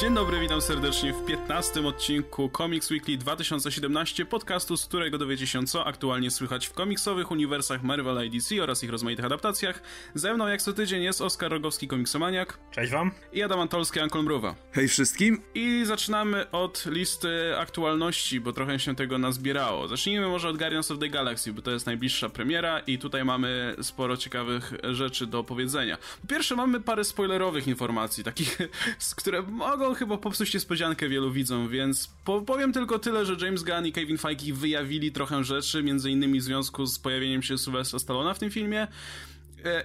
Dzień dobry, witam serdecznie w 15. odcinku Comics Weekly 2017, podcastu, z którego dowiecie się, co aktualnie słychać w komiksowych uniwersach Marvela i DC oraz ich rozmaitych adaptacjach. Ze mną jak co tydzień jest Oskar Rogowski, komiksomaniak. Cześć wam. I Adam Antolski, Uncle Mruwa. Hej wszystkim. I zaczynamy od listy aktualności, bo trochę się tego nazbierało. Zacznijmy może od Guardians of the Galaxy, bo to jest najbliższa premiera i tutaj mamy sporo ciekawych rzeczy do powiedzenia. Po pierwsze, mamy parę spoilerowych informacji, takich, które mogą chyba popsuć niespodziankę wielu widzom, więc powiem tylko tyle, że James Gunn i Kevin Feige wyjawili trochę rzeczy, między innymi w związku z pojawieniem się Sylvestra Stallona w tym filmie.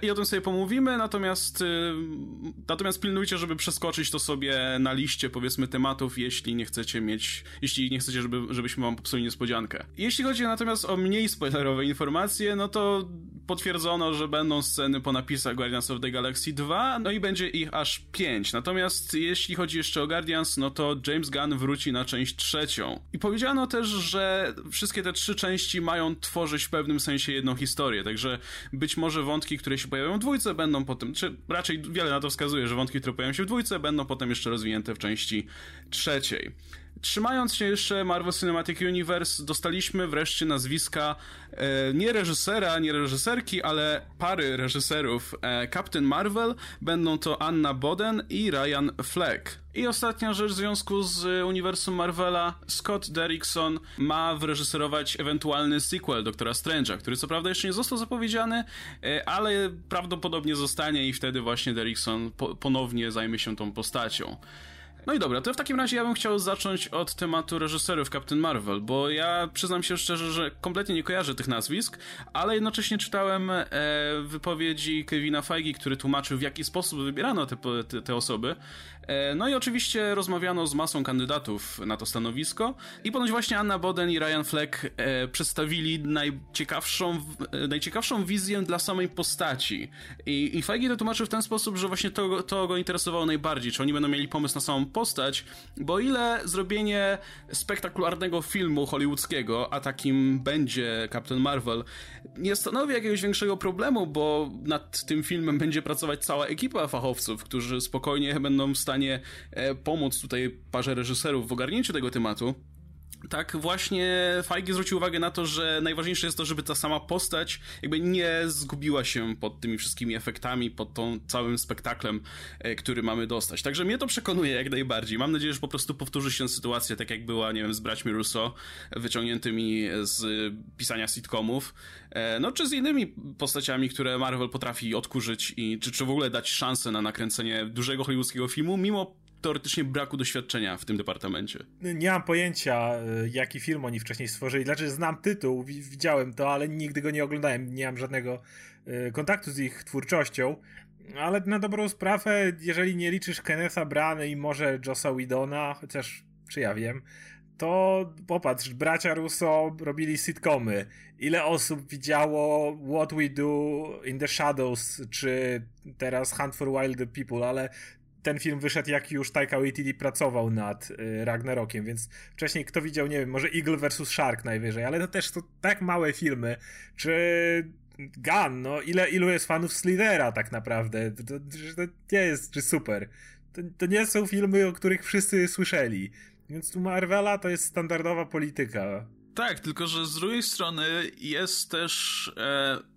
I o tym sobie pomówimy, natomiast pilnujcie, żeby przeskoczyć to sobie na liście, powiedzmy, tematów, jeśli nie chcecie, żebyśmy wam popsuli niespodziankę. Jeśli chodzi natomiast o mniej spoilerowe informacje, no to potwierdzono, że będą sceny po napisach Guardians of the Galaxy 2, no i będzie ich aż 5. Natomiast jeśli chodzi jeszcze o Guardians, no to James Gunn wróci na część 3. I powiedziano też, że wszystkie te 3 części mają tworzyć w pewnym sensie jedną historię, także być może wątki, które się pojawią w dwójce, będą potem, czy raczej wiele na to wskazuje, że wątki, które pojawią się w dwójce, będą potem jeszcze rozwinięte w części 3. Trzymając się jeszcze Marvel Cinematic Universe, dostaliśmy wreszcie nazwiska nie reżysera, nie reżyserki, ale pary reżyserów Captain Marvel. Będą to Anna Boden i Ryan Fleck. I ostatnia rzecz w związku z uniwersum Marvela. Scott Derrickson ma wyreżyserować ewentualny sequel Doktora Strange'a, który co prawda jeszcze nie został zapowiedziany, ale prawdopodobnie zostanie i wtedy właśnie Derrickson ponownie zajmie się tą postacią. No i dobra, to w takim razie ja bym chciał zacząć od tematu reżyserów Captain Marvel, bo ja przyznam się szczerze, że kompletnie nie kojarzę tych nazwisk, ale jednocześnie czytałem wypowiedzi Kevina Feige, który tłumaczył, w jaki sposób wybierano te osoby. No i oczywiście rozmawiano z masą kandydatów na to stanowisko i ponoć właśnie Anna Boden i Ryan Fleck przedstawili najciekawszą wizję dla samej postaci. I Feige to tłumaczył w ten sposób, że właśnie to go interesowało najbardziej, czy oni będą mieli pomysł na samą postać, bo ile zrobienie spektakularnego filmu hollywoodzkiego, a takim będzie Captain Marvel, nie stanowi jakiegoś większego problemu, bo nad tym filmem będzie pracować cała ekipa fachowców, którzy spokojnie będą w stanie pomóc tutaj parze reżyserów w ogarnięciu tego tematu. Tak właśnie Feige zwrócił uwagę na to, że najważniejsze jest to, żeby ta sama postać jakby nie zgubiła się pod tymi wszystkimi efektami, pod tą całym spektaklem, który mamy dostać. Także mnie to przekonuje jak najbardziej. Mam nadzieję, że po prostu powtórzy się sytuacja tak jak była, nie wiem, z braćmi Russo, wyciągniętymi z pisania sitcomów, no czy z innymi postaciami, które Marvel potrafi odkurzyć i czy w ogóle dać szansę na nakręcenie dużego hollywoodzkiego filmu, mimo teoretycznie braku doświadczenia w tym departamencie. Nie mam pojęcia, jaki film oni wcześniej stworzyli. Znaczy, znam tytuł, widziałem to, ale nigdy go nie oglądałem. Nie mam żadnego kontaktu z ich twórczością. Ale na dobrą sprawę, jeżeli nie liczysz Kennetha Brany i może Jossa Whedona, chociaż czy ja wiem, to popatrz, bracia Russo robili sitcomy. Ile osób widziało What We Do in the Shadows, czy teraz Hunt for Wild People, ale ten film wyszedł, jak już Taika Waititi pracował nad Ragnarokiem, więc wcześniej kto widział, nie wiem, może Eagle vs. Shark najwyżej, ale to też to tak małe filmy, czy Gunn, no ilu jest fanów Slidera tak naprawdę, to nie jest czy super, to nie są filmy, o których wszyscy słyszeli, więc tu Marvela to jest standardowa polityka. Tak, tylko że z drugiej strony jest też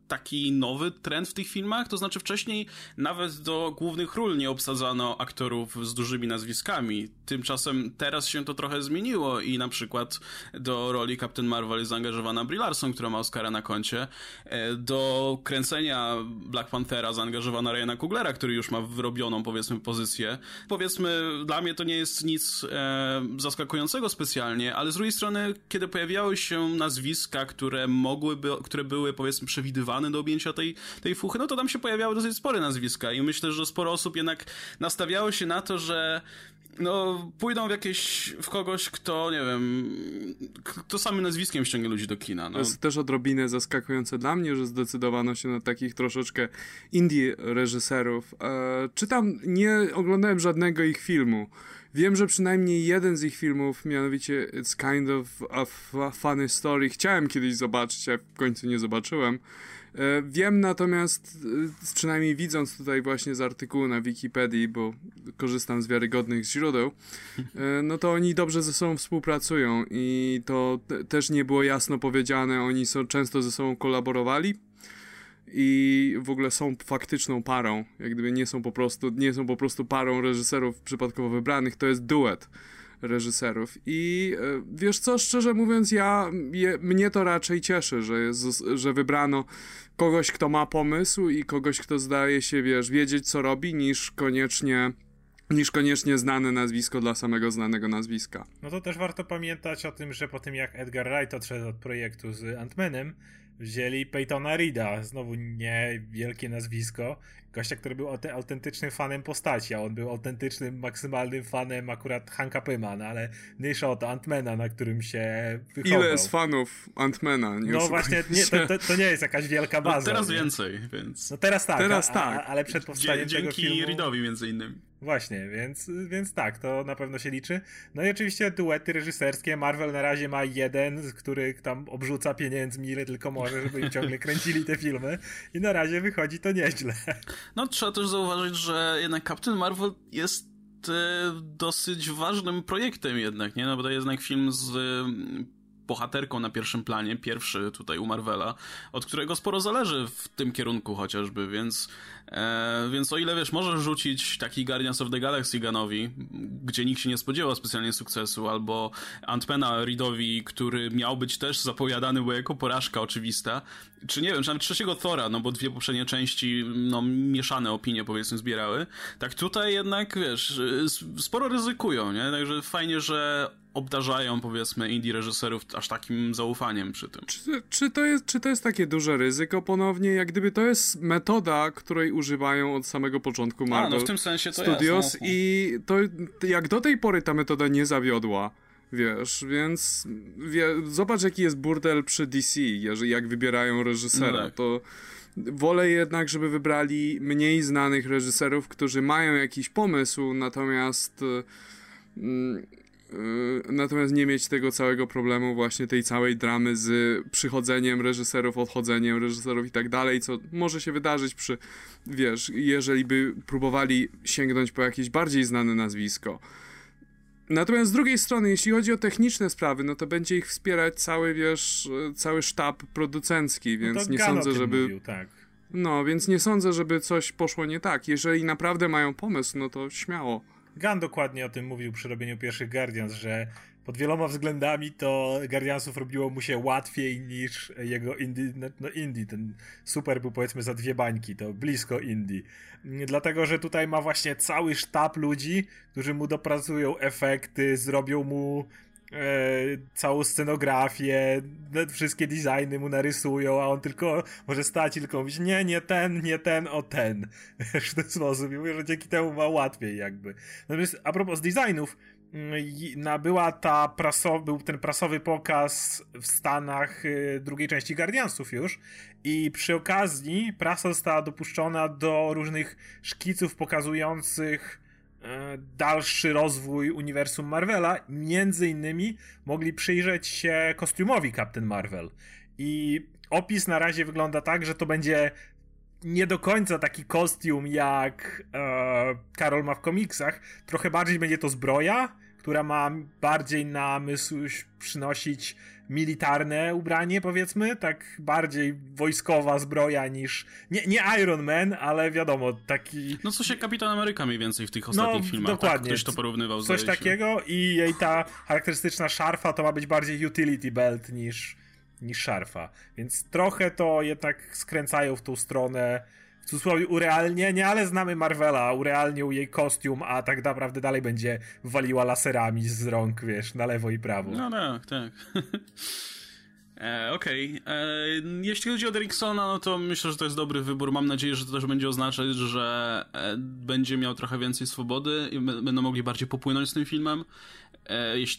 taki nowy trend w tych filmach, to znaczy wcześniej nawet do głównych ról nie obsadzano aktorów z dużymi nazwiskami. Tymczasem teraz się to trochę zmieniło i na przykład do roli Captain Marvel jest zaangażowana Brie Larson, która ma Oscara na koncie. Do kręcenia Black Panthera zaangażowano Ryana Cooglera, który już ma wyrobioną, powiedzmy, pozycję. Powiedzmy, dla mnie to nie jest nic zaskakującego specjalnie, ale z drugiej strony, kiedy pojawiały się nazwiska, które były, powiedzmy, przewidywane do objęcia tej fuchy, no to tam się pojawiały dosyć spore nazwiska i myślę, że sporo osób jednak nastawiało się na to, że no pójdą w kogoś, kto, nie wiem, kto samym nazwiskiem ściągnie ludzi do kina. No. To jest też odrobinę zaskakujące dla mnie, że zdecydowano się na takich troszeczkę indie reżyserów. Czytam, nie oglądałem żadnego ich filmu. Wiem, że przynajmniej jeden z ich filmów, mianowicie It's Kind of a Funny Story, chciałem kiedyś zobaczyć, a w końcu nie zobaczyłem. Wiem natomiast, przynajmniej widząc tutaj właśnie z artykułu na Wikipedii, bo korzystam z wiarygodnych źródeł, no to oni dobrze ze sobą współpracują i to też nie było jasno powiedziane, oni często ze sobą kolaborowali i w ogóle są faktyczną parą, jak gdyby nie są po prostu parą reżyserów przypadkowo wybranych, to jest duet reżyserów. I wiesz co, szczerze mówiąc, mnie to raczej cieszy, że wybrano kogoś, kto ma pomysł i kogoś, kto zdaje się, wiesz, wiedzieć, co robi, niż koniecznie znane nazwisko dla samego znanego nazwiska. No to też warto pamiętać o tym, że po tym jak Edgar Wright odszedł od projektu z Ant-Manem, wzięli Peytona Reeda, znowu niewielkie nazwisko, gościa, który był autentycznym fanem postaci, a on był autentycznym, maksymalnym fanem akurat Hanka Pyma, no ale mniejsza od Ant-Mana, na którym się wychował. Ile jest fanów Ant-Mana? No właśnie, to nie jest jakaś wielka baza. No teraz więcej, więc... No teraz tak, ale przed powstaniem tego filmu... Dzięki Reedowi między innymi. Właśnie, więc tak, to na pewno się liczy. No i oczywiście duety reżyserskie. Marvel na razie ma jeden, który tam obrzuca pieniędzmi, ile tylko może, żeby im ciągle kręcili te filmy. I na razie wychodzi to nieźle. No trzeba też zauważyć, że jednak Captain Marvel jest dosyć ważnym projektem jednak, nie? No bo to jednak film z bohaterką na pierwszym planie, pierwszy tutaj u Marvela, od którego sporo zależy w tym kierunku chociażby, więc o ile wiesz, możesz rzucić taki Guardians of the Galaxy Gunnowi, gdzie nikt się nie spodziewał specjalnie sukcesu, albo Ant-Mana Reedowi, który miał być też zapowiadany, bo jako porażka oczywista, czy nie wiem, czy nawet trzeciego Thora, no bo dwie poprzednie części, no mieszane opinie powiedzmy zbierały, tak tutaj jednak wiesz, sporo ryzykują, nie? Także fajnie, że obdarzają, powiedzmy, indie reżyserów aż takim zaufaniem przy tym. Czy to jest takie duże ryzyko ponownie? Jak gdyby to jest metoda, której używają od samego początku Marvel no w tym sensie to Studios jest, no. I to jak do tej pory ta metoda nie zawiodła, wiesz, więc zobacz jaki jest burdel przy DC, jak wybierają reżysera, no tak. To wolę jednak, żeby wybrali mniej znanych reżyserów, którzy mają jakiś pomysł, natomiast nie mieć tego całego problemu, właśnie tej całej dramy z przychodzeniem reżyserów, odchodzeniem reżyserów i tak dalej, co może się wydarzyć jeżeli by próbowali sięgnąć po jakieś bardziej znane nazwisko. Natomiast z drugiej strony, jeśli chodzi o techniczne sprawy, no to będzie ich wspierać cały sztab producencki, więc no nie sądzę, żeby... Mówił, tak. No, więc nie sądzę, żeby coś poszło nie tak. Jeżeli naprawdę mają pomysł, no to śmiało. Gunn dokładnie o tym mówił przy robieniu pierwszych Guardians, że pod wieloma względami to Guardiansów robiło mu się łatwiej niż jego indie. Ten super był powiedzmy za dwie bańki, to blisko indie. Dlatego, że tutaj ma właśnie cały sztab ludzi, którzy mu dopracują efekty, zrobią mu całą scenografię, wszystkie designy mu narysują, a on tylko może stać i tylko mówić nie ten. W ten sposób. I mówię, że dzięki temu ma łatwiej jakby. Natomiast a propos designów, był ten prasowy pokaz w Stanach drugiej części Guardiansów już i przy okazji prasa została dopuszczona do różnych szkiców pokazujących dalszy rozwój uniwersum Marvela, między innymi mogli przyjrzeć się kostiumowi Captain Marvel i opis na razie wygląda tak, że to będzie nie do końca taki kostium jak Carol ma w komiksach, trochę bardziej będzie to zbroja, która ma bardziej namysł przynosić militarne ubranie, powiedzmy, tak bardziej wojskowa zbroja niż... Nie Iron Man, ale wiadomo, taki... No coś jak Kapitan Ameryka mniej więcej w tych ostatnich filmach. Dokładnie. Tak, ktoś to porównywał. Coś takiego i jej ta charakterystyczna szarfa to ma być bardziej utility belt niż szarfa. Więc trochę to jednak skręcają w tą stronę w cudzysłowie urealnienie, ale znamy Marvela, urealnił jej kostium, a tak naprawdę dalej będzie waliła laserami z rąk, wiesz, na lewo i prawo. No tak. Okej. Jeśli chodzi o Derricksona, no to myślę, że to jest dobry wybór. Mam nadzieję, że to też będzie oznaczać, że będzie miał trochę więcej swobody i będą mogli bardziej popłynąć z tym filmem.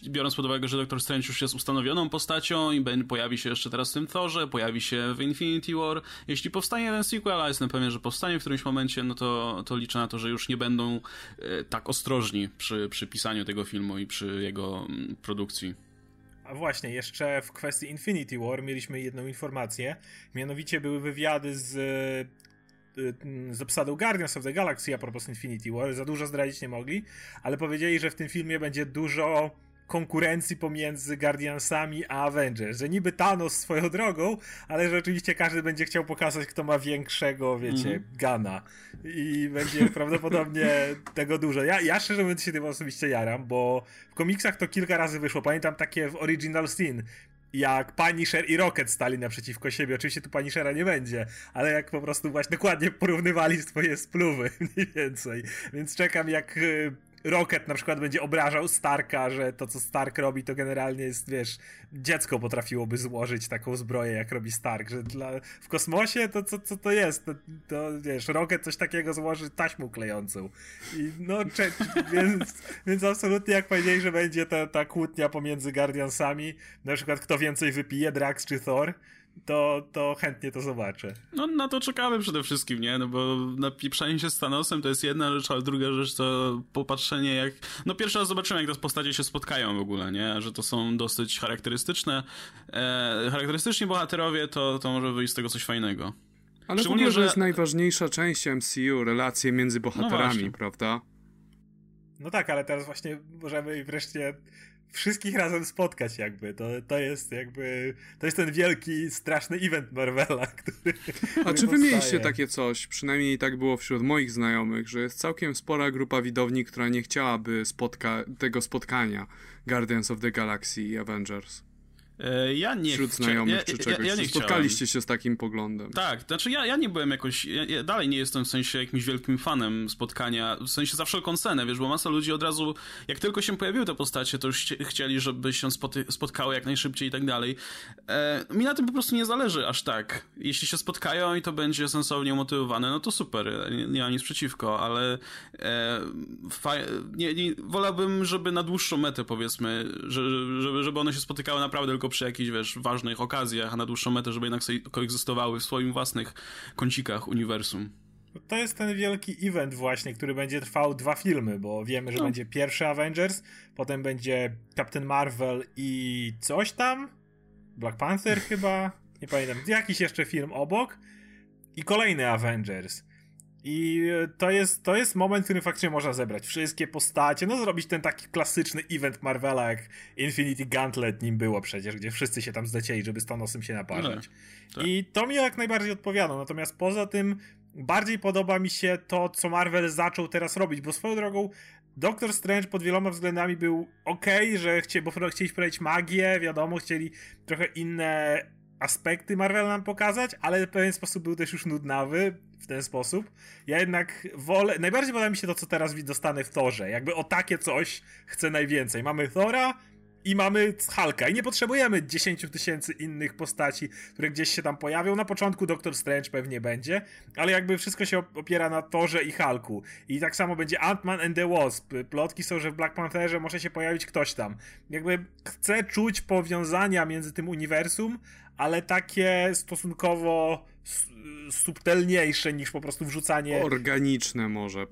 Biorąc pod uwagę, że Doktor Strange już jest ustanowioną postacią i pojawi się jeszcze teraz w tym Thorze, pojawi się w Infinity War. Jeśli powstanie ten sequel, a jestem pewien, że powstanie w którymś momencie, no to liczę na to, że już nie będą tak ostrożni przy pisaniu tego filmu i przy jego produkcji. A właśnie, jeszcze w kwestii Infinity War mieliśmy jedną informację, mianowicie były wywiady z obsadą Guardians of the Galaxy a propos Infinity War, za dużo zdradzić nie mogli, ale powiedzieli, że w tym filmie będzie dużo konkurencji pomiędzy Guardiansami a Avengers, że niby Thanos swoją drogą, ale że oczywiście każdy będzie chciał pokazać, kto ma większego, wiecie, Gana. I będzie prawdopodobnie tego dużo. Ja szczerze mówiąc się tym osobiście jaram, bo w komiksach to kilka razy wyszło. Pamiętam takie w Original Sin, jak Punisher i Rocket stali naprzeciwko siebie. Oczywiście tu Punishera nie będzie, ale jak po prostu właśnie dokładnie porównywali swoje spluwy mniej więcej. Więc czekam, jak Rocket na przykład będzie obrażał Starka, że to, co Stark robi, to generalnie jest, wiesz, dziecko potrafiłoby złożyć taką zbroję, jak robi Stark, że w kosmosie to co to jest? To wiesz, Rocket coś takiego złoży taśmą klejącą. I no, więc absolutnie jak powiedzieli, że będzie ta kłótnia pomiędzy Guardiansami, na przykład kto więcej wypije, Drax czy Thor, to chętnie to zobaczę. No na to czekamy przede wszystkim, nie? No bo napieprzanie się z Thanosem to jest jedna rzecz, a druga rzecz to popatrzenie jak... No pierwszy raz zobaczymy, jak te postacie się spotkają w ogóle, nie? Że to są dosyć charakterystyczne. Charakterystyczni bohaterowie, to może wyjść z tego coś fajnego. Ale to może jest najważniejsza część MCU, relacje między bohaterami, no prawda? No tak, ale teraz właśnie możemy wreszcie wszystkich razem spotkać jakby, to jest ten wielki, straszny event Marvela, który A czy wy mieliście takie coś, przynajmniej tak było wśród moich znajomych, że jest całkiem spora grupa widowni, która nie chciałaby tego spotkania Guardians of the Galaxy i Avengers? Ja nie wśród znajomych czy czegoś. Ja nie spotkaliście się z takim poglądem? Tak, znaczy ja nie byłem jakoś... Ja dalej nie jestem w sensie jakimś wielkim fanem spotkania, w sensie za wszelką cenę, wiesz, bo masa ludzi od razu, jak tylko się pojawiły te postacie, to już chcieli, żeby się spotkały jak najszybciej i tak dalej. Mi na tym po prostu nie zależy aż tak. Jeśli się spotkają i to będzie sensownie umotywowane, no to super, nie mam nic przeciwko, ale wolałbym, żeby na dłuższą metę, powiedzmy, żeby one się spotykały naprawdę tylko przy jakichś, wiesz, ważnych okazjach, a na dłuższą metę, żeby jednak sobie koegzystowały w swoim własnych kącikach uniwersum. To jest ten wielki event właśnie, który będzie trwał 2 filmy, bo wiemy, że będzie pierwszy Avengers, potem będzie Captain Marvel i coś tam, Black Panther chyba, nie pamiętam, jakiś jeszcze film obok i kolejny Avengers. I to jest moment, w którym faktycznie można zebrać wszystkie postacie, no zrobić ten taki klasyczny event Marvela, jak Infinity Gauntlet nim było przecież, gdzie wszyscy się tam zlecieli, żeby z Thanosem się naparzać. Tak. I to mi jak najbardziej odpowiada, natomiast poza tym bardziej podoba mi się to, co Marvel zaczął teraz robić, bo swoją drogą Doctor Strange pod wieloma względami był okej, bo chcieli wprowadzić magię, wiadomo, chcieli trochę inne aspekty Marvela nam pokazać, ale w pewien sposób był też już nudnawy w ten sposób. Ja jednak wolę... Najbardziej podoba mi się to, co teraz dostanę w Thorze. Jakby o takie coś chcę najwięcej. Mamy Thora i mamy Hulka. I nie potrzebujemy 10 000 innych postaci, które gdzieś się tam pojawią. Na początku Doctor Strange pewnie będzie, ale jakby wszystko się opiera na Thorze i Hulku. I tak samo będzie Ant-Man and the Wasp. Plotki są, że w Black Pantherze może się pojawić ktoś tam. Jakby chcę czuć powiązania między tym uniwersum, ale takie stosunkowo subtelniejsze niż po prostu wrzucanie... Organiczne może,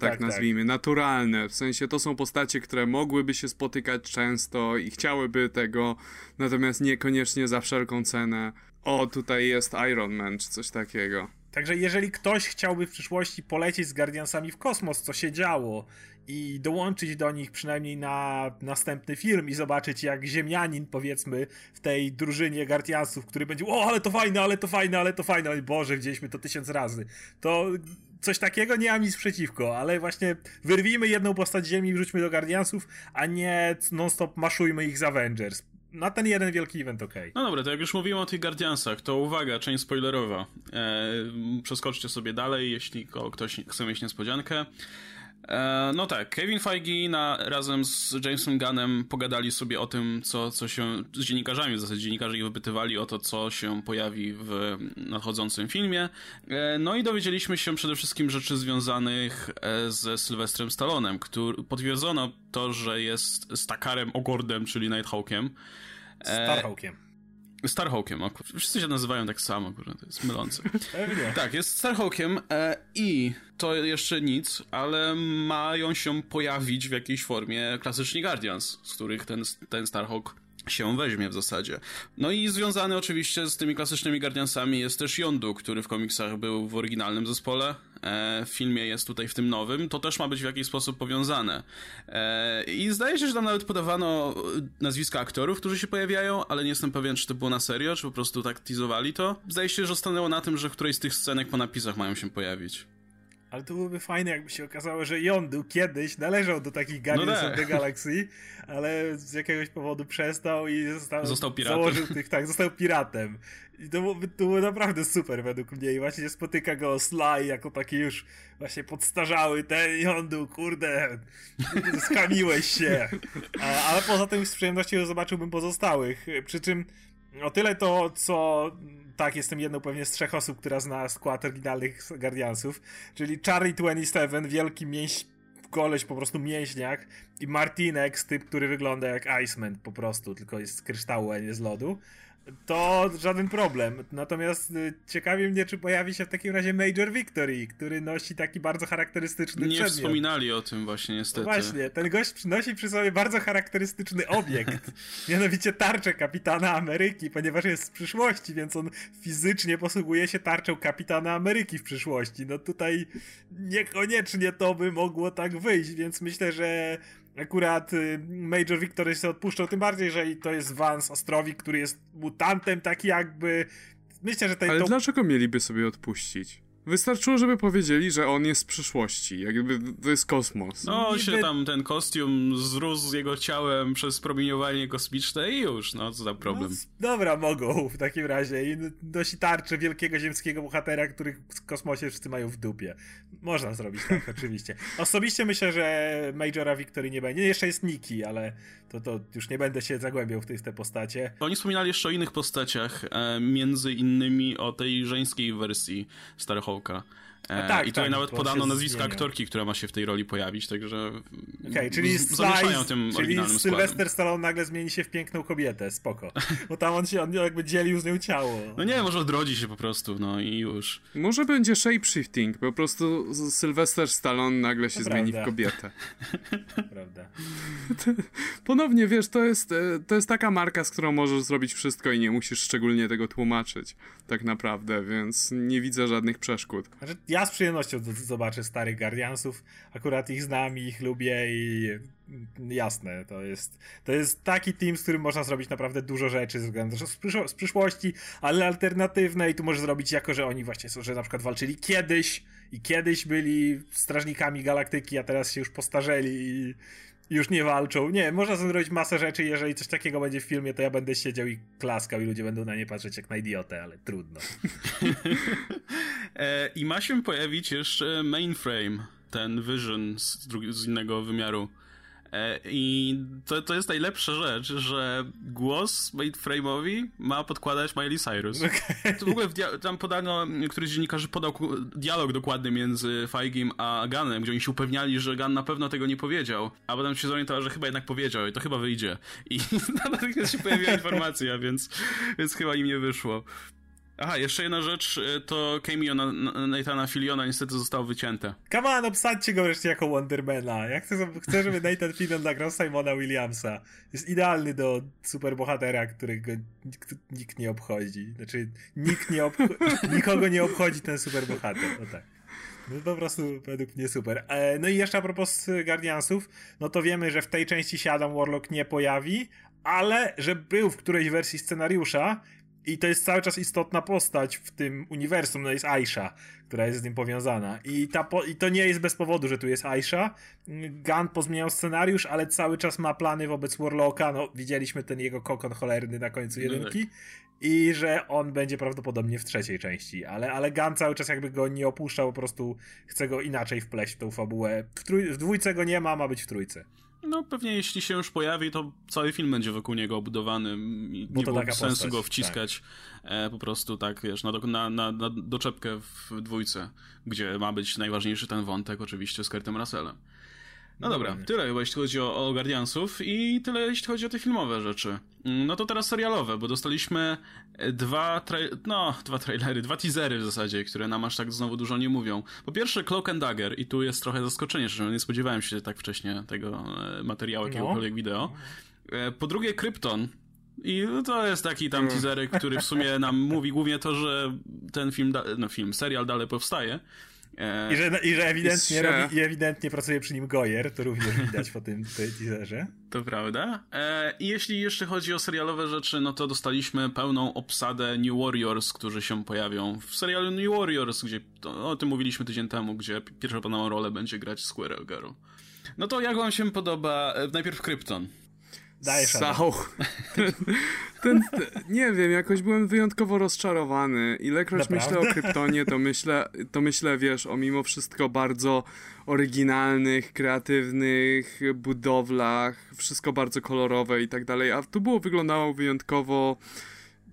tak nazwijmy, naturalne, w sensie to są postacie, które mogłyby się spotykać często i chciałyby tego, natomiast niekoniecznie za wszelką cenę. O, tutaj jest Iron Man, czy coś takiego. Także jeżeli ktoś chciałby w przyszłości polecieć z Guardiansami w kosmos, co się działo, i dołączyć do nich przynajmniej na następny film i zobaczyć, jak Ziemianin, powiedzmy, w tej drużynie Guardiansów, który będzie, o, ale to fajne, ale to fajne, ale to fajne, oj Boże, widzieliśmy to 1000 razy, to coś takiego nie mam nic przeciwko, ale właśnie wyrwijmy jedną postać Ziemi i wrzućmy do Guardiansów, a nie non-stop maszujmy ich z Avengers. Na ten jeden wielki event, okej. No dobra, to jak już mówimy o tych Guardiansach, to uwaga, część spoilerowa. Przeskoczcie sobie dalej, jeśli ktoś chce mieć niespodziankę. No tak, Kevin Feige razem z Jamesem Gunnem pogadali sobie o tym, co się z dziennikarzami, w zasadzie dziennikarze ich wypytywali o to, co się pojawi w nadchodzącym filmie. No i dowiedzieliśmy się przede wszystkim rzeczy związanych ze Sylwestrem Stallonem, który potwierdzono to, że jest Stakarem Ogordem, czyli Nighthawkiem. Starhawkiem, akurat. Wszyscy się nazywają tak samo, akurat. To jest mylące. Tak, jest Starhawkiem i to jeszcze nic, ale mają się pojawić w jakiejś formie klasyczni Guardians, z których ten Starhawk się weźmie w zasadzie. No i związany oczywiście z tymi klasycznymi Guardiansami jest też Yondu, który w komiksach był w oryginalnym zespole, w filmie jest tutaj w tym nowym, to też ma być w jakiś sposób powiązane. I zdaje się, że tam nawet podawano nazwiska aktorów, którzy się pojawiają, ale nie jestem pewien, czy to było na serio, czy po prostu tak teasowali to. Zdaje się, że stanęło na tym, że któreś z tych scenek po napisach mają się pojawić. Ale to byłoby fajne, jakby się okazało, że Yondu kiedyś należał do takich Guardians of the Galaxy, ale z jakiegoś powodu przestał i został piratem. Został piratem. I to było naprawdę super według mnie. I właśnie spotyka go Sly jako taki już właśnie podstarzały ten Yondu, kurde, skamiłeś się. Ale poza tym z przyjemnością zobaczyłbym pozostałych. Przy czym o tyle to, co... Tak, jestem jedną pewnie z trzech osób, która zna skład oryginalnych Guardiansów, czyli Charlie 27, wielki koleś, po prostu mięśniak, i Martinex, typ, który wygląda jak Iceman po prostu, tylko jest z kryształu, a nie z lodu. To żaden problem. Natomiast ciekawi mnie, czy pojawi się w takim razie Major Victory, który nosi taki bardzo charakterystyczny przedmiot. Nie wspominali o tym właśnie, niestety. Właśnie, ten gość przynosi przy sobie bardzo charakterystyczny obiekt, mianowicie tarczę Kapitana Ameryki, ponieważ jest z przyszłości, więc on fizycznie posługuje się tarczą Kapitana Ameryki w przyszłości. No tutaj niekoniecznie to by mogło tak wyjść, więc myślę, że akurat Major Victory się odpuszczał, tym bardziej, że to jest Vance Ostrowik, który jest mutantem taki jakby... Myślę, że ale dlaczego mieliby sobie odpuścić? Wystarczyło, żeby powiedzieli, że on jest z przyszłości, jakby to jest kosmos. No się tam ten kostium zrósł z jego ciałem przez promieniowanie kosmiczne i już, no co za problem. No, dobra, mogą w takim razie. I nosi tarczę wielkiego ziemskiego bohatera, których w kosmosie wszyscy mają w dupie. Można zrobić tak, oczywiście. Osobiście myślę, że Majora Victory nie będzie. Jeszcze jest Nikki, ale to już nie będę się zagłębiał w te postacie. Oni wspominali jeszcze o innych postaciach, między innymi o tej żeńskiej wersji Starhawk. Tak, i tutaj nawet podano nazwisko aktorki, która ma się w tej roli pojawić, także czyli zamieszają tym oryginalnym składem. Sylvester Stallone nagle zmieni się w piękną kobietę, spoko. Bo tam on jakby dzielił z nią ciało. No nie, może odrodzi się po prostu, no i już. Może będzie shapeshifting, po prostu Sylvester Stallone nagle się zmieni w kobietę. Prawda. Ponownie, wiesz, to jest taka marka, z którą możesz zrobić wszystko i nie musisz szczególnie tego tłumaczyć, tak naprawdę, więc nie widzę żadnych przeszkód. Ja z przyjemnością zobaczę starych Guardiansów, akurat ich znam, ich lubię i jasne, to jest taki team, z którym można zrobić naprawdę dużo rzeczy ze względu z przyszłości, ale alternatywne, i tu możesz zrobić jako, że oni właśnie są, że na przykład walczyli kiedyś i kiedyś byli strażnikami galaktyki, a teraz się już postarzeli i już nie walczą. Nie, można zrobić masę rzeczy. Jeżeli coś takiego będzie w filmie, to ja będę siedział i klaskał i ludzie będą na nie patrzeć jak na idiotę, ale trudno. I ma się pojawić jeszcze Mainframe, ten Vision z innego wymiaru. I to jest najlepsza rzecz, że głos Mainframe'owi ma podkładać Miley Cyrus. Okay. To w ogóle tam podano, któryś z dziennikarzy podał dialog dokładny między Feigiem a Gunnem, gdzie oni się upewniali, że Gunn na pewno tego nie powiedział, a potem się zorientowali, że chyba jednak powiedział i to chyba wyjdzie. I natychmiast się pojawiła informacja, więc chyba im nie wyszło. Aha, jeszcze jedna rzecz, to cameo Nathana Filliona niestety zostało wycięte. Come on, obsadźcie go wreszcie jako Wondermana. Ja chcę, żeby Nathan Fillion nagrał Simona Williamsa. Jest idealny do superbohatera, którego nikt nie obchodzi. Znaczy, nikogo nie obchodzi ten superbohater. No tak. No po prostu według mnie super. No i jeszcze a propos Guardiansów, no to wiemy, że w tej części się Adam Warlock nie pojawi, ale że był w którejś wersji scenariusza. I to jest cały czas istotna postać w tym uniwersum, no jest Aisha, która jest z nim powiązana. I to nie jest bez powodu, że tu jest Aisha. Gunn pozmieniał scenariusz, ale cały czas ma plany wobec Warlocka, no widzieliśmy ten jego kokon cholerny na końcu jedynki. I że on będzie prawdopodobnie w trzeciej części, ale Gunn cały czas jakby go nie opuszczał, po prostu chce go inaczej wpleść w tą fabułę. W dwójce go nie ma, ma być w trójce. No pewnie jeśli się już pojawi, to cały film będzie wokół niego obudowany i nie byłoby sensu postać, go wciskać tak. Po prostu tak, wiesz, na doczepkę w dwójce, gdzie ma być najważniejszy ten wątek oczywiście z Kurtem Russellem. No dobra, tyle chyba jeśli chodzi o Guardiansów i tyle jeśli chodzi o te filmowe rzeczy. No to teraz serialowe, bo dostaliśmy dwa trailery, dwa teasery w zasadzie, które nam aż tak znowu dużo nie mówią. Po pierwsze Cloak and Dagger i tu jest trochę zaskoczenie, że nie spodziewałem się tak wcześnie tego materiału, jakiegokolwiek wideo. Po drugie Krypton, I to jest taki tam teaserek, który w sumie nam mówi głównie to, że ten film, serial dalej powstaje. I że ewidentnie, ewidentnie pracuje przy nim Goyer, to również widać po tym teaserze. To prawda. I jeśli jeszcze chodzi o serialowe rzeczy, no to dostaliśmy pełną obsadę New Warriors, którzy się pojawią w serialu New Warriors, gdzie o tym mówiliśmy tydzień temu, gdzie pierwszą pełną rolę będzie grać Squirrel Girl. No to jak wam się podoba najpierw Krypton? Nie wiem, jakoś byłem wyjątkowo rozczarowany. Ilekroć myślę o Kryptonie, to myślę, wiesz, o mimo wszystko bardzo oryginalnych, kreatywnych budowlach, wszystko bardzo kolorowe i tak dalej, a tu wyglądało wyjątkowo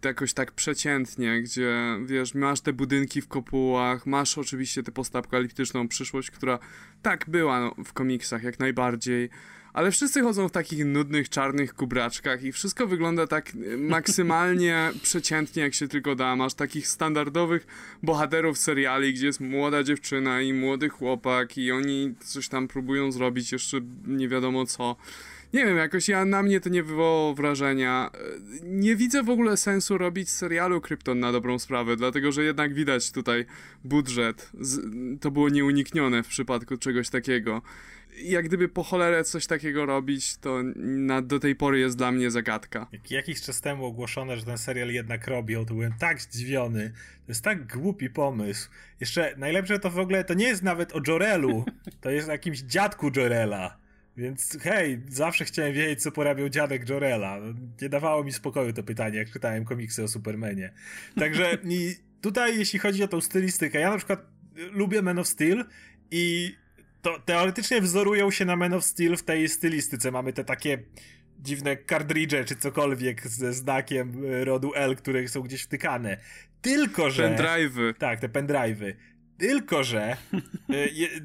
jakoś tak przeciętnie, gdzie wiesz, masz te budynki w kopułach, masz oczywiście tę postapokaliptyczną przyszłość, która tak była w komiksach jak najbardziej, ale wszyscy chodzą w takich nudnych, czarnych kubraczkach i wszystko wygląda tak maksymalnie przeciętnie, jak się tylko da. Masz takich standardowych bohaterów seriali, gdzie jest młoda dziewczyna i młody chłopak i oni coś tam próbują zrobić, jeszcze nie wiadomo co. Nie wiem, jakoś na mnie to nie wywołało wrażenia. Nie widzę w ogóle sensu robić serialu Krypton na dobrą sprawę, dlatego że jednak widać tutaj budżet. To było nieuniknione w przypadku czegoś takiego. Jak gdyby po cholerę coś takiego robić, to do tej pory jest dla mnie zagadka. Jakiś czas temu ogłoszono, że ten serial jednak robią, to byłem tak zdziwiony. To jest tak głupi pomysł. Jeszcze najlepsze to w ogóle, to nie jest nawet o Jor-Elu, to jest o jakimś dziadku Jor-Ela. Więc hej, zawsze chciałem wiedzieć, co porabiał dziadek Jor-Ela. Nie dawało mi spokoju to pytanie, jak czytałem komiksy o Supermanie. Także i tutaj, jeśli chodzi o tą stylistykę, ja na przykład lubię Man of Steel i to teoretycznie wzorują się na Man of Steel w tej stylistyce. Mamy te takie dziwne kartridże czy cokolwiek ze znakiem rodu L, które są gdzieś wtykane. Tylko że... Pendrive'y. Tak, te pendrive'y. Tylko że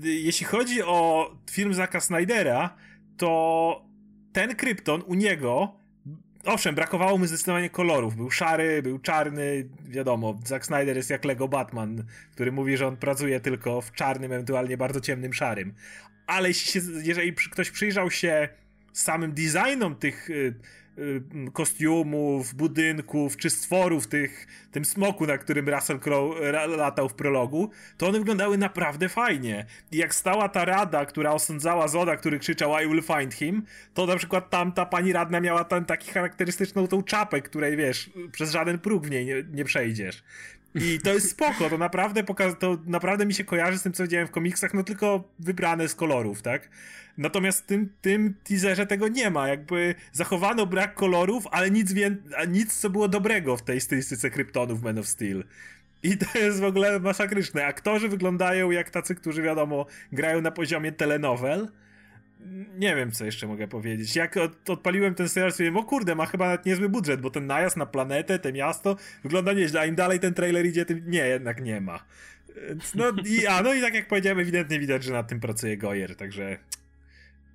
jeśli chodzi o film Zacka Snydera, to ten Krypton u niego, owszem, brakowało mu zdecydowanie kolorów. Był szary, był czarny, wiadomo, Zack Snyder jest jak Lego Batman, który mówi, że on pracuje tylko w czarnym, ewentualnie bardzo ciemnym szarym. Ale jeżeli ktoś przyjrzał się samym designom tych kostiumów, budynków czy stworów, tym smoku, na którym Russell Crowe latał w prologu, to one wyglądały naprawdę fajnie. I jak stała ta rada, która osądzała Zoda, który krzyczał I will find him, to na przykład ta pani radna miała tam taki charakterystyczną tą czapę, której wiesz, przez żaden próg w niej nie przejdziesz. I to jest spoko, to naprawdę mi się kojarzy z tym, co widziałem w komiksach, no tylko wybrane z kolorów, tak? Natomiast w tym teaserze tego nie ma, jakby zachowano brak kolorów, ale nic co było dobrego w tej stylistyce Kryptonu w Man of Steel. I to jest w ogóle masakryczne. Aktorzy wyglądają jak tacy, którzy wiadomo, grają na poziomie telenowel. Nie wiem, co jeszcze mogę powiedzieć. Jak odpaliłem ten serial, sobie, o kurde, ma chyba nawet niezły budżet, bo ten najazd na planetę, to miasto, wygląda nieźle, a im dalej ten trailer idzie, tym nie, jednak nie ma. No i tak jak powiedziałem, ewidentnie widać, że nad tym pracuje Goyer, także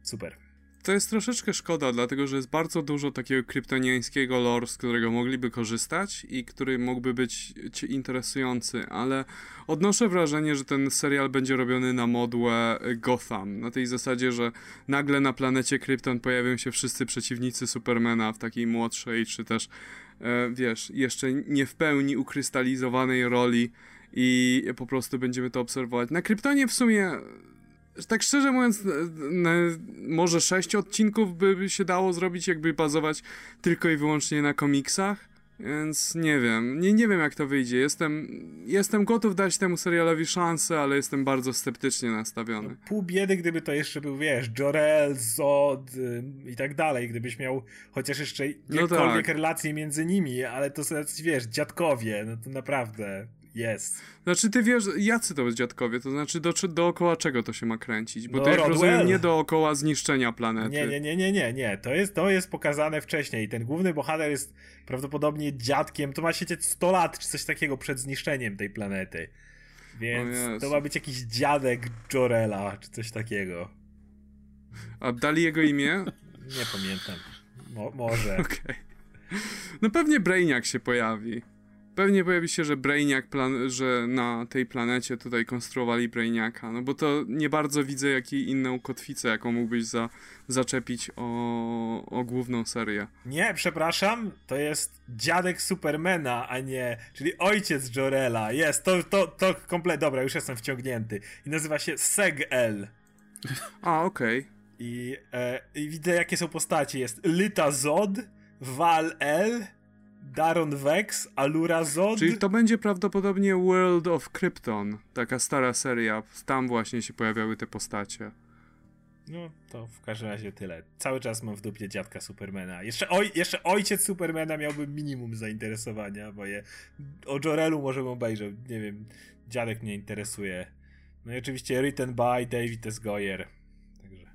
super. To jest troszeczkę szkoda, dlatego że jest bardzo dużo takiego kryptoniańskiego lore, z którego mogliby korzystać i który mógłby być interesujący, ale odnoszę wrażenie, że ten serial będzie robiony na modłę Gotham, na tej zasadzie, że nagle na planecie Krypton pojawią się wszyscy przeciwnicy Supermana w takiej młodszej, czy też, wiesz, jeszcze nie w pełni ukrystalizowanej roli i po prostu będziemy to obserwować. Na Kryptonie w sumie... Tak szczerze mówiąc, może 6 odcinków by się dało zrobić, jakby bazować tylko i wyłącznie na komiksach, więc nie wiem, nie wiem jak to wyjdzie. Jestem gotów dać temu serialowi szansę, ale jestem bardzo sceptycznie nastawiony. Pół biedy, gdyby to jeszcze był, wiesz, Jor-El, Zod i tak dalej, gdybyś miał chociaż jeszcze jakiekolwiek relacje między nimi, ale to są, wiesz, dziadkowie, no to naprawdę... Jest. Znaczy ty wiesz, jacy to dziadkowie, to znaczy dookoła czego to się ma kręcić, bo to jak rozumiem nie dookoła zniszczenia planety. Nie, to jest pokazane wcześniej, ten główny bohater jest prawdopodobnie dziadkiem, to ma siedzieć 100 lat czy coś takiego przed zniszczeniem tej planety, więc to ma być jakiś dziadek Jor-Ela czy coś takiego. A dali jego imię? Nie pamiętam, może. Okay. No pewnie Brainiac się pojawi. Pewnie pojawi się, że Brainiak, że na tej planecie tutaj konstruowali Brainiaka, no bo to nie bardzo widzę jakiej inną kotwicę, jaką mógłbyś zaczepić o główną serię. Nie, przepraszam, to jest dziadek Supermana, a nie, czyli ojciec Jor-Ela, jest, to komplet, dobra, już jestem wciągnięty i nazywa się Seg-El. A, okej. Okay. I widzę, jakie są postacie, jest Lyta Zod, Val-El, Daron Vex, Allura Zod. Czyli to będzie prawdopodobnie World of Krypton, taka stara seria, tam właśnie się pojawiały te postacie. No, to w każdym razie tyle. Cały czas mam w dupie dziadka Supermana. Jeszcze ojciec Supermana miałby minimum zainteresowania, bo o Jor-Elu może bym obejrzał, nie wiem, dziadek mnie interesuje. No i oczywiście written by David S. Goyer. Także.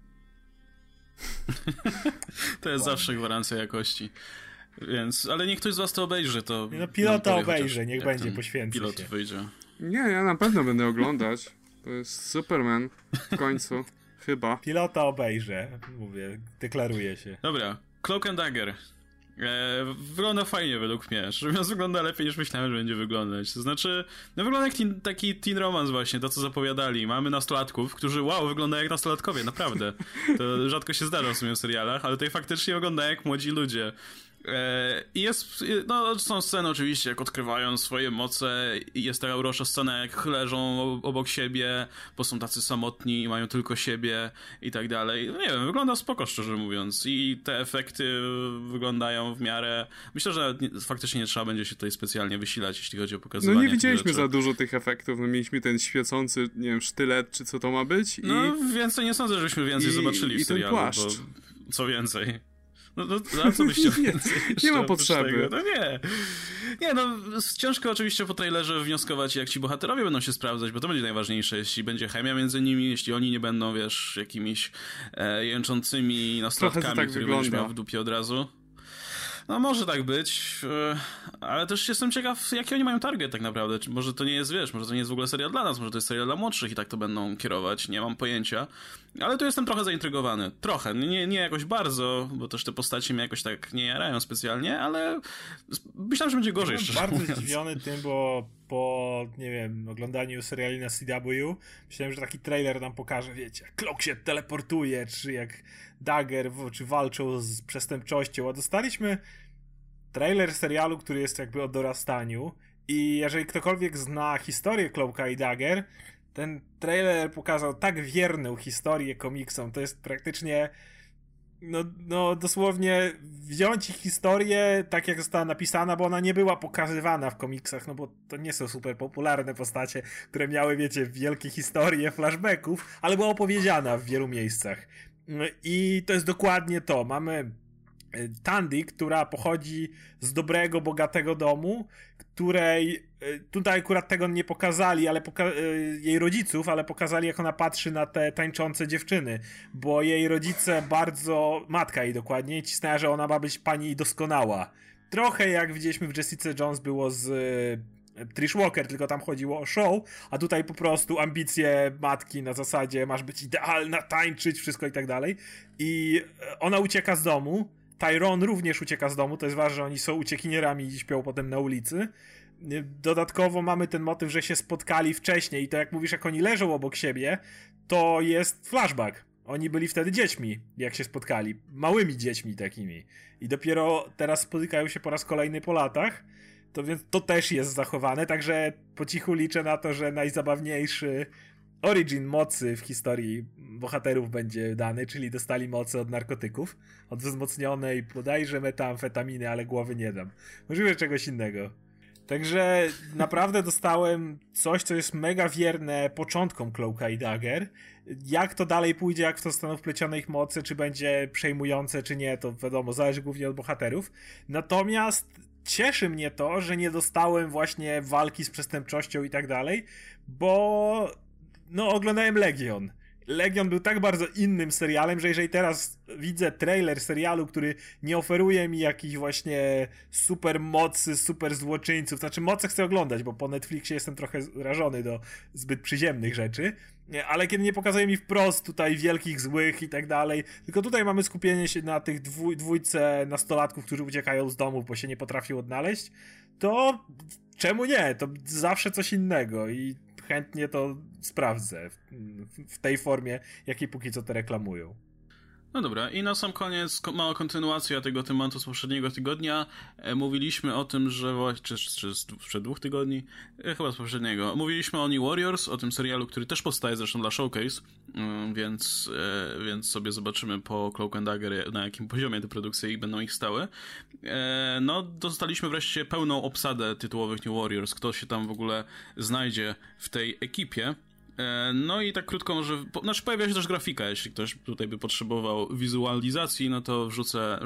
To jest zawsze gwarancja jakości. Więc, ale niech ktoś z was to obejrzy, to... No pilota obejrzy, niech będzie, poświęcę pilot się. Wyjdzie. Nie, ja na pewno będę oglądać. To jest Superman w końcu, chyba. Pilota obejrzę, mówię, deklaruję się. Dobra, Cloak and Dagger. Wygląda fajnie według mnie, natomiast wygląda lepiej niż myślałem, że będzie wyglądać. To znaczy, no wygląda jak taki teen romance właśnie, to co zapowiadali. Mamy nastolatków, którzy wow, wygląda jak nastolatkowie, naprawdę. To rzadko się zdarza w sumie w serialach, ale tutaj faktycznie wygląda jak młodzi ludzie. I jest, no są sceny oczywiście, jak odkrywają swoje moce, jest taka urocza scena, jak leżą obok siebie, bo są tacy samotni i mają tylko siebie i tak dalej. No nie wiem, wygląda spoko, szczerze mówiąc, i te efekty wyglądają w miarę, myślę, że faktycznie nie trzeba będzie się tutaj specjalnie wysilać, jeśli chodzi o pokazywanie. No nie widzieliśmy za dużo tych efektów, no mieliśmy ten świecący, nie wiem, sztylet, czy co to ma być. No więcej nie sądzę, żebyśmy więcej zobaczyli w serialu, bo co więcej. No co byście więcej? Nie ma potrzeby. Tego? No nie. Nie, no ciężko oczywiście po trailerze wnioskować, jak ci bohaterowie będą się sprawdzać, bo to będzie najważniejsze, jeśli będzie chemia między nimi, jeśli oni nie będą, wiesz, jakimiś jęczącymi nastolatkami, tak, które będziesz miał w dupie od razu. No może tak być, ale też jestem ciekaw, jaki oni mają target tak naprawdę. Może to nie jest, wiesz, może to nie jest w ogóle seria dla nas, może to jest seria dla młodszych i tak to będą kierować, nie mam pojęcia. Ale tu jestem trochę zaintrygowany. Trochę, nie jakoś bardzo, bo też te postacie mnie jakoś tak nie jarają specjalnie, ale myślałem, że będzie gorzej, szczerze mówiąc. Bardzo zdziwiony tym, bo po, nie wiem, oglądaniu seriali na CW myślałem, że taki trailer nam pokaże, wiecie, jak Cloak się teleportuje, czy jak Dagger, czy walczą z przestępczością, a dostaliśmy trailer serialu, który jest jakby o dorastaniu i jeżeli ktokolwiek zna historię Cloaka i Dagger, ten trailer pokazał tak wierną historię komiksom, to jest praktycznie no dosłownie wziąć ich historię tak jak została napisana, bo ona nie była pokazywana w komiksach, no bo to nie są super popularne postacie, które miały, wiecie, wielkie historie flashbacków, ale była opowiedziana w wielu miejscach. I to jest dokładnie to. Mamy Tandy, która pochodzi z dobrego, bogatego domu, której tutaj akurat tego nie pokazali, ale jej rodziców, ale pokazali, jak ona patrzy na te tańczące dziewczyny, bo jej rodzice bardzo, matka jej dokładnie, cisnęła, że ona ma być pani doskonała. Trochę jak widzieliśmy w Jessica Jones było z Trish Walker, tylko tam chodziło o show, a tutaj po prostu ambicje matki na zasadzie masz być idealna, tańczyć, wszystko i tak dalej. I ona ucieka z domu, Tyrone również ucieka z domu, to jest ważne, że oni są uciekinierami i śpią potem na ulicy. Dodatkowo mamy ten motyw, że się spotkali wcześniej i to jak mówisz, jak oni leżą obok siebie, to jest flashback. Oni byli wtedy dziećmi, jak się spotkali, małymi dziećmi takimi. I dopiero teraz spotykają się po raz kolejny po latach, to więc to też jest zachowane, także po cichu liczę na to, że najzabawniejszy origin mocy w historii bohaterów będzie dany, czyli dostali mocy od narkotyków, od wzmocnionej bodajże metamfetaminy, ale głowy nie dam. Możliwe czegoś innego. Także naprawdę dostałem coś, co jest mega wierne początkom Cloaka i Dagger. Jak to dalej pójdzie, jak w to zostaną wplecione ich mocy, czy będzie przejmujące, czy nie, to wiadomo, zależy głównie od bohaterów. Natomiast cieszy mnie to, że nie dostałem właśnie walki z przestępczością i tak dalej, bo no oglądałem Legion. Legion był tak bardzo innym serialem, że jeżeli teraz widzę trailer serialu, który nie oferuje mi jakichś właśnie super mocy, super złoczyńców, znaczy mocy chcę oglądać, bo po Netflixie jestem trochę rażony do zbyt przyziemnych rzeczy, ale kiedy nie pokazuje mi wprost tutaj wielkich złych i tak dalej, tylko tutaj mamy skupienie się na tych dwójce nastolatków, którzy uciekają z domu, bo się nie potrafią odnaleźć, to czemu nie? To zawsze coś innego i chętnie to sprawdzę w tej formie, jakiej póki co te reklamują. No dobra, i na sam koniec mała kontynuacja tego tematu z poprzedniego tygodnia. Mówiliśmy o tym, że czy sprzed 2 tygodni, chyba z poprzedniego. Mówiliśmy o New Warriors, o tym serialu, który też powstaje zresztą dla Showcase, więc sobie zobaczymy po Cloak and Dagger, na jakim poziomie te produkcje będą ich stały. No, dostaliśmy wreszcie pełną obsadę tytułowych New Warriors. Kto się tam w ogóle znajdzie w tej ekipie? No i tak krótko może... Znaczy pojawia się też grafika, jeśli ktoś tutaj by potrzebował wizualizacji, no to wrzucę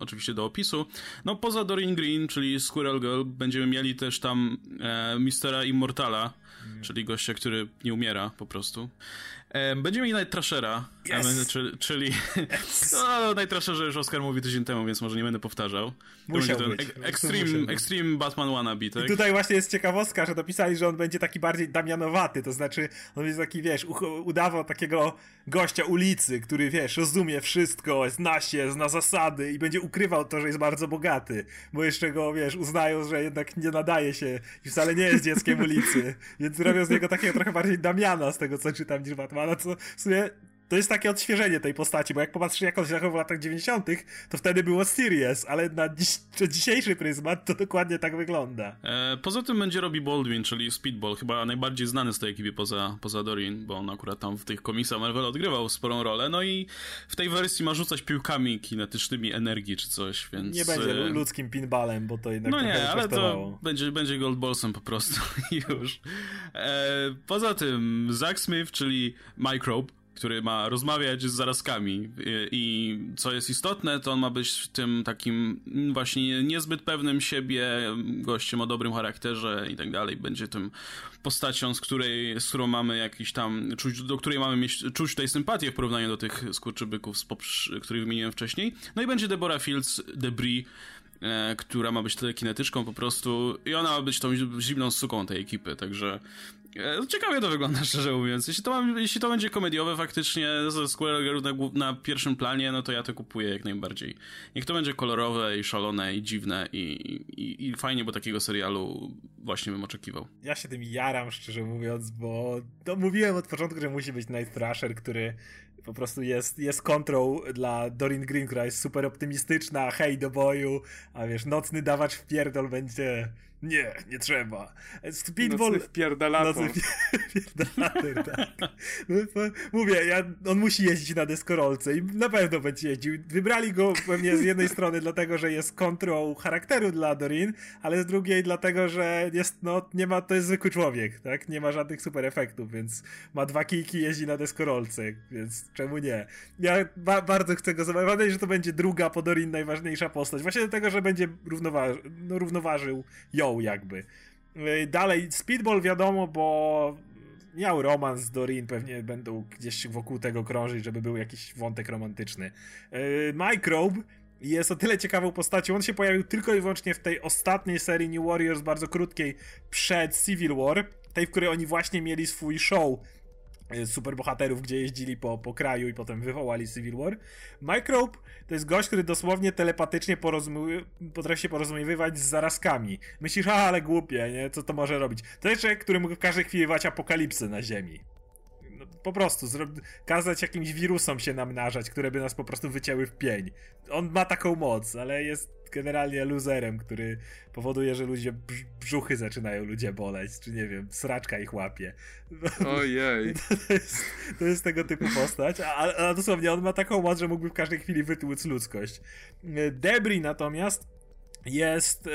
oczywiście do opisu. No poza Dorian Green, czyli Squirrel Girl, będziemy mieli też tam Mistera Immortala, czyli gościa, który nie umiera po prostu. Będziemy mieli Nightrashera, No, Nightrasherze już Oscar mówi tydzień temu, więc może nie będę powtarzał. Musiał to być. Extreme Batman wannabe, tak? I tutaj właśnie jest ciekawostka, że dopisali, że on będzie taki bardziej damianowaty, to znaczy on jest taki, wiesz, udawał takiego gościa ulicy, który, wiesz, rozumie wszystko, zna zasady i będzie ukrywał to, że jest bardzo bogaty, bo jeszcze go, wiesz, uznają, że jednak nie nadaje się i wcale nie jest dzieckiem ulicy, więc robią z niego takiego trochę bardziej Damiana z tego, co czytam, niż Batmana, co w sumie to jest takie odświeżenie tej postaci, bo jak popatrzysz, jak on się zachował w latach 90., to wtedy było serious, ale na dzisiejszy pryzmat to dokładnie tak wygląda. Poza tym będzie Robbie Baldwin, czyli Speedball, chyba najbardziej znany z tej ekipy poza Dorin, bo on akurat tam w tych komiksach Marvel odgrywał sporą rolę, no i w tej wersji ma rzucać piłkami kinetycznymi energii czy coś, więc... Nie będzie ludzkim pinballem, bo to jednak... No nie, ale to będzie Goldballsem po prostu już. Poza tym Zack Smith, czyli Microbe, który ma rozmawiać z zarazkami i co jest istotne, to on ma być tym takim właśnie niezbyt pewnym siebie gościem o dobrym charakterze i tak dalej. Będzie tym postacią, z którą mamy jakiś tam, do której mamy czuć tej sympatię w porównaniu do tych skurczybyków, których wymieniłem wcześniej. No i będzie Deborah Fields, Debris, która ma być telekinetyczką po prostu i ona ma być tą zimną suką tej ekipy, także ciekawie to wygląda, szczerze mówiąc. Jeśli to będzie komediowe faktycznie ze Squirrel Girl na pierwszym planie, no to ja to kupuję jak najbardziej. Niech to będzie kolorowe i szalone i dziwne i fajnie, bo takiego serialu właśnie bym oczekiwał. Ja się tym jaram, szczerze mówiąc, bo to mówiłem od początku, że musi być Nightrasher, który po prostu jest kontrą dla Dorian Green, która jest super optymistyczna, hej do boju, a wiesz, nocny dawacz w pierdol będzie... Nie trzeba. Speedball... Nocny wpierdalator. Tak. Mówię, on musi jeździć na deskorolce i na pewno będzie jeździł. Wybrali go pewnie z jednej strony dlatego, że jest kontrą charakteru dla Dorin, ale z drugiej dlatego, że jest, no, nie ma, to jest zwykły człowiek, tak? Nie ma żadnych super efektów, więc ma 2 kijki, jeździ na deskorolce, więc czemu nie? Ja bardzo chcę go zobaczyć. Mam nadzieję, że to będzie druga po Dorin najważniejsza postać. Właśnie dlatego, że będzie równoważył ją jakby. Dalej, Speedball wiadomo, bo miał romans z Dorin, pewnie będą gdzieś wokół tego krążyć, żeby był jakiś wątek romantyczny. Microbe jest o tyle ciekawą postacią, on się pojawił tylko i wyłącznie w tej ostatniej serii New Warriors, bardzo krótkiej, przed Civil War, tej, w której oni właśnie mieli swój show superbohaterów, gdzie jeździli po kraju i potem wywołali Civil War. Microbe to jest gość, który dosłownie telepatycznie potrafi się porozumiewać z zarazkami. Myślisz, ale głupie, nie? Co to może robić? To jest człowiek, który mógł w każdej chwili wywołać apokalipsę na ziemi. No, po prostu, kazać jakimś wirusom się namnażać, które by nas po prostu wycięły w pień. On ma taką moc, ale jest generalnie luzerem, który powoduje, że ludzie brzuchy zaczynają boleć, czy nie wiem, sraczka ich łapie. Ojej. To jest tego typu postać, a dosłownie on ma taką moc, że mógłby w każdej chwili wytłuc ludzkość. Debris natomiast jest...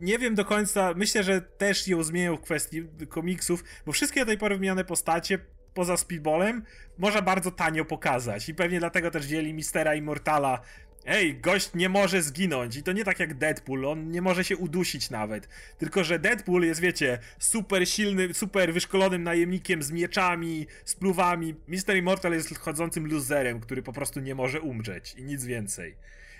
nie wiem do końca, myślę, że też ją zmienią w kwestii komiksów, bo wszystkie do tej pory wymienione postacie poza Speedballem można bardzo tanio pokazać i pewnie dlatego też wzięli Mistera Immortala. Ej, gość nie może zginąć i to nie tak jak Deadpool, on nie może się udusić nawet, tylko że Deadpool jest, wiecie, super silny, super wyszkolonym najemnikiem z mieczami, z pluwami. Mister Immortal jest chodzącym luzerem, który po prostu nie może umrzeć i nic więcej.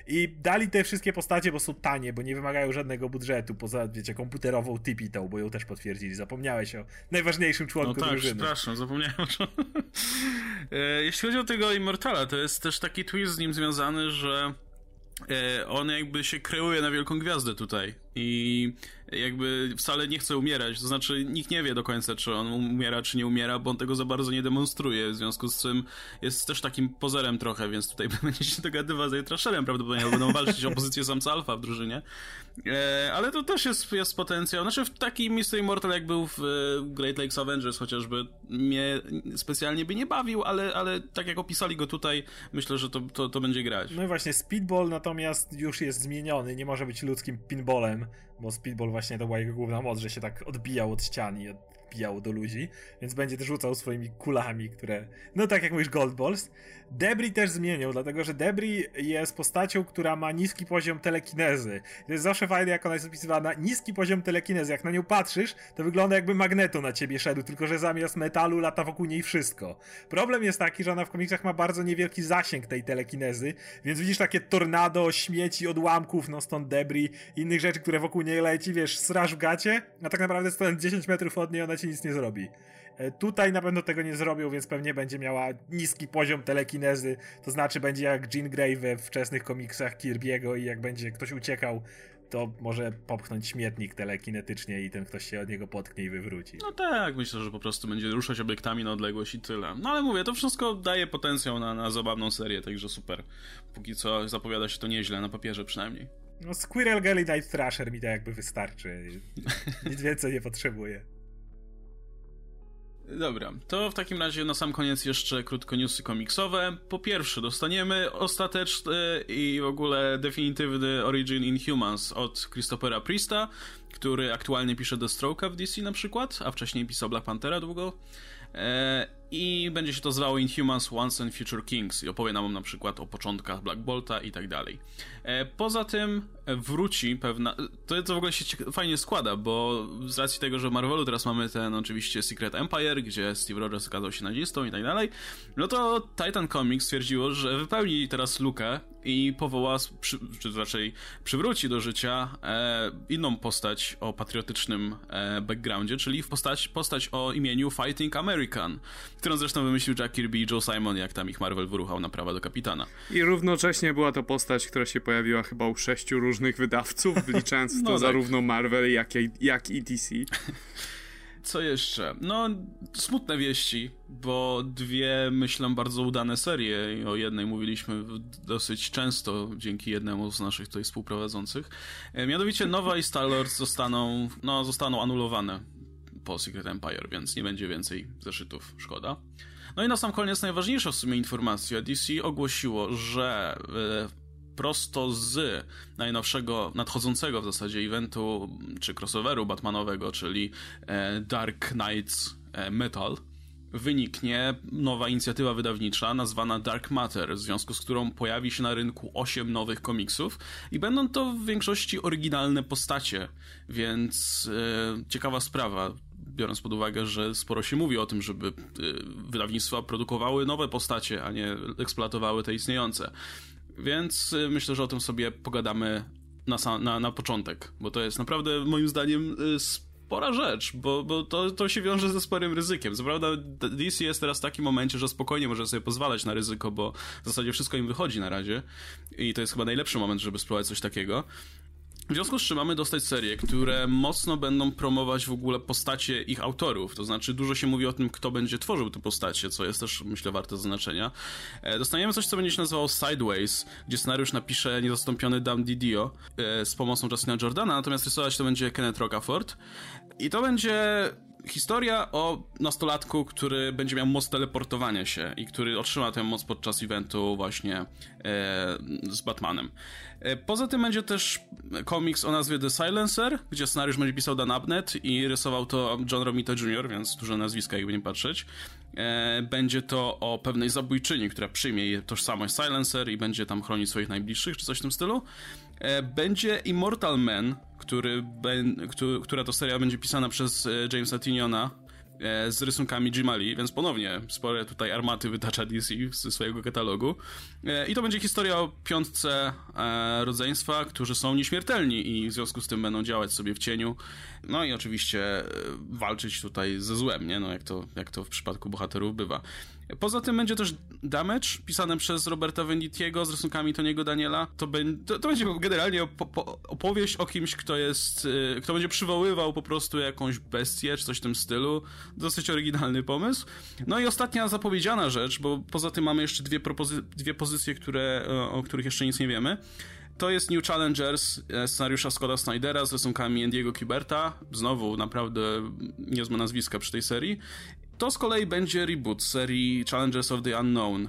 I dali te wszystkie postacie, bo są tanie, bo nie wymagają żadnego budżetu, poza, wiecie, komputerową Tipitą, bo ją też potwierdzili. Zapomniałeś o najważniejszym członku drużyny. No tak, przepraszam, zapomniałem. Jeśli chodzi o tego Immortala, to jest też taki twist z nim związany, że on jakby się kreuje na wielką gwiazdę tutaj. I jakby wcale nie chce umierać, to znaczy nikt nie wie do końca, czy on umiera, czy nie umiera, bo on tego za bardzo nie demonstruje, w związku z czym jest też takim pozerem trochę, więc tutaj będzie się dogadywał z Trasherem prawdopodobnie, będą walczyć o pozycję samca alfa w drużynie, ale to też jest potencjał, znaczy w takim Mr. Immortal jak był w Great Lakes Avengers chociażby, mnie specjalnie by nie bawił, ale tak jak opisali go tutaj, myślę, że to będzie grać. No i właśnie Speedball natomiast już jest zmieniony, nie może być ludzkim pinballem, bo Speedball właśnie to była jego główna moc, że się tak odbijał od ścian i odbijał do ludzi, więc będzie też rzucał swoimi kulami, które, no tak jak mówisz, Gold Balls. Debris też zmienił, dlatego że Debris jest postacią, która ma niski poziom telekinezy. To jest zawsze fajne, jak ona jest opisywana, niski poziom telekinezy, jak na nią patrzysz, to wygląda jakby Magneto na ciebie szedł, tylko że zamiast metalu lata wokół niej wszystko. Problem jest taki, że ona w komiksach ma bardzo niewielki zasięg tej telekinezy, więc widzisz takie tornado, śmieci, odłamków, no stąd Debris, innych rzeczy, które wokół niej leci, wiesz, sraż w gacie, a tak naprawdę stojąc 10 metrów od niej ona ci nic nie zrobi. Tutaj na pewno tego nie zrobią, więc pewnie będzie miała niski poziom telekinezy, to znaczy będzie jak Jean Grey we wczesnych komiksach Kirby'ego i jak będzie ktoś uciekał, to może popchnąć śmietnik telekinetycznie i ten ktoś się od niego potknie i wywróci. No tak, myślę, że po prostu będzie ruszać obiektami na odległość i tyle. No ale mówię, to wszystko daje potencjał na zabawną serię, także super. Póki co zapowiada się to nieźle, na papierze przynajmniej. No Squirrel Girl i Night Thrasher mi to jakby wystarczy. Nic więcej nie potrzebuję. Dobra, to w takim razie na sam koniec jeszcze krótko newsy komiksowe. Po pierwsze, dostaniemy ostateczny i w ogóle definitywny Origin Inhumans od Christophera Priesta, który aktualnie pisze Deathstroke'a w DC na przykład, a wcześniej pisał Black Panthera długo. I będzie się to zwało Inhumans Once and Future Kings i opowie nam na przykład o początkach Black Bolta i tak dalej. Poza tym wróci pewna... To w ogóle się fajnie składa, bo z racji tego, że w Marvelu teraz mamy ten oczywiście Secret Empire, gdzie Steve Rogers okazał się nazistą i tak dalej, no to Titan Comics stwierdziło, że wypełni teraz lukę i powoła, czy raczej przywróci do życia inną postać o patriotycznym backgroundzie, czyli postać o imieniu Fighting American, którą zresztą wymyślił Jack Kirby i Joe Simon, jak tam ich Marvel wyruchał na prawa do kapitana. I równocześnie była to postać, która się pojawiła chyba u 6 różnych wydawców, wliczając w to zarówno Marvel, jak i DC. Co jeszcze? No, smutne wieści, bo dwie, myślę, bardzo udane serie. O jednej mówiliśmy dosyć często dzięki jednemu z naszych tutaj współprowadzących. Mianowicie Nova i Star-Lord zostaną anulowane po Secret Empire, więc nie będzie więcej zeszytów, szkoda. No i na sam koniec najważniejsza w sumie informacja. DC ogłosiło, że prosto z najnowszego, nadchodzącego w zasadzie eventu, czy crossoveru Batmanowego, czyli Dark Knights Metal, wyniknie nowa inicjatywa wydawnicza nazwana Dark Matter, w związku z którą pojawi się na rynku 8 nowych komiksów i będą to w większości oryginalne postacie, więc ciekawa sprawa, biorąc pod uwagę, że sporo się mówi o tym, żeby wydawnictwa produkowały nowe postacie, a nie eksploatowały te istniejące. Więc myślę, że o tym sobie pogadamy na początek, bo to jest naprawdę moim zdaniem spora rzecz, bo to się wiąże ze sporym ryzykiem. Co prawda DC jest teraz w takim momencie, że spokojnie może sobie pozwalać na ryzyko, bo w zasadzie wszystko im wychodzi na razie i to jest chyba najlepszy moment, żeby spróbować coś takiego. W związku z czym mamy dostać serie, które mocno będą promować w ogóle postacie ich autorów, to znaczy dużo się mówi o tym, kto będzie tworzył te postacie, co jest też, myślę, warte zaznaczenia. Dostaniemy coś, co będzie się nazywało Sideways, gdzie scenariusz napisze niezastąpiony Dan DiDio z pomocą Justina Jordana, natomiast rysować to będzie Kenneth Rocafort i to będzie historia o nastolatku, który będzie miał moc teleportowania się i który otrzyma tę moc podczas eventu właśnie z Batmanem. Poza tym będzie też komiks o nazwie The Silencer, gdzie scenariusz będzie pisał Dan Abnett i rysował to John Romita Jr., więc duże nazwiska, jakby nie patrzeć. Będzie to o pewnej zabójczyni, która przyjmie jej tożsamość Silencer i będzie tam chronić swoich najbliższych, czy coś w tym stylu. Będzie Immortal Man, która to seria będzie pisana przez Jamesa Tiniona z rysunkami Jima Lee, więc ponownie spore tutaj armaty wytacza DC ze swojego katalogu. I to będzie historia o 5 rodzeństwa, którzy są nieśmiertelni i w związku z tym będą działać sobie w cieniu. No i oczywiście walczyć tutaj ze złem, nie? No jak to w przypadku bohaterów bywa. Poza tym będzie też Damage, pisane przez Roberta Vendittiego z rysunkami Tony'ego Daniela. To będzie generalnie opowieść o kimś, kto będzie przywoływał po prostu jakąś bestię, czy coś w tym stylu. Dosyć oryginalny pomysł. No i ostatnia zapowiedziana rzecz, bo poza tym mamy jeszcze dwie pozycje, o których jeszcze nic nie wiemy. To jest New Challengers scenariusza Scotta Snydera z rysunkami Andy'ego Kiberta. Znowu naprawdę niezłe nazwiska przy tej serii. To z kolei będzie reboot serii Challengers of the Unknown.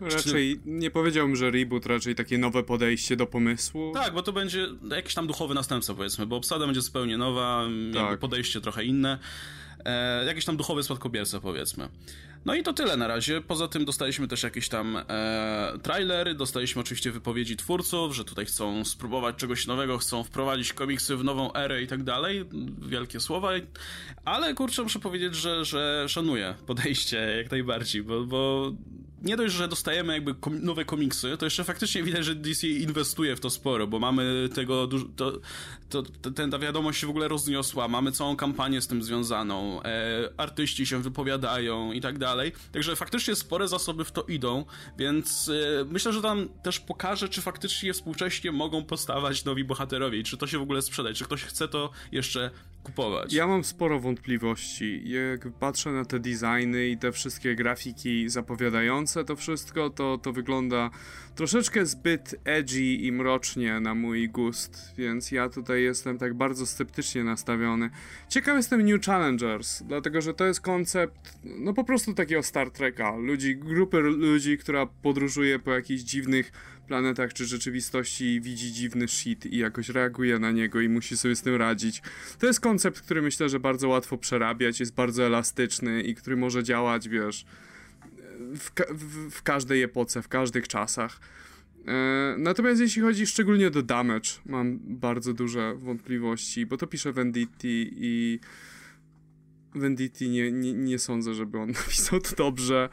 Raczej nie powiedziałbym, że reboot, raczej takie nowe podejście do pomysłu. Tak, bo to będzie jakiś tam duchowy następca, powiedzmy, bo obsada będzie zupełnie nowa, jakby podejście trochę inne. Jakiś tam duchowy spadkobierca, powiedzmy. No i to tyle na razie. Poza tym dostaliśmy też jakieś tam trailery, dostaliśmy oczywiście wypowiedzi twórców, że tutaj chcą spróbować czegoś nowego, chcą wprowadzić komiksy w nową erę i tak dalej. Wielkie słowa. Ale kurczę, muszę powiedzieć, że szanuję podejście jak najbardziej, bo nie dość, że dostajemy jakby nowe komiksy, to jeszcze faktycznie widać, że DC inwestuje w to sporo, bo mamy tego dużo... Ta wiadomość się w ogóle rozniosła, mamy całą kampanię z tym związaną, artyści się wypowiadają i tak dalej, także faktycznie spore zasoby w to idą, więc myślę, że tam też pokaże, czy faktycznie współcześnie mogą powstawać nowi bohaterowie i czy to się w ogóle sprzedać, czy ktoś chce to jeszcze kupować. Ja mam sporo wątpliwości, jak patrzę na te designy i te wszystkie grafiki zapowiadające to wszystko, to wygląda troszeczkę zbyt edgy i mrocznie na mój gust, więc ja tutaj jestem tak bardzo sceptycznie nastawiony. Ciekaw jestem New Challengers, dlatego że to jest koncept, no po prostu takiego Star Treka, grupy ludzi, która podróżuje po jakichś dziwnych planetach czy rzeczywistości, widzi dziwny shit i jakoś reaguje na niego i musi sobie z tym radzić. To jest koncept, który myślę, że bardzo łatwo przerabiać, jest bardzo elastyczny i który może działać, wiesz, w każdej epoce, w każdych czasach. Natomiast jeśli chodzi szczególnie do Damage, mam bardzo duże wątpliwości, bo to pisze Venditti i Venditti nie sądzę, żeby on napisał to dobrze.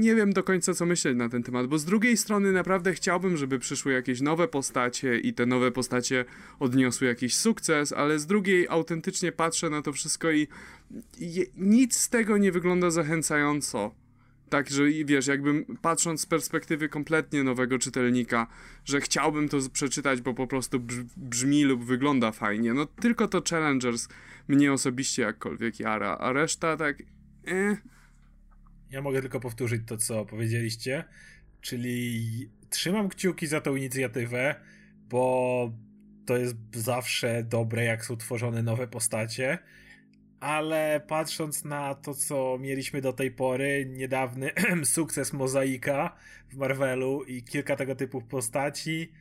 Nie wiem do końca, co myśleć na ten temat, bo z drugiej strony naprawdę chciałbym, żeby przyszły jakieś nowe postacie i te nowe postacie odniosły jakiś sukces, ale z drugiej autentycznie patrzę na to wszystko i nic z tego nie wygląda zachęcająco. Tak, że wiesz, jakbym patrząc z perspektywy kompletnie nowego czytelnika, że chciałbym to przeczytać, bo po prostu brzmi lub wygląda fajnie. No tylko to Challengers mnie osobiście jakkolwiek jara, a reszta tak... Ja mogę tylko powtórzyć to, co powiedzieliście, czyli trzymam kciuki za tą inicjatywę, bo to jest zawsze dobre, jak są tworzone nowe postacie, ale patrząc na to, co mieliśmy do tej pory, niedawny sukces Mozaika w Marvelu i kilka tego typu postaci,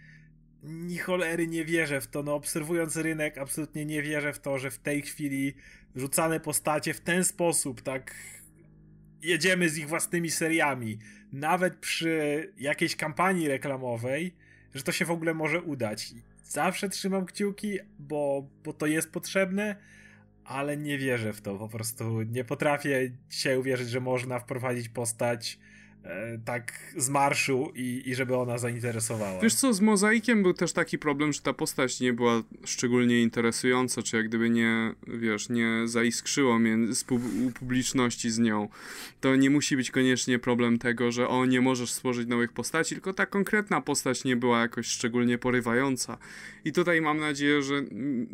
ni cholery nie wierzę w to. No, obserwując rynek, absolutnie nie wierzę w to, że w tej chwili rzucane postacie w ten sposób, tak... jedziemy z ich własnymi seriami, nawet przy jakiejś kampanii reklamowej, że to się w ogóle może udać. Zawsze trzymam kciuki, bo to jest potrzebne, ale nie wierzę w to, po prostu nie potrafię dzisiaj uwierzyć, że można wprowadzić postać tak z marszu i żeby ona zainteresowała. Wiesz co, z Mozaikiem był też taki problem, że ta postać nie była szczególnie interesująca, czy jak gdyby nie, wiesz, nie zaiskrzyło u publiczności z nią. To nie musi być koniecznie problem tego, że nie możesz stworzyć nowych postaci, tylko ta konkretna postać nie była jakoś szczególnie porywająca. I tutaj mam nadzieję, że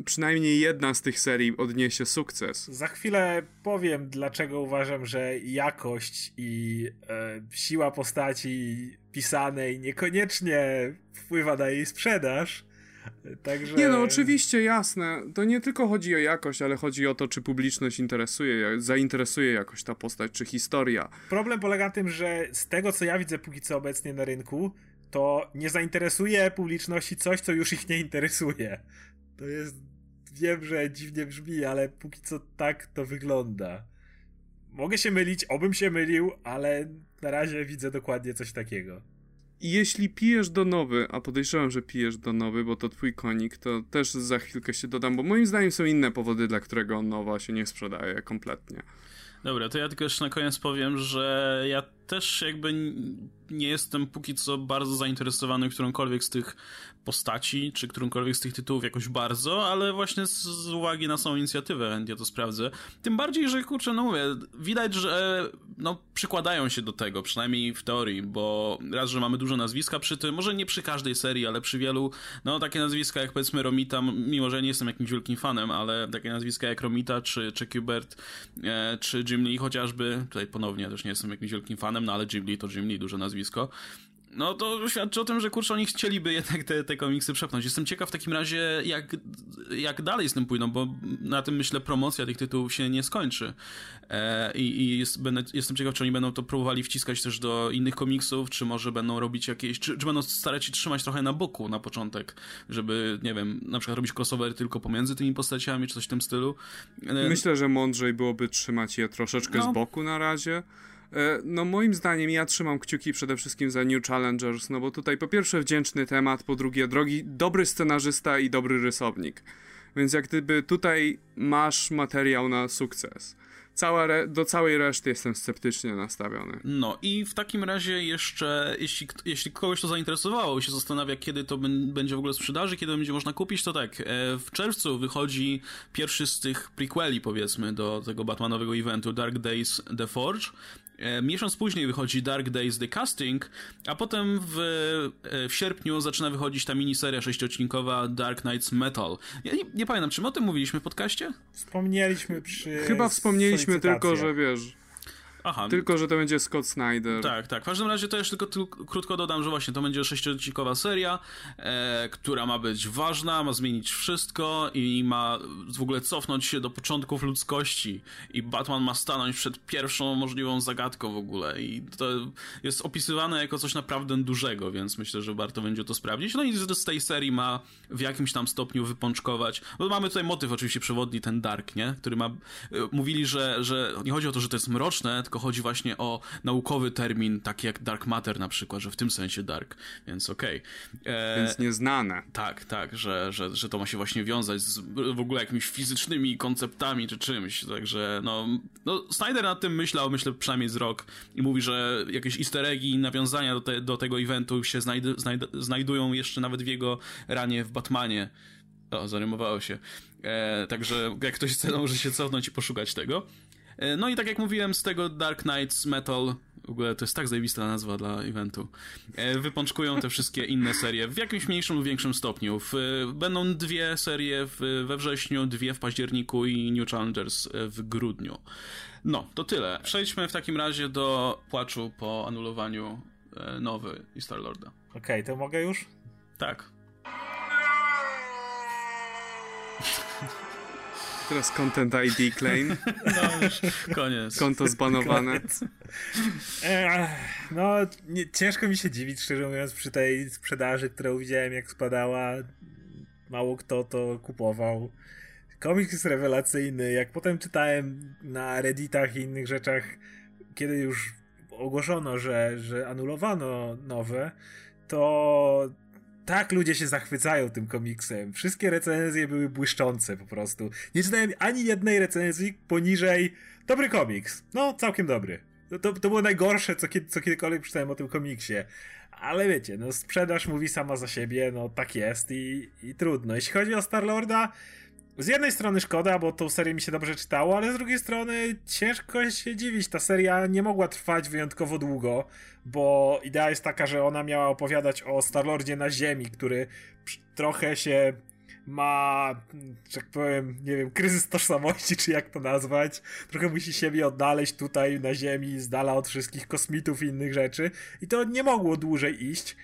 przynajmniej jedna z tych serii odniesie sukces. Za chwilę powiem, dlaczego uważam, że jakość i siła postaci pisanej niekoniecznie wpływa na jej sprzedaż. Także... Nie no, oczywiście, jasne. To nie tylko chodzi o jakość, ale chodzi o to, czy publiczność zainteresuje jakoś ta postać, czy historia. Problem polega na tym, że z tego, co ja widzę póki co obecnie na rynku, to nie zainteresuje publiczności coś, co już ich nie interesuje. To jest... Wiem, że dziwnie brzmi, ale póki co tak to wygląda. Mogę się mylić, obym się mylił, ale na razie widzę dokładnie coś takiego. Jeśli pijesz do nowy, a podejrzewam, że pijesz do nowy, bo to twój konik, to też za chwilkę się dodam, bo moim zdaniem są inne powody, dla którego nowa się nie sprzedaje kompletnie. Dobra, to ja tylko jeszcze na koniec powiem, że ja też jakby nie jestem póki co bardzo zainteresowany którąkolwiek z tych postaci, czy którąkolwiek z tych tytułów jakoś bardzo, ale właśnie z uwagi na samą inicjatywę chętnie to sprawdzę. Tym bardziej, że kurczę, no mówię, widać, że no przykładają się do tego, przynajmniej w teorii, bo raz, że mamy dużo nazwiska przy tym, może nie przy każdej serii, ale przy wielu, no takie nazwiska jak powiedzmy Romita, mimo że nie jestem jakimś wielkim fanem, ale takie nazwiska jak Romita, czy Kubert, czy Jim Lee chociażby, tutaj ponownie też nie jestem jakimś wielkim fanem, no ale Jim Lee to Jim Lee, duże nazwisko. No to świadczy o tym, że kurczę, oni chcieliby jednak te komiksy przepchnąć. Jestem ciekaw w takim razie, jak dalej z tym pójdą, bo na tym myślę promocja tych tytułów się nie skończy. Jestem ciekaw, czy oni będą to próbowali wciskać też do innych komiksów, czy może będą robić jakieś, czy będą starać się trzymać trochę na boku na początek, żeby, nie wiem, na przykład robić crossover tylko pomiędzy tymi postaciami, czy coś w tym stylu. Myślę, że mądrzej byłoby trzymać je troszeczkę z boku na razie. No moim zdaniem ja trzymam kciuki przede wszystkim za New Challengers, no bo tutaj po pierwsze wdzięczny temat, po drugie dobry scenarzysta i dobry rysownik. Więc jak gdyby tutaj masz materiał na sukces. Do całej reszty jestem sceptycznie nastawiony. No i w takim razie jeszcze, jeśli kogoś to zainteresowało i się zastanawia, kiedy to będzie w ogóle sprzedaży, kiedy będzie można kupić, to tak, w czerwcu wychodzi pierwszy z tych prequeli, powiedzmy, do tego Batmanowego eventu, Dark Days The Forge. Miesiąc później wychodzi Dark Days The Casting, a potem w sierpniu zaczyna wychodzić ta miniseria 6-odcinkowa Dark Knights Metal. Ja nie pamiętam, czy my o tym mówiliśmy w podcaście? Wspomnieliśmy przy... Chyba wspomnieliśmy, tylko że wiesz... Aha. Tylko że to będzie Scott Snyder. Tak. W każdym razie to jeszcze tylko krótko dodam, że właśnie to będzie 6-odcinkowa seria, która ma być ważna, ma zmienić wszystko i ma w ogóle cofnąć się do początków ludzkości. I Batman ma stanąć przed pierwszą możliwą zagadką w ogóle. I to jest opisywane jako coś naprawdę dużego, więc myślę, że warto będzie to sprawdzić. No i z tej serii ma w jakimś tam stopniu wypączkować. Bo mamy tutaj motyw oczywiście przewodni, ten Dark, nie? Który ma... Mówili, że nie chodzi o to, że to jest mroczne, tylko chodzi właśnie o naukowy termin, taki jak Dark Matter na przykład, że w tym sensie dark, więc okej. Więc nieznane. Tak, że to ma się właśnie wiązać z w ogóle jakimiś fizycznymi konceptami czy czymś, także no Snyder nad tym myślał, myślę przynajmniej z rok i mówi, że jakieś easter eggi i nawiązania do tego eventu się znajdują jeszcze nawet w jego ranie w Batmanie. O, zarymowało się. Także jak ktoś chce, może się cofnąć i poszukać tego. No i tak jak mówiłem, z tego Dark Knights Metal, w ogóle to jest tak zajebista nazwa dla eventu, wypączkują te wszystkie inne serie w jakimś mniejszym lub większym stopniu. Będą dwie serie we wrześniu, dwie w październiku i New Challengers w grudniu. No, to tyle. Przejdźmy w takim razie do płaczu po anulowaniu Nowy i Star-Lorda. Okej, to mogę już? Tak. Teraz Content ID claim. No już, koniec. Konto zbanowane. Koniec. No, ciężko mi się dziwić, szczerze mówiąc, przy tej sprzedaży, którą widziałem, jak spadała. Mało kto to kupował. Komiks jest rewelacyjny. Jak potem czytałem na Redditach i innych rzeczach, kiedy już ogłoszono, że anulowano Nowe, to... Tak ludzie się zachwycają tym komiksem. Wszystkie recenzje były błyszczące po prostu. Nie czytałem ani jednej recenzji poniżej dobry komiks. No, całkiem dobry. To było najgorsze, co kiedykolwiek czytałem o tym komiksie. Ale wiecie, no sprzedaż mówi sama za siebie, no tak jest i trudno. Jeśli chodzi o Star-Lorda, z jednej strony szkoda, bo tą serię mi się dobrze czytało, ale z drugiej strony ciężko się dziwić. Ta seria nie mogła trwać wyjątkowo długo, bo idea jest taka, że ona miała opowiadać o Star-Lordzie na Ziemi, który trochę się ma, że tak powiem, nie wiem, kryzys tożsamości, czy jak to nazwać. Trochę musi siebie odnaleźć tutaj na Ziemi, z dala od wszystkich kosmitów i innych rzeczy. I to nie mogło dłużej iść.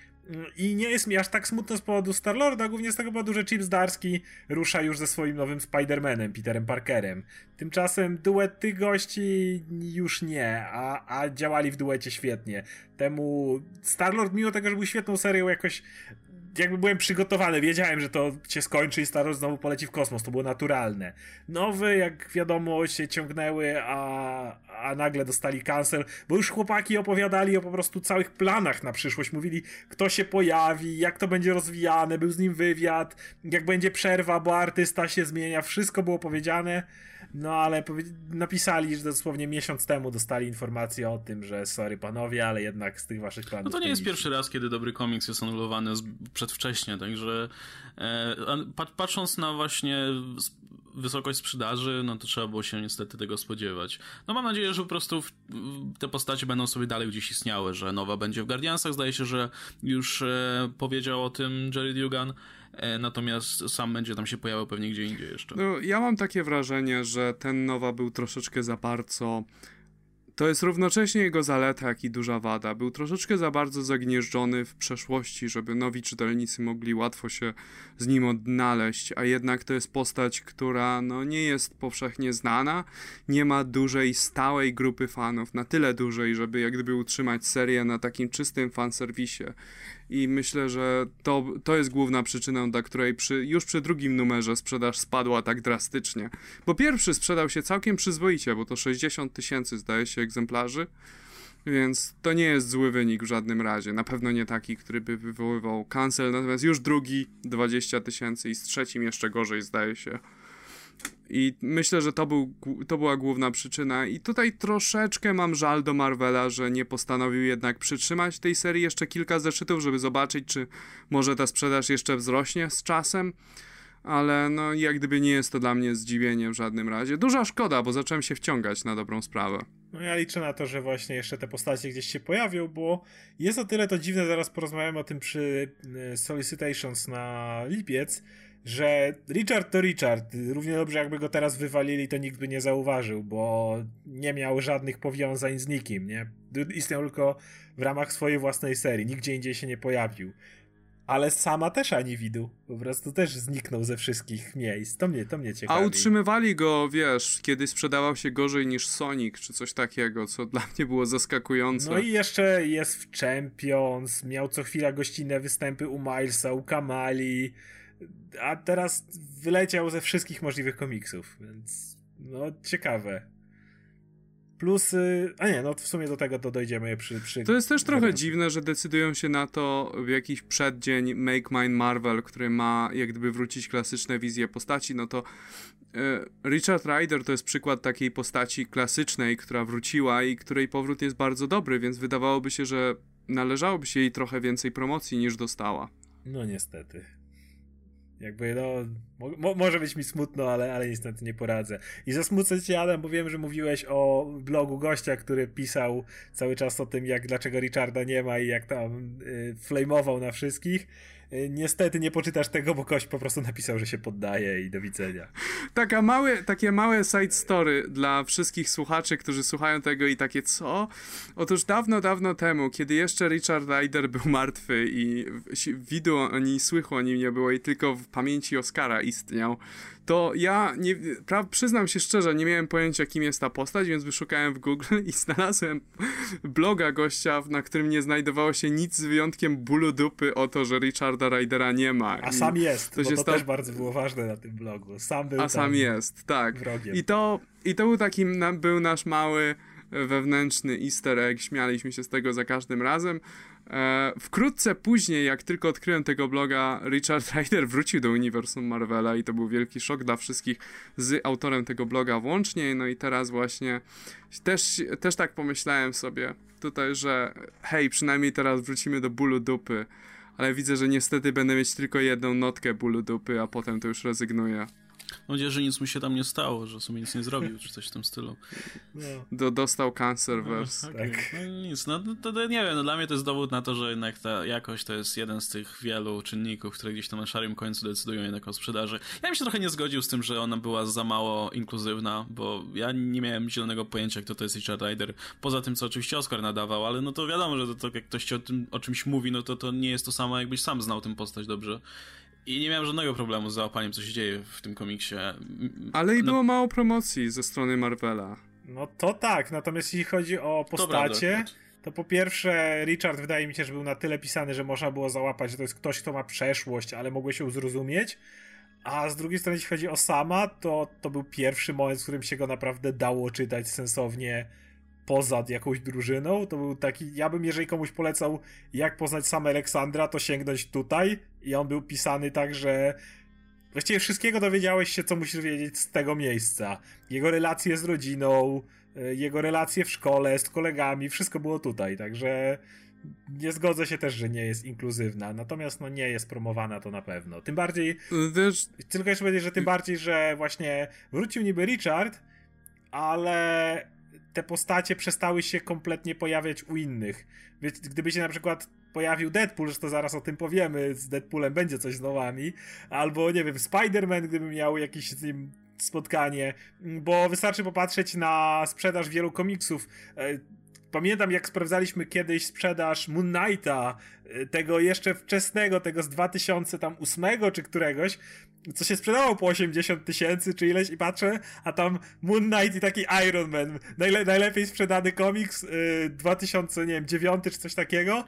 I nie jest mi aż tak smutno z powodu Star-Lorda, głównie z tego powodu, że Chip Zdarsky rusza już ze swoim nowym Spider-Manem, Peterem Parkerem. Tymczasem duet tych gości już nie, a działali w duecie świetnie. Temu Star-Lord, mimo tego, że był świetną serią, jakoś jakby byłem przygotowany, wiedziałem, że to się skończy i Star Wars znowu poleci w kosmos, to było naturalne. Nowy, jak wiadomo, się ciągnęły, a nagle dostali cancel, bo już chłopaki opowiadali o po prostu całych planach na przyszłość, mówili, kto się pojawi, jak to będzie rozwijane, był z nim wywiad, jak będzie przerwa, bo artysta się zmienia, wszystko było powiedziane, no ale napisali, że dosłownie miesiąc temu dostali informację o tym, że sorry panowie, ale jednak z tych waszych planów... No to nie jest pierwszy raz, kiedy dobry komiks jest anulowany przedwcześnie, także patrząc na właśnie wysokość sprzedaży, no to trzeba było się niestety tego spodziewać. No mam nadzieję, że po prostu te postacie będą sobie dalej gdzieś istniały, że Nowa będzie w Guardiansach, zdaje się, że już powiedział o tym Jerry Dugan, natomiast sam będzie tam się pojawiał pewnie gdzie indziej jeszcze. No, ja mam takie wrażenie, że ten Nowa był troszeczkę za bardzo... To jest równocześnie jego zaleta, jak i duża wada. Był troszeczkę za bardzo zagnieżdżony w przeszłości, żeby nowi czytelnicy mogli łatwo się z nim odnaleźć, a jednak to jest postać, która no, nie jest powszechnie znana, nie ma dużej, stałej grupy fanów, na tyle dużej, żeby jak gdyby utrzymać serię na takim czystym fanserwisie. I myślę, że to jest główna przyczyna, dla której już przy drugim numerze sprzedaż spadła tak drastycznie. Bo pierwszy sprzedał się całkiem przyzwoicie, bo to 60,000 zdaje się egzemplarzy, więc to nie jest zły wynik w żadnym razie. Na pewno nie taki, który by wywoływał cancel, natomiast już drugi 20,000 i z trzecim jeszcze gorzej zdaje się. I myślę, że to była główna przyczyna i tutaj troszeczkę mam żal do Marvela, że nie postanowił jednak przytrzymać tej serii jeszcze kilka zeszytów, żeby zobaczyć, czy może ta sprzedaż jeszcze wzrośnie z czasem, ale no jak gdyby nie jest to dla mnie zdziwienie w żadnym razie. Duża szkoda, bo zacząłem się wciągać na dobrą sprawę. No ja liczę na to, że właśnie jeszcze te postacie gdzieś się pojawią, bo jest o tyle to dziwne, zaraz porozmawiamy o tym przy Solicitations na lipiec, że Richard to Richard, równie dobrze jakby go teraz wywalili, to nikt by nie zauważył, bo nie miał żadnych powiązań z nikim, nie? Istniał tylko w ramach swojej własnej serii, nigdzie indziej się nie pojawił. Ale sama też ani widu, po prostu też zniknął ze wszystkich miejsc, to mnie ciekawi. A utrzymywali go, wiesz, kiedy sprzedawał się gorzej niż Sonic, czy coś takiego, co dla mnie było zaskakujące. No i jeszcze jest w Champions, miał co chwila gościnne występy u Milesa, u Kamali, a teraz wyleciał ze wszystkich możliwych komiksów, więc no ciekawe. Plus, a nie, no w sumie do tego to dojdziemy przy... To jest też trochę dziwne, że decydują się na to w jakiś przeddzień Make Mine Marvel, który ma jak gdyby wrócić klasyczne wizje postaci, no to Richard Rider to jest przykład takiej postaci klasycznej, która wróciła i której powrót jest bardzo dobry, więc wydawałoby się, że należałoby się jej trochę więcej promocji niż dostała. No niestety. Jakby no, może być mi smutno, ale niestety nie poradzę. I zasmucę cię, Adam, bo wiem, że mówiłeś o blogu gościa, który pisał cały czas o tym, jak dlaczego Richarda nie ma i jak tam flameował na wszystkich. Niestety nie poczytasz tego, bo ktoś po prostu napisał, że się poddaje i do widzenia. Takie małe side story dla wszystkich słuchaczy, którzy słuchają tego i takie co? Otóż dawno, dawno temu, kiedy jeszcze Richard Rider był martwy i widu ani słychu o nim nie było i tylko w pamięci Oscara istniał, to ja przyznam się szczerze, nie miałem pojęcia, kim jest ta postać, więc wyszukałem w Google i znalazłem bloga gościa, na którym nie znajdowało się nic z wyjątkiem bólu dupy o to, że Richarda Ridera nie ma. A sam jest, bo to też bardzo było ważne na tym blogu. Sam był. A sam jest, tak. Wrogiem. I to był taki był nasz mały wewnętrzny easter egg, śmialiśmy się z tego za każdym razem. Wkrótce później, jak tylko odkryłem tego bloga, Richard Rider wrócił do uniwersum Marvela i to był wielki szok dla wszystkich z autorem tego bloga włącznie, no i teraz właśnie też tak pomyślałem sobie tutaj, że hej, przynajmniej teraz wrócimy do bólu dupy, ale widzę, że niestety będę mieć tylko jedną notkę bólu dupy, a potem to już rezygnuję. Mam nadzieję, że nic mu się tam nie stało, że sobie nic nie zrobił, czy coś w tym stylu. No. Dostał cancer verse. Okay. Tak. No nic, to nie wiem, dla mnie to jest dowód na to, że jednak ta jakość to jest jeden z tych wielu czynników, które gdzieś tam na szarym końcu decydują jednak o sprzedaży. Ja bym się trochę nie zgodził z tym, że ona była za mało inkluzywna, bo ja nie miałem zielonego pojęcia, kto to jest Richard Rider, poza tym, co oczywiście Oscar nadawał, ale no to wiadomo, że to jak ktoś ci o czymś mówi, no to nie jest to samo, jakbyś sam znał tę postać dobrze. I nie miałem żadnego problemu z załapaniem, co się dzieje w tym komiksie. Ale i było mało promocji ze strony Marvela. No to tak, natomiast jeśli chodzi o postacie, to po pierwsze Richard wydaje mi się, że był na tyle pisany, że można było załapać, że to jest ktoś, kto ma przeszłość, ale mogłeś ją zrozumieć. A z drugiej strony, jeśli chodzi o Sama, to był pierwszy moment, w którym się go naprawdę dało czytać sensownie poza jakąś drużyną. To był taki, ja bym jeżeli komuś polecał, jak poznać Sama Aleksandra, to sięgnąć tutaj. I on był pisany tak, że właściwie wszystkiego dowiedziałeś się, co musisz wiedzieć z tego miejsca. Jego relacje z rodziną, jego relacje w szkole, z kolegami, wszystko było tutaj, także nie zgodzę się też, że nie jest inkluzywna, natomiast no nie jest promowana to na pewno. Tym bardziej, tylko jeszcze powiedzieć, że tym bardziej, że właśnie wrócił niby Richard, ale te postacie przestały się kompletnie pojawiać u innych. Gdyby się na przykład pojawił Deadpool, że to zaraz o tym powiemy, z Deadpoolem będzie coś z nowami, albo nie wiem, Spider-Man, gdyby miał jakiś z nim spotkanie, bo wystarczy popatrzeć na sprzedaż wielu komiksów. Pamiętam, jak sprawdzaliśmy kiedyś sprzedaż Moon Knighta, tego jeszcze wczesnego, tego z 2008 czy któregoś, co się sprzedało po 80 000 czy ileś, i patrzę, a tam Moon Knight i taki Iron Man, najlepiej sprzedany komiks 2009 czy coś takiego,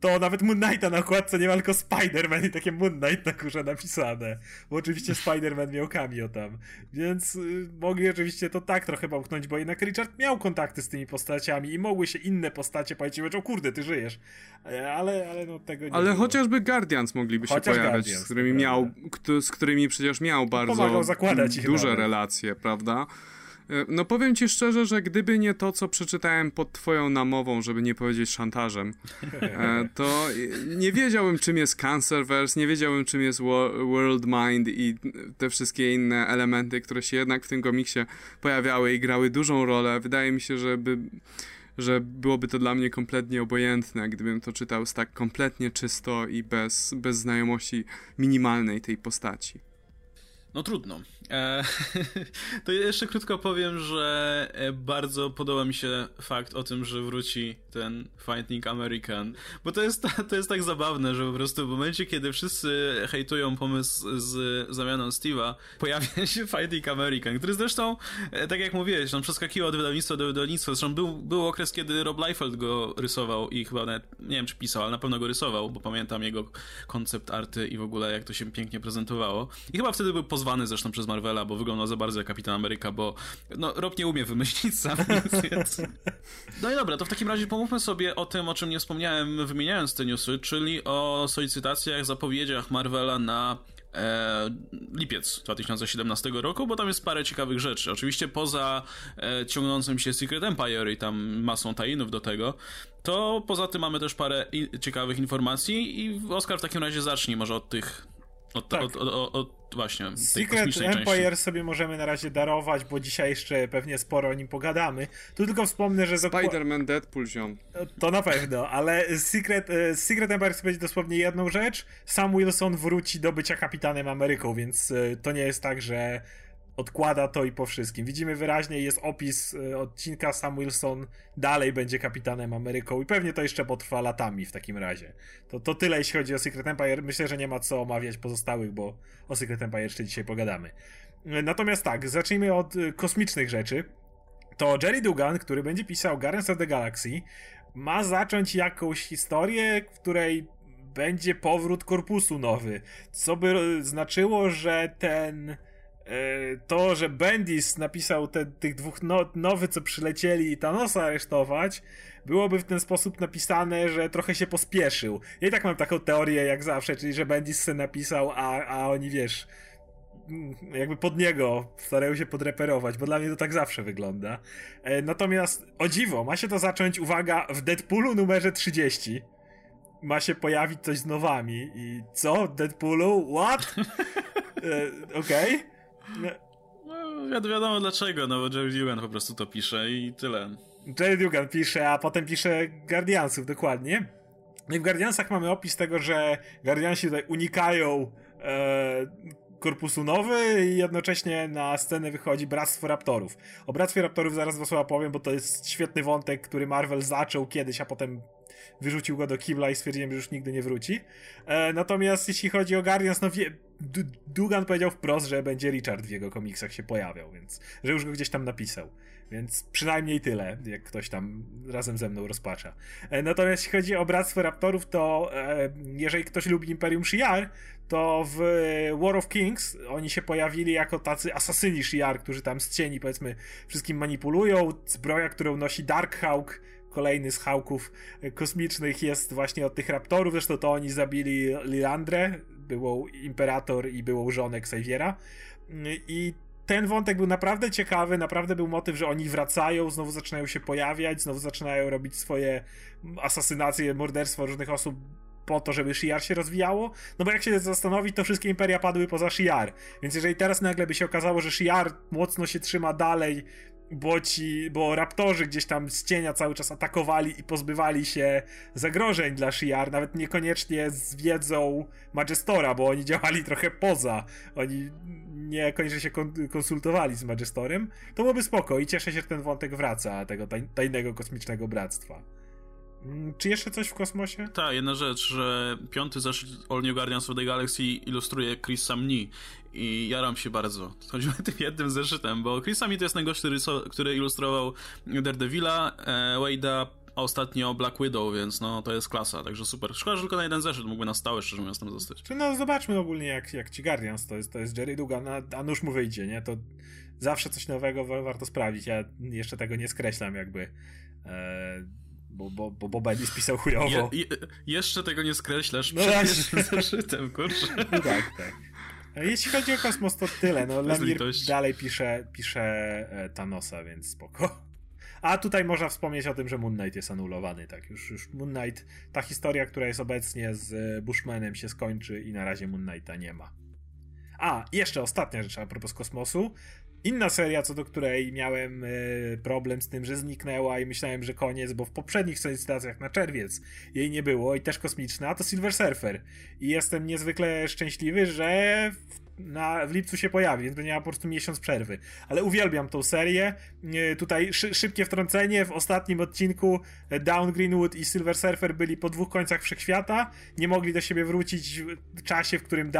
to nawet Moon Knighta na okładce nie ma, tylko Spider-Man i takie Moon Knight na górze napisane. Bo oczywiście Spider-Man miał cameo tam. Więc mogli oczywiście to tak trochę połknąć, bo jednak Richard miał kontakty z tymi postaciami i mogły się inne postacie powiedzieć, o kurde, ty żyjesz. Ale no tego nie. Ale było. Chociażby Guardians mogliby się pojawiać, Guardians, z którymi miał, z którymi przecież miał bardzo duże relacje, prawda? No powiem ci szczerze, że gdyby nie to, co przeczytałem pod twoją namową, żeby nie powiedzieć szantażem, to nie wiedziałbym, czym jest Cancerverse, nie wiedziałbym, czym jest World Mind i te wszystkie inne elementy, które się jednak w tym komiksie pojawiały i grały dużą rolę. Wydaje mi się, że byłoby to dla mnie kompletnie obojętne, gdybym to czytał tak kompletnie czysto i bez znajomości minimalnej tej postaci. No trudno. To jeszcze krótko powiem, że bardzo podoba mi się fakt o tym, że wróci ten Fighting American, bo to jest tak zabawne, że po prostu w momencie, kiedy wszyscy hejtują pomysł z zamianą Steve'a, pojawia się Fighting American, który zresztą, tak jak mówiłeś, on przeskakiwał od wydawnictwa do wydawnictwa, zresztą był okres, kiedy Rob Liefeld go rysował i chyba nawet, nie wiem czy pisał, ale na pewno go rysował, bo pamiętam jego koncept arty i w ogóle jak to się pięknie prezentowało i chyba wtedy był pozwany zresztą przez Marvela, bo wyglądał za bardzo jak Kapitan Ameryka, bo no, Rob nie umie wymyślić sam, więc... No i dobra, to w takim razie pomówmy sobie o tym, o czym nie wspomniałem, wymieniając te newsy, czyli o solicitacjach, zapowiedziach Marvela na lipiec 2017 roku, bo tam jest parę ciekawych rzeczy. Oczywiście poza ciągnącym się Secret Empire i tam masą tie-inów do tego, to poza tym mamy też parę ciekawych informacji i Oskar w takim razie zacznij może od tych... właśnie Secret Empire części sobie możemy na razie darować, bo dzisiaj jeszcze pewnie sporo o nim pogadamy. Tu tylko wspomnę, że... Spider-Man, Deadpool ziom. To na pewno, ale Secret Empire chce powiedzieć dosłownie jedną rzecz. Sam Wilson wróci do bycia Kapitanem Ameryką, więc to nie jest tak, że odkłada to i po wszystkim. Widzimy wyraźnie, jest opis odcinka, Sam Wilson dalej będzie Kapitanem Ameryką i pewnie to jeszcze potrwa latami w takim razie. To tyle, jeśli chodzi o Secret Empire. Myślę, że nie ma co omawiać pozostałych, bo o Secret Empire jeszcze dzisiaj pogadamy. Natomiast tak, zacznijmy od kosmicznych rzeczy. To Jerry Dugan, który będzie pisał Guardians of the Galaxy, ma zacząć jakąś historię, w której będzie powrót korpusu nowy, co by znaczyło, że to, że Bendis napisał tych dwóch nowych, co przylecieli i Thanosa aresztować, byłoby w ten sposób napisane, że trochę się pospieszył. Ja i tak mam taką teorię jak zawsze, czyli że Bendis se napisał, a oni, wiesz, jakby pod niego starają się podreperować, bo dla mnie to tak zawsze wygląda. Natomiast o dziwo, ma się to zacząć, uwaga, w Deadpoolu numerze 30. Ma się pojawić coś z nowami i co? Deadpoolu? What? Okej. No, wiadomo dlaczego, no bo Jerry Dugan po prostu to pisze i tyle. Jerry Dugan pisze, a potem pisze Guardiansów, dokładnie. No i w Guardiansach mamy opis tego, że Guardiansi tutaj unikają korpusu nowy i jednocześnie na scenę wychodzi Bractwo Raptorów. O Bractwie Raptorów zaraz dwa słowa powiem, bo to jest świetny wątek, który Marvel zaczął kiedyś, a potem wyrzucił go do kibla i stwierdziłem, że już nigdy nie wróci. Natomiast jeśli chodzi o Guardians, no Dugan powiedział wprost, że będzie Richard w jego komiksach się pojawiał, więc że już go gdzieś tam napisał. Więc przynajmniej tyle, jak ktoś tam razem ze mną rozpacza. Natomiast jeśli chodzi o Bractwo Raptorów, to jeżeli ktoś lubi Imperium Shi'ar, to w War of Kings oni się pojawili jako tacy asasyni Shi'ar, którzy tam z cieni, powiedzmy, wszystkim manipulują. Zbroja, którą nosi Darkhawk, kolejny z hałków kosmicznych, jest właśnie od tych raptorów. Zresztą to oni zabili Lilandrę, byłą imperator i byłą żonę Xaviera. I ten wątek był naprawdę ciekawy, naprawdę był motyw, że oni wracają, znowu zaczynają się pojawiać, znowu zaczynają robić swoje asasynacje, morderstwa różnych osób po to, żeby Shi'ar się rozwijało. No bo jak się zastanowić, to wszystkie imperia padły poza Shi'ar. Więc jeżeli teraz nagle by się okazało, że Shi'ar mocno się trzyma dalej, bo raptorzy gdzieś tam z cienia cały czas atakowali i pozbywali się zagrożeń dla Shi'ar, nawet niekoniecznie z wiedzą Majestora, bo oni działali trochę poza, oni niekoniecznie się konsultowali z Majestorem, to byłoby spoko i cieszę się, że ten wątek wraca, tego tajnego kosmicznego bractwa. Czy jeszcze coś w kosmosie? Tak, jedna rzecz, że piąty zeszyt All New Guardians of the Galaxy ilustruje Chris Samnee i jaram się bardzo. Chodzi o tym jednym zeszytem, bo Chris Samnee to jest ten gość, który ilustrował Daredevila, Wade'a, a ostatnio Black Widow, więc no to jest klasa, także super. Szkoda, że tylko na jeden zeszyt, mógłby na stałe, szczerze mówiąc, tam zostać. No zobaczmy ogólnie, jak ci Guardians, to jest Jerry Dugan, a nóż mu wyjdzie, nie? To zawsze coś nowego warto sprawdzić, ja jeszcze tego nie skreślam jakby... Bo Bendis pisał chujowo. Jeszcze tego nie skreślasz przed zeszytem, kurczę. No tak. Jeśli chodzi o kosmos, to tyle. No, Lemire dalej pisze Thanosa, więc spoko. A tutaj można wspomnieć o tym, że Moon Knight jest anulowany. Tak, już Moon Knight, ta historia, która jest obecnie z Bushmanem, się skończy i na razie Moon Knighta nie ma. A, jeszcze ostatnia rzecz a propos kosmosu. Inna seria, co do której miałem problem z tym, że zniknęła i myślałem, że koniec, bo w poprzednich solicitacjach na czerwiec jej nie było i też kosmiczna, to Silver Surfer. I jestem niezwykle szczęśliwy, że w lipcu się pojawi, więc będzie miała po prostu miesiąc przerwy. Ale uwielbiam tą serię. Tutaj szybkie wtrącenie, w ostatnim odcinku Dawn Greenwood i Silver Surfer byli po dwóch końcach wszechświata, nie mogli do siebie wrócić w czasie, w którym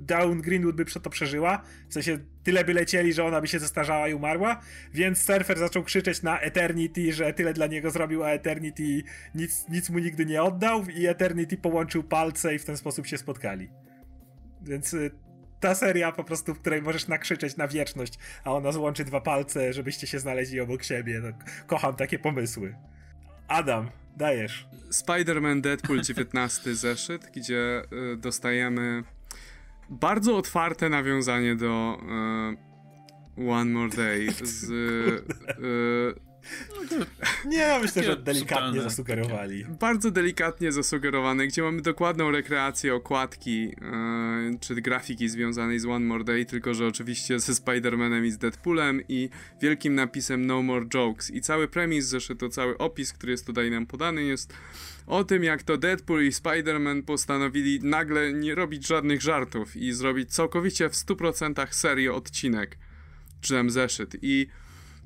Dawn Greenwood by to przeżyła, w sensie tyle by lecieli, że ona by się zestarzała i umarła, więc Surfer zaczął krzyczeć na Eternity, że tyle dla niego zrobił, a Eternity nic mu nigdy nie oddał i Eternity połączył palce i w ten sposób się spotkali. Więc ta seria po prostu, w której możesz nakrzyczeć na wieczność, a ona złączy dwa palce, żebyście się znaleźli obok siebie. No, kocham takie pomysły. Adam, dajesz. Spider-Man Deadpool 19 zeszyt, gdzie dostajemy bardzo otwarte nawiązanie do One More Day z... Nie, myślę, że delikatnie zasugerowali. Bardzo delikatnie zasugerowane, gdzie mamy dokładną rekreację okładki czy grafiki związanej z One More Day, tylko że oczywiście ze Spider-Manem i z Deadpoolem i wielkim napisem No More Jokes. I cały premis zeszytu, cały opis, który jest tutaj nam podany, jest o tym, jak to Deadpool i Spider-Man postanowili nagle nie robić żadnych żartów i zrobić całkowicie w 100% serię odcinek, czy tam zeszyt. I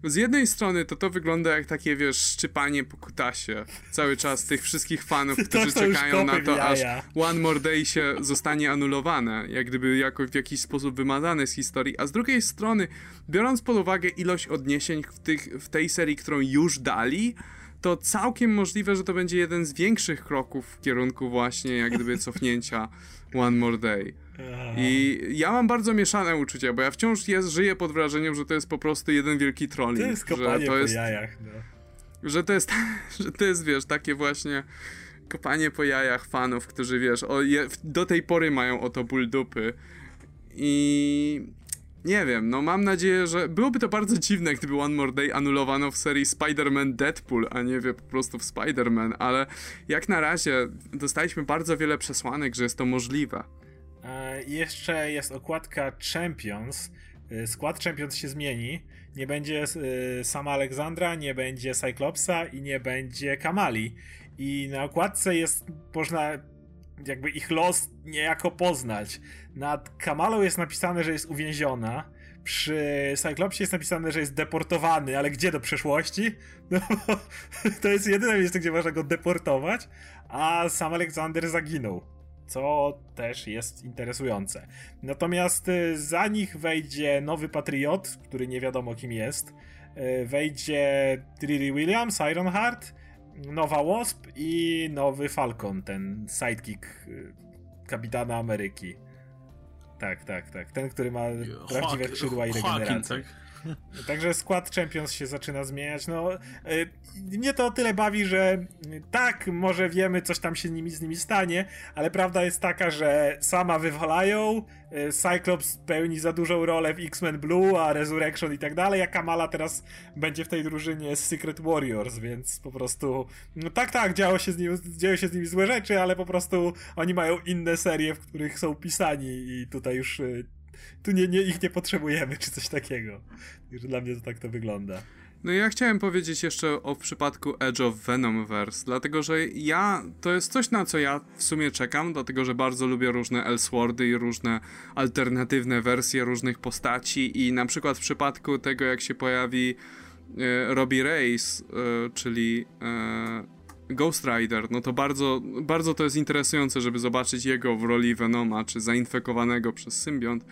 z jednej strony to wygląda jak takie, wiesz, szczypanie po kutasie cały czas tych wszystkich fanów, którzy czekają na to, aż One More Day się zostanie anulowane, jak gdyby w jakiś sposób wymazane z historii, a z drugiej strony, biorąc pod uwagę ilość odniesień w tej serii, którą już dali, to całkiem możliwe, że to będzie jeden z większych kroków w kierunku właśnie jak gdyby cofnięcia One More Day. I ja mam bardzo mieszane uczucia, bo ja wciąż żyję pod wrażeniem, że to jest po prostu jeden wielki trolling. To jest kopanie po jajach. No. Że to jest, wiesz, takie właśnie kopanie po jajach fanów, którzy, wiesz, do tej pory mają o to ból dupy. I nie wiem, no mam nadzieję, że byłoby to bardzo dziwne, gdyby One More Day anulowano w serii Spider-Man Deadpool, a nie po prostu w Spider-Man, ale jak na razie dostaliśmy bardzo wiele przesłanek, że jest to możliwe. Jeszcze jest okładka Champions. Skład Champions się zmieni. Nie będzie sama Aleksandra, nie będzie Cyclopsa i nie będzie Kamali. I na okładce jest, można jakby ich los niejako poznać. Nad Kamalą jest napisane, że jest uwięziona, przy Cyclopsie jest napisane, że jest deportowany, ale gdzie do przeszłości? No, to jest jedyne miejsce, gdzie można go deportować, a sam Aleksander zaginął, co też jest interesujące. Natomiast za nich wejdzie nowy Patriot, który nie wiadomo kim jest, wejdzie Riri Williams, Ironheart, nowa Wasp i nowy Falcon, ten sidekick Kapitana Ameryki. Tak. Ten, który ma prawdziwe skrzydła i regenerację. Także skład Champions się zaczyna zmieniać. No, mnie to o tyle bawi, że tak, może wiemy, coś tam się z nimi stanie, ale prawda jest taka, że sama wywalają, Cyclops pełni za dużą rolę w X-Men Blue, a Resurrection i tak dalej, a Kamala teraz będzie w tej drużynie z Secret Warriors, więc po prostu no tak, dzieją się z nimi złe rzeczy, ale po prostu oni mają inne serie, w których są pisani i tutaj już... Tu ich nie potrzebujemy, czy coś takiego. Dla mnie to tak to wygląda. No ja chciałem powiedzieć jeszcze o przypadku Edge of Venomverse, dlatego że to jest coś, na co ja w sumie czekam, dlatego że bardzo lubię różne Elseworldy i różne alternatywne wersje różnych postaci i na przykład w przypadku tego, jak się pojawi Robbie Reyes, czyli Ghost Rider, no to bardzo, bardzo to jest interesujące, żeby zobaczyć jego w roli Venoma, czy zainfekowanego przez symbiont.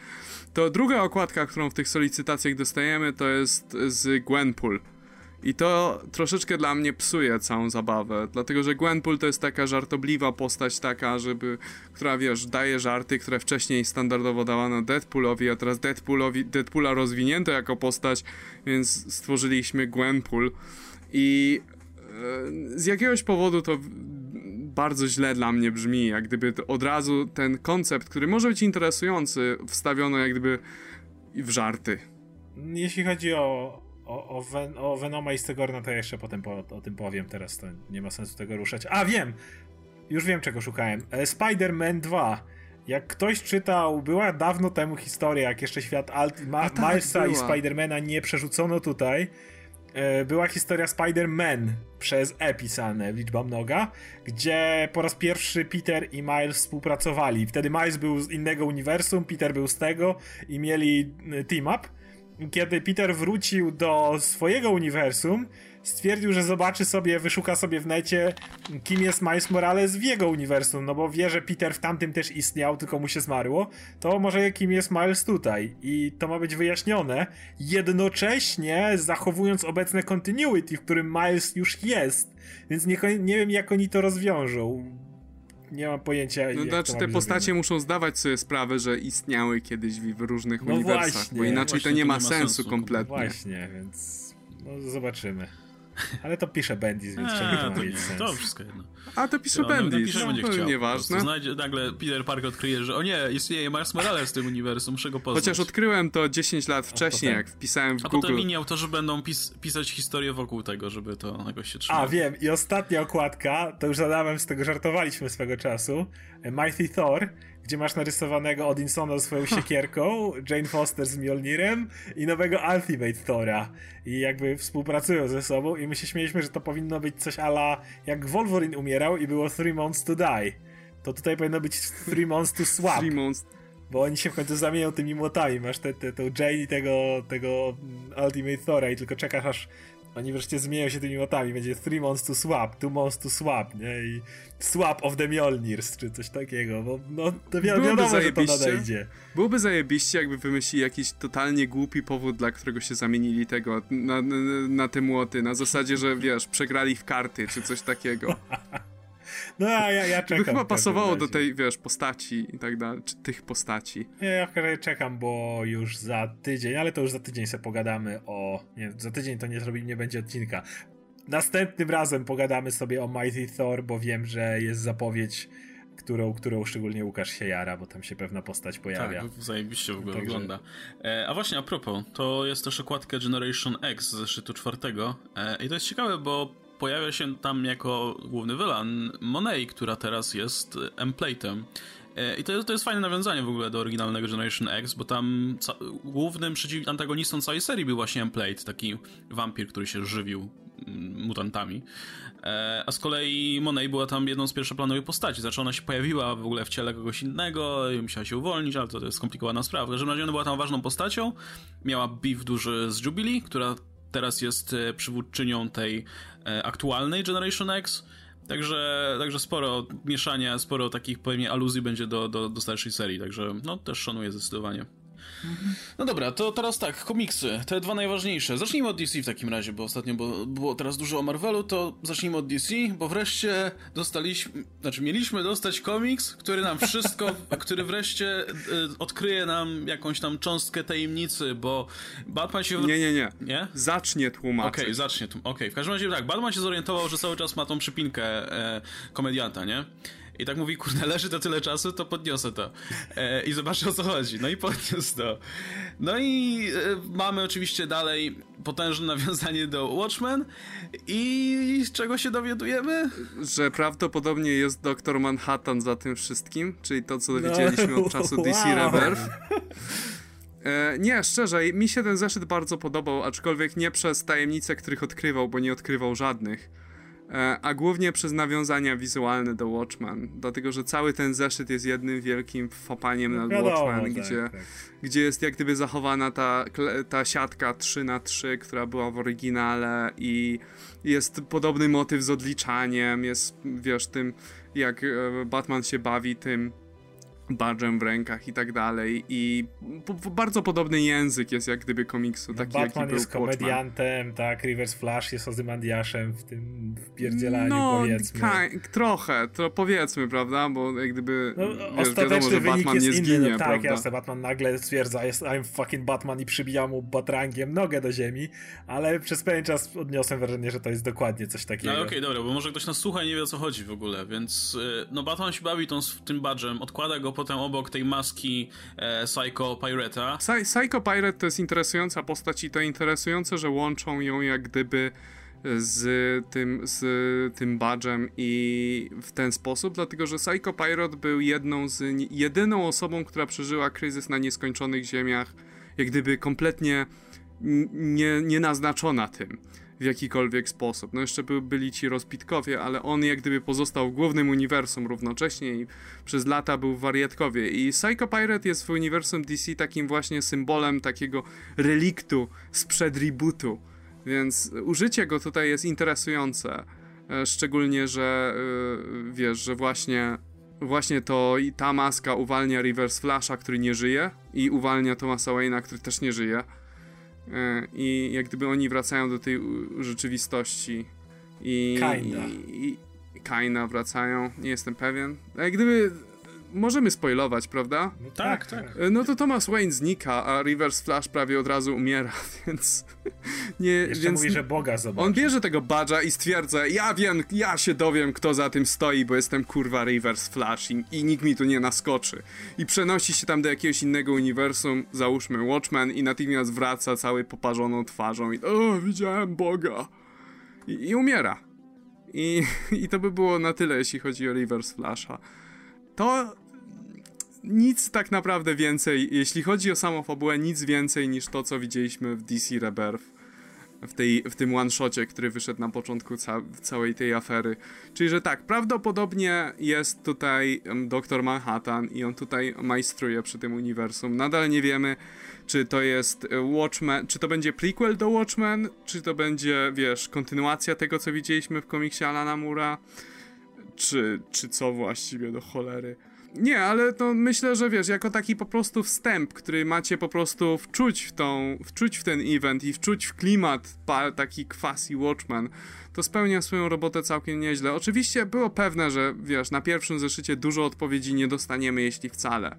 To druga okładka, którą w tych solicytacjach dostajemy, to jest z Gwenpool. I to troszeczkę dla mnie psuje całą zabawę, dlatego że Gwenpool to jest taka żartobliwa postać która wiesz, daje żarty, które wcześniej standardowo dawano Deadpoolowi, a teraz Deadpoola rozwinięto jako postać, więc stworzyliśmy Gwenpool. I z jakiegoś powodu to bardzo źle dla mnie brzmi, jak gdyby od razu ten koncept, który może być interesujący, wstawiono jak gdyby w żarty. Jeśli chodzi o Venoma i Stegorna, to ja jeszcze potem o tym powiem, teraz to nie ma sensu tego ruszać. A wiem! Już wiem, czego szukałem. Spider-Man 2. Jak ktoś czytał, była dawno temu historia, jak jeszcze świat Milesa i Spider-Mana nie przerzucono tutaj, była historia Spider-Man przez E pisane, liczba mnoga, gdzie po raz pierwszy Peter i Miles współpracowali. Wtedy Miles był z innego uniwersum, Peter był z tego i mieli team-up. Kiedy Peter wrócił do swojego uniwersum, stwierdził, że wyszuka sobie w necie, kim jest Miles Morales w jego uniwersum, no bo wie, że Peter w tamtym też istniał, tylko mu się zmarło, to może kim jest Miles tutaj i to ma być wyjaśnione, jednocześnie zachowując obecne continuity, w którym Miles już jest, więc nie wiem, jak oni to rozwiążą. Nie mam pojęcia. No jak znaczy, te postacie zrobione. Muszą zdawać sobie sprawę, że istniały kiedyś w różnych uniwersach, właśnie, bo inaczej to nie ma sensu kompletnie. Właśnie, więc no, zobaczymy. Ale to pisze Bendis, więc to nie ma sensu. To wszystko jedno. A to pisze Bendis, to nieważne. Nagle Peter Parker odkryje, że o nie, istnieje Miles Morales w tym uniwersum, muszę go poznać. Chociaż odkryłem to 10 lat wcześniej, jak wpisałem w Google. A potem inni autorzy będą pisać historię wokół tego, żeby to jakoś się trzymało. A wiem, i ostatnia okładka, to już z Adamem z tego żartowaliśmy swego czasu, Mighty Thor, gdzie masz narysowanego Odinsona swoją siekierką, Jane Foster z Mjolnirem i nowego Ultimate Thora. I jakby współpracują ze sobą i my się śmieliśmy, że to powinno być coś a la jak Wolverine umierał i było 3 months to die. To tutaj powinno być 3 months to swap. Bo oni się w końcu zamienią tymi młotami. Masz tą Jane i tego Ultimate Thora i tylko czekasz, aż oni wreszcie zmienią się tymi młotami. Będzie 3 months to swap, 2 months to swap, nie? I swap of the Mjolnirs, czy coś takiego, bo no to wiadomo, że to nadejdzie. Byłoby zajebiście, jakby wymyślili jakiś totalnie głupi powód, dla którego się zamienili tego na te młoty, na zasadzie, że wiesz, przegrali w karty, czy coś takiego. No a ja czekam. By chyba pasowało do tej, wiesz, postaci i tak dalej, czy tych postaci. Ja w każdym razie czekam, bo już za tydzień, ale to już za tydzień sobie pogadamy o... Nie, za tydzień to nie będzie odcinka. Następnym razem pogadamy sobie o Mighty Thor, bo wiem, że jest zapowiedź, którą szczególnie Łukasz się jara, bo tam się pewna postać pojawia. Tak, zajebiście w ogóle także... wygląda. A właśnie a propos, to jest też okładka Generation X z zeszytu 4. I to jest ciekawe, bo pojawia się tam jako główny wylan Monet, która teraz jest Emplatem. I to jest fajne nawiązanie w ogóle do oryginalnego Generation X, bo tam głównym antagonistą całej serii był właśnie Emplate, taki wampir, który się żywił mutantami. A z kolei Monet była tam jedną z pierwszoplanowych postaci. Znaczy ona się pojawiła w ogóle w ciele kogoś innego i musiała się uwolnić, ale to jest skomplikowana sprawa. W każdym razie ona była tam ważną postacią. Miała beef duży z Jubilee, która teraz jest przywódczynią tej aktualnej Generation X. Także sporo mieszania, sporo takich pewnie aluzji będzie do starszej serii. Także no też szanuję zdecydowanie. No dobra, to teraz tak, komiksy, te dwa najważniejsze. Zacznijmy od DC w takim razie, bo ostatnio było teraz dużo o Marvelu, to zacznijmy od DC, bo wreszcie mieliśmy dostać komiks, który nam wszystko, który wreszcie odkryje nam jakąś tam cząstkę tajemnicy, bo Batman się... Nie? Zacznie tłumaczyć. Okej, w każdym razie tak, Batman się zorientował, że cały czas ma tą przypinkę komedianta, nie? I tak mówi, kurde, leży to tyle czasu, to podniosę to. I zobaczę, o co chodzi. No i podniósł to. No i mamy oczywiście dalej potężne nawiązanie do Watchmen. I z czego się dowiadujemy? Że prawdopodobnie jest Doktor Manhattan za tym wszystkim, czyli to, co widzieliśmy od czasu DC Rebirth. Nie, szczerze, mi się ten zeszyt bardzo podobał, aczkolwiek nie przez tajemnice, których odkrywał, bo nie odkrywał żadnych. A głównie przez nawiązania wizualne do Watchmen, dlatego że cały ten zeszyt jest jednym wielkim fapaniem nad Watchmen, gdzie jest jak gdyby zachowana ta siatka 3x3, która była w oryginale, i jest podobny motyw z odliczaniem, jest, wiesz, tym jak Batman się bawi tym badżem w rękach i tak dalej, i bardzo podobny język jest jak gdyby komiksu, taki Batman jaki był jest komediantem, tak, Reverse Flash jest Ozymandiaszem w tym wpierdzielaniu, powiedzmy. Trochę, powiedzmy, prawda, bo jak gdyby, wiesz, wiadomo, że Batman nie zginie, no, tak, prawda? Jasne, Batman nagle stwierdza, jest I'm fucking Batman i przybija mu batrangiem nogę do ziemi, ale przez pewien czas odniosłem wrażenie, że to jest dokładnie coś takiego. Ale okej, dobra, bo może ktoś nas słucha i nie wie, o co chodzi w ogóle, więc no Batman się bawi tym badżem, odkłada go potem obok tej maski Psycho Pirata. Psycho Pirate to jest interesująca postać i to interesujące, że łączą ją jak gdyby z tym badżem i w ten sposób, dlatego że Psycho Pirate był jedyną osobą, która przeżyła kryzys na nieskończonych ziemiach, jak gdyby kompletnie nie naznaczona tym w jakikolwiek sposób. No jeszcze byli ci rozpitkowie, ale on jak gdyby pozostał w głównym uniwersum równocześnie i przez lata był w wariatkowie. I Psycho Pirate jest w uniwersum DC takim właśnie symbolem takiego reliktu sprzed rebootu, więc użycie go tutaj jest interesujące. Szczególnie, że wiesz, że właśnie to i ta maska uwalnia Reverse Flasha, który nie żyje, i uwalnia Thomasa Wayne'a, który też nie żyje. I jak gdyby oni wracają do tej rzeczywistości i kinda wracają, nie jestem pewien, jak gdyby możemy spoilować, prawda? No tak. No to Thomas Wayne znika, a Reverse Flash prawie od razu umiera, więc nie, jeszcze więc mówi, że Boga zobaczy. On bierze tego badża i stwierdza, ja się dowiem, kto za tym stoi, bo jestem kurwa Reverse Flash i nikt mi tu nie naskoczy. I przenosi się tam do jakiegoś innego uniwersum, załóżmy Watchmen, i natychmiast wraca cały poparzoną twarzą i widziałem Boga. I umiera. I to by było na tyle, jeśli chodzi o Reverse Flasha. To nic tak naprawdę więcej, jeśli chodzi o samą fabułę, nic więcej niż to, co widzieliśmy w DC Rebirth, w tym one-shocie, który wyszedł na początku całej tej afery. Czyli, że tak, prawdopodobnie jest tutaj Doktor Manhattan i on tutaj majstruje przy tym uniwersum. Nadal nie wiemy, czy to jest Watchmen, czy to będzie prequel do Watchmen, czy to będzie, wiesz, kontynuacja tego, co widzieliśmy w komiksie Alana Moore'a. Czy co właściwie, do cholery. Nie, ale to myślę, że wiesz, jako taki po prostu wstęp, który macie po prostu wczuć w ten event i wczuć w klimat taki kwas i Watchmen, to spełnia swoją robotę całkiem nieźle. Oczywiście było pewne, że wiesz, na pierwszym zeszycie dużo odpowiedzi nie dostaniemy, jeśli wcale.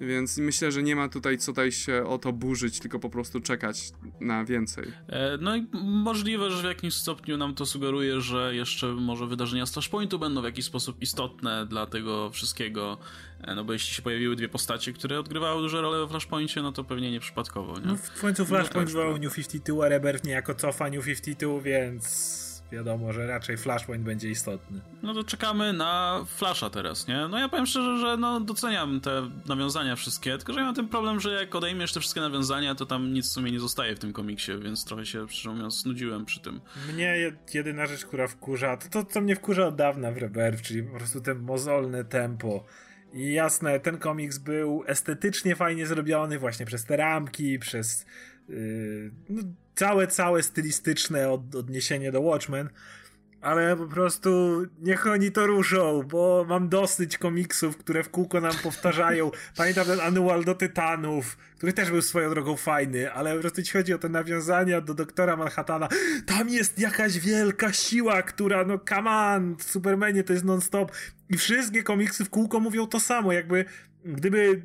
Więc myślę, że nie ma tutaj się o to burzyć, tylko po prostu czekać na więcej. No i możliwe, że w jakimś stopniu nam to sugeruje, że jeszcze może wydarzenia Flashpointu będą w jakiś sposób istotne dla tego wszystkiego, no bo jeśli się pojawiły dwie postacie, które odgrywały duże role w Flashpoincie, no to pewnie nieprzypadkowo, nie? No w końcu Flashpoint był New 52, a Rebirth niejako cofa New 52, więc... wiadomo, że raczej Flashpoint będzie istotny. No to czekamy na Flasha teraz, nie? No ja powiem szczerze, że no doceniam te nawiązania wszystkie, tylko że ja mam ten problem, że jak odejmiesz te wszystkie nawiązania, to tam nic w sumie nie zostaje w tym komiksie, więc trochę się, szczerze mówiąc, nudziłem przy tym. Mnie jedyna rzecz, która wkurza, to to, co mnie wkurza od dawna w Rebirth, czyli po prostu ten mozolne tempo. I jasne, ten komiks był estetycznie fajnie zrobiony właśnie przez te ramki, przez no, całe stylistyczne odniesienie do Watchmen, ale po prostu niech oni to ruszą, bo mam dosyć komiksów, które w kółko nam powtarzają. Pamiętam ten Annual do Tytanów, który też był swoją drogą fajny, ale po prostu jeśli chodzi o te nawiązania do Doktora Manhattana, tam jest jakaś wielka siła, która no come on, w Supermanie to jest non-stop i wszystkie komiksy w kółko mówią to samo, jakby gdyby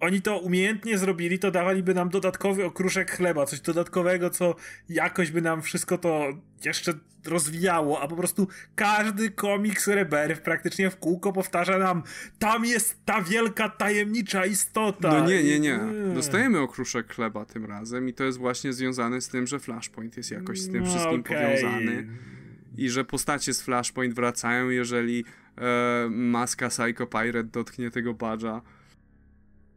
oni to umiejętnie zrobili, to dawaliby nam dodatkowy okruszek chleba, coś dodatkowego, co jakoś by nam wszystko to jeszcze rozwijało, a po prostu każdy komiks Rebirth praktycznie w kółko powtarza nam, tam jest ta wielka tajemnicza istota. No nie. Dostajemy okruszek chleba tym razem i to jest właśnie związane z tym, że Flashpoint jest jakoś z tym wszystkim powiązany i że postacie z Flashpoint wracają, jeżeli maska Psycho Pirate dotknie tego badża.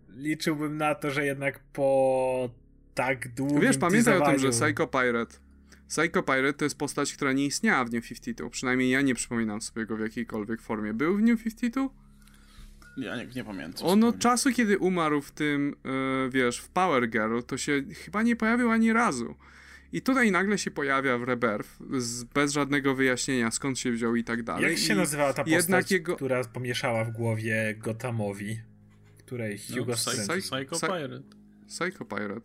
Liczyłbym na to, że jednak po tak długim... Wiesz, pamiętaj o tym, że Psycho Pirate to jest postać, która nie istniała w New 52. Przynajmniej ja nie przypominam sobie go w jakiejkolwiek formie. Był w New 52? Ja nie pamiętam. On od czasu, kiedy umarł w tym, w Power Girl, to się chyba nie pojawił ani razu. I tutaj nagle się pojawia w Rebirth, bez żadnego wyjaśnienia, skąd się wziął i tak dalej. Jak się nazywała ta postać, która pomieszała w głowie Gotamowi? Której Hugo Psycho Pirate.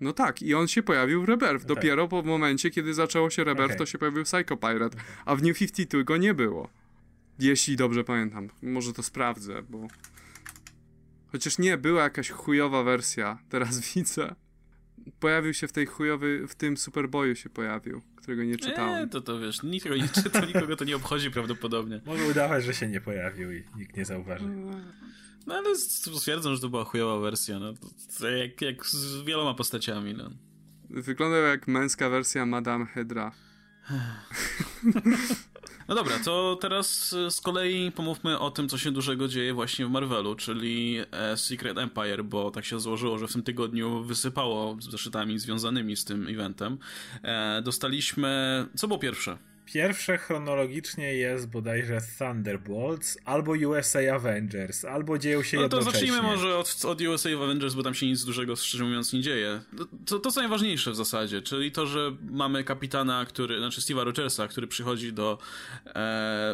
No tak, i on się pojawił w Rebirth. No dopiero tak. Po momencie, kiedy zaczęło się Rebirth, To się pojawił Psycho Pirate, a w New 52 go nie było. Jeśli dobrze pamiętam. Może to sprawdzę, bo... Chociaż nie, była jakaś chujowa wersja, teraz widzę. Pojawił się w tej w tym Superboyu się pojawił, którego nie czytałem. Nie, to wiesz, nikt go nie czyta, nikogo to nie obchodzi prawdopodobnie. Mogę udawać, że się nie pojawił i nikt nie zauważy. No ale stwierdzam, że to była chujowa wersja, no. Jak z wieloma postaciami, no. Wyglądał jak męska wersja Madame Hydra. No dobra, to teraz z kolei pomówmy o tym, co się dużego dzieje właśnie w Marvelu, czyli Secret Empire, bo tak się złożyło, że w tym tygodniu wysypało zeszytami związanymi z tym eventem. Dostaliśmy... Co było pierwsze? Pierwsze chronologicznie jest bodajże Thunderbolts, albo USA Avengers, albo dzieją się jednocześnie. No to zacznijmy może od USA Avengers, bo tam się nic dużego, szczerze mówiąc, nie dzieje. To co najważniejsze w zasadzie, czyli to, że mamy kapitana, Steve'a Rogersa, który przychodzi do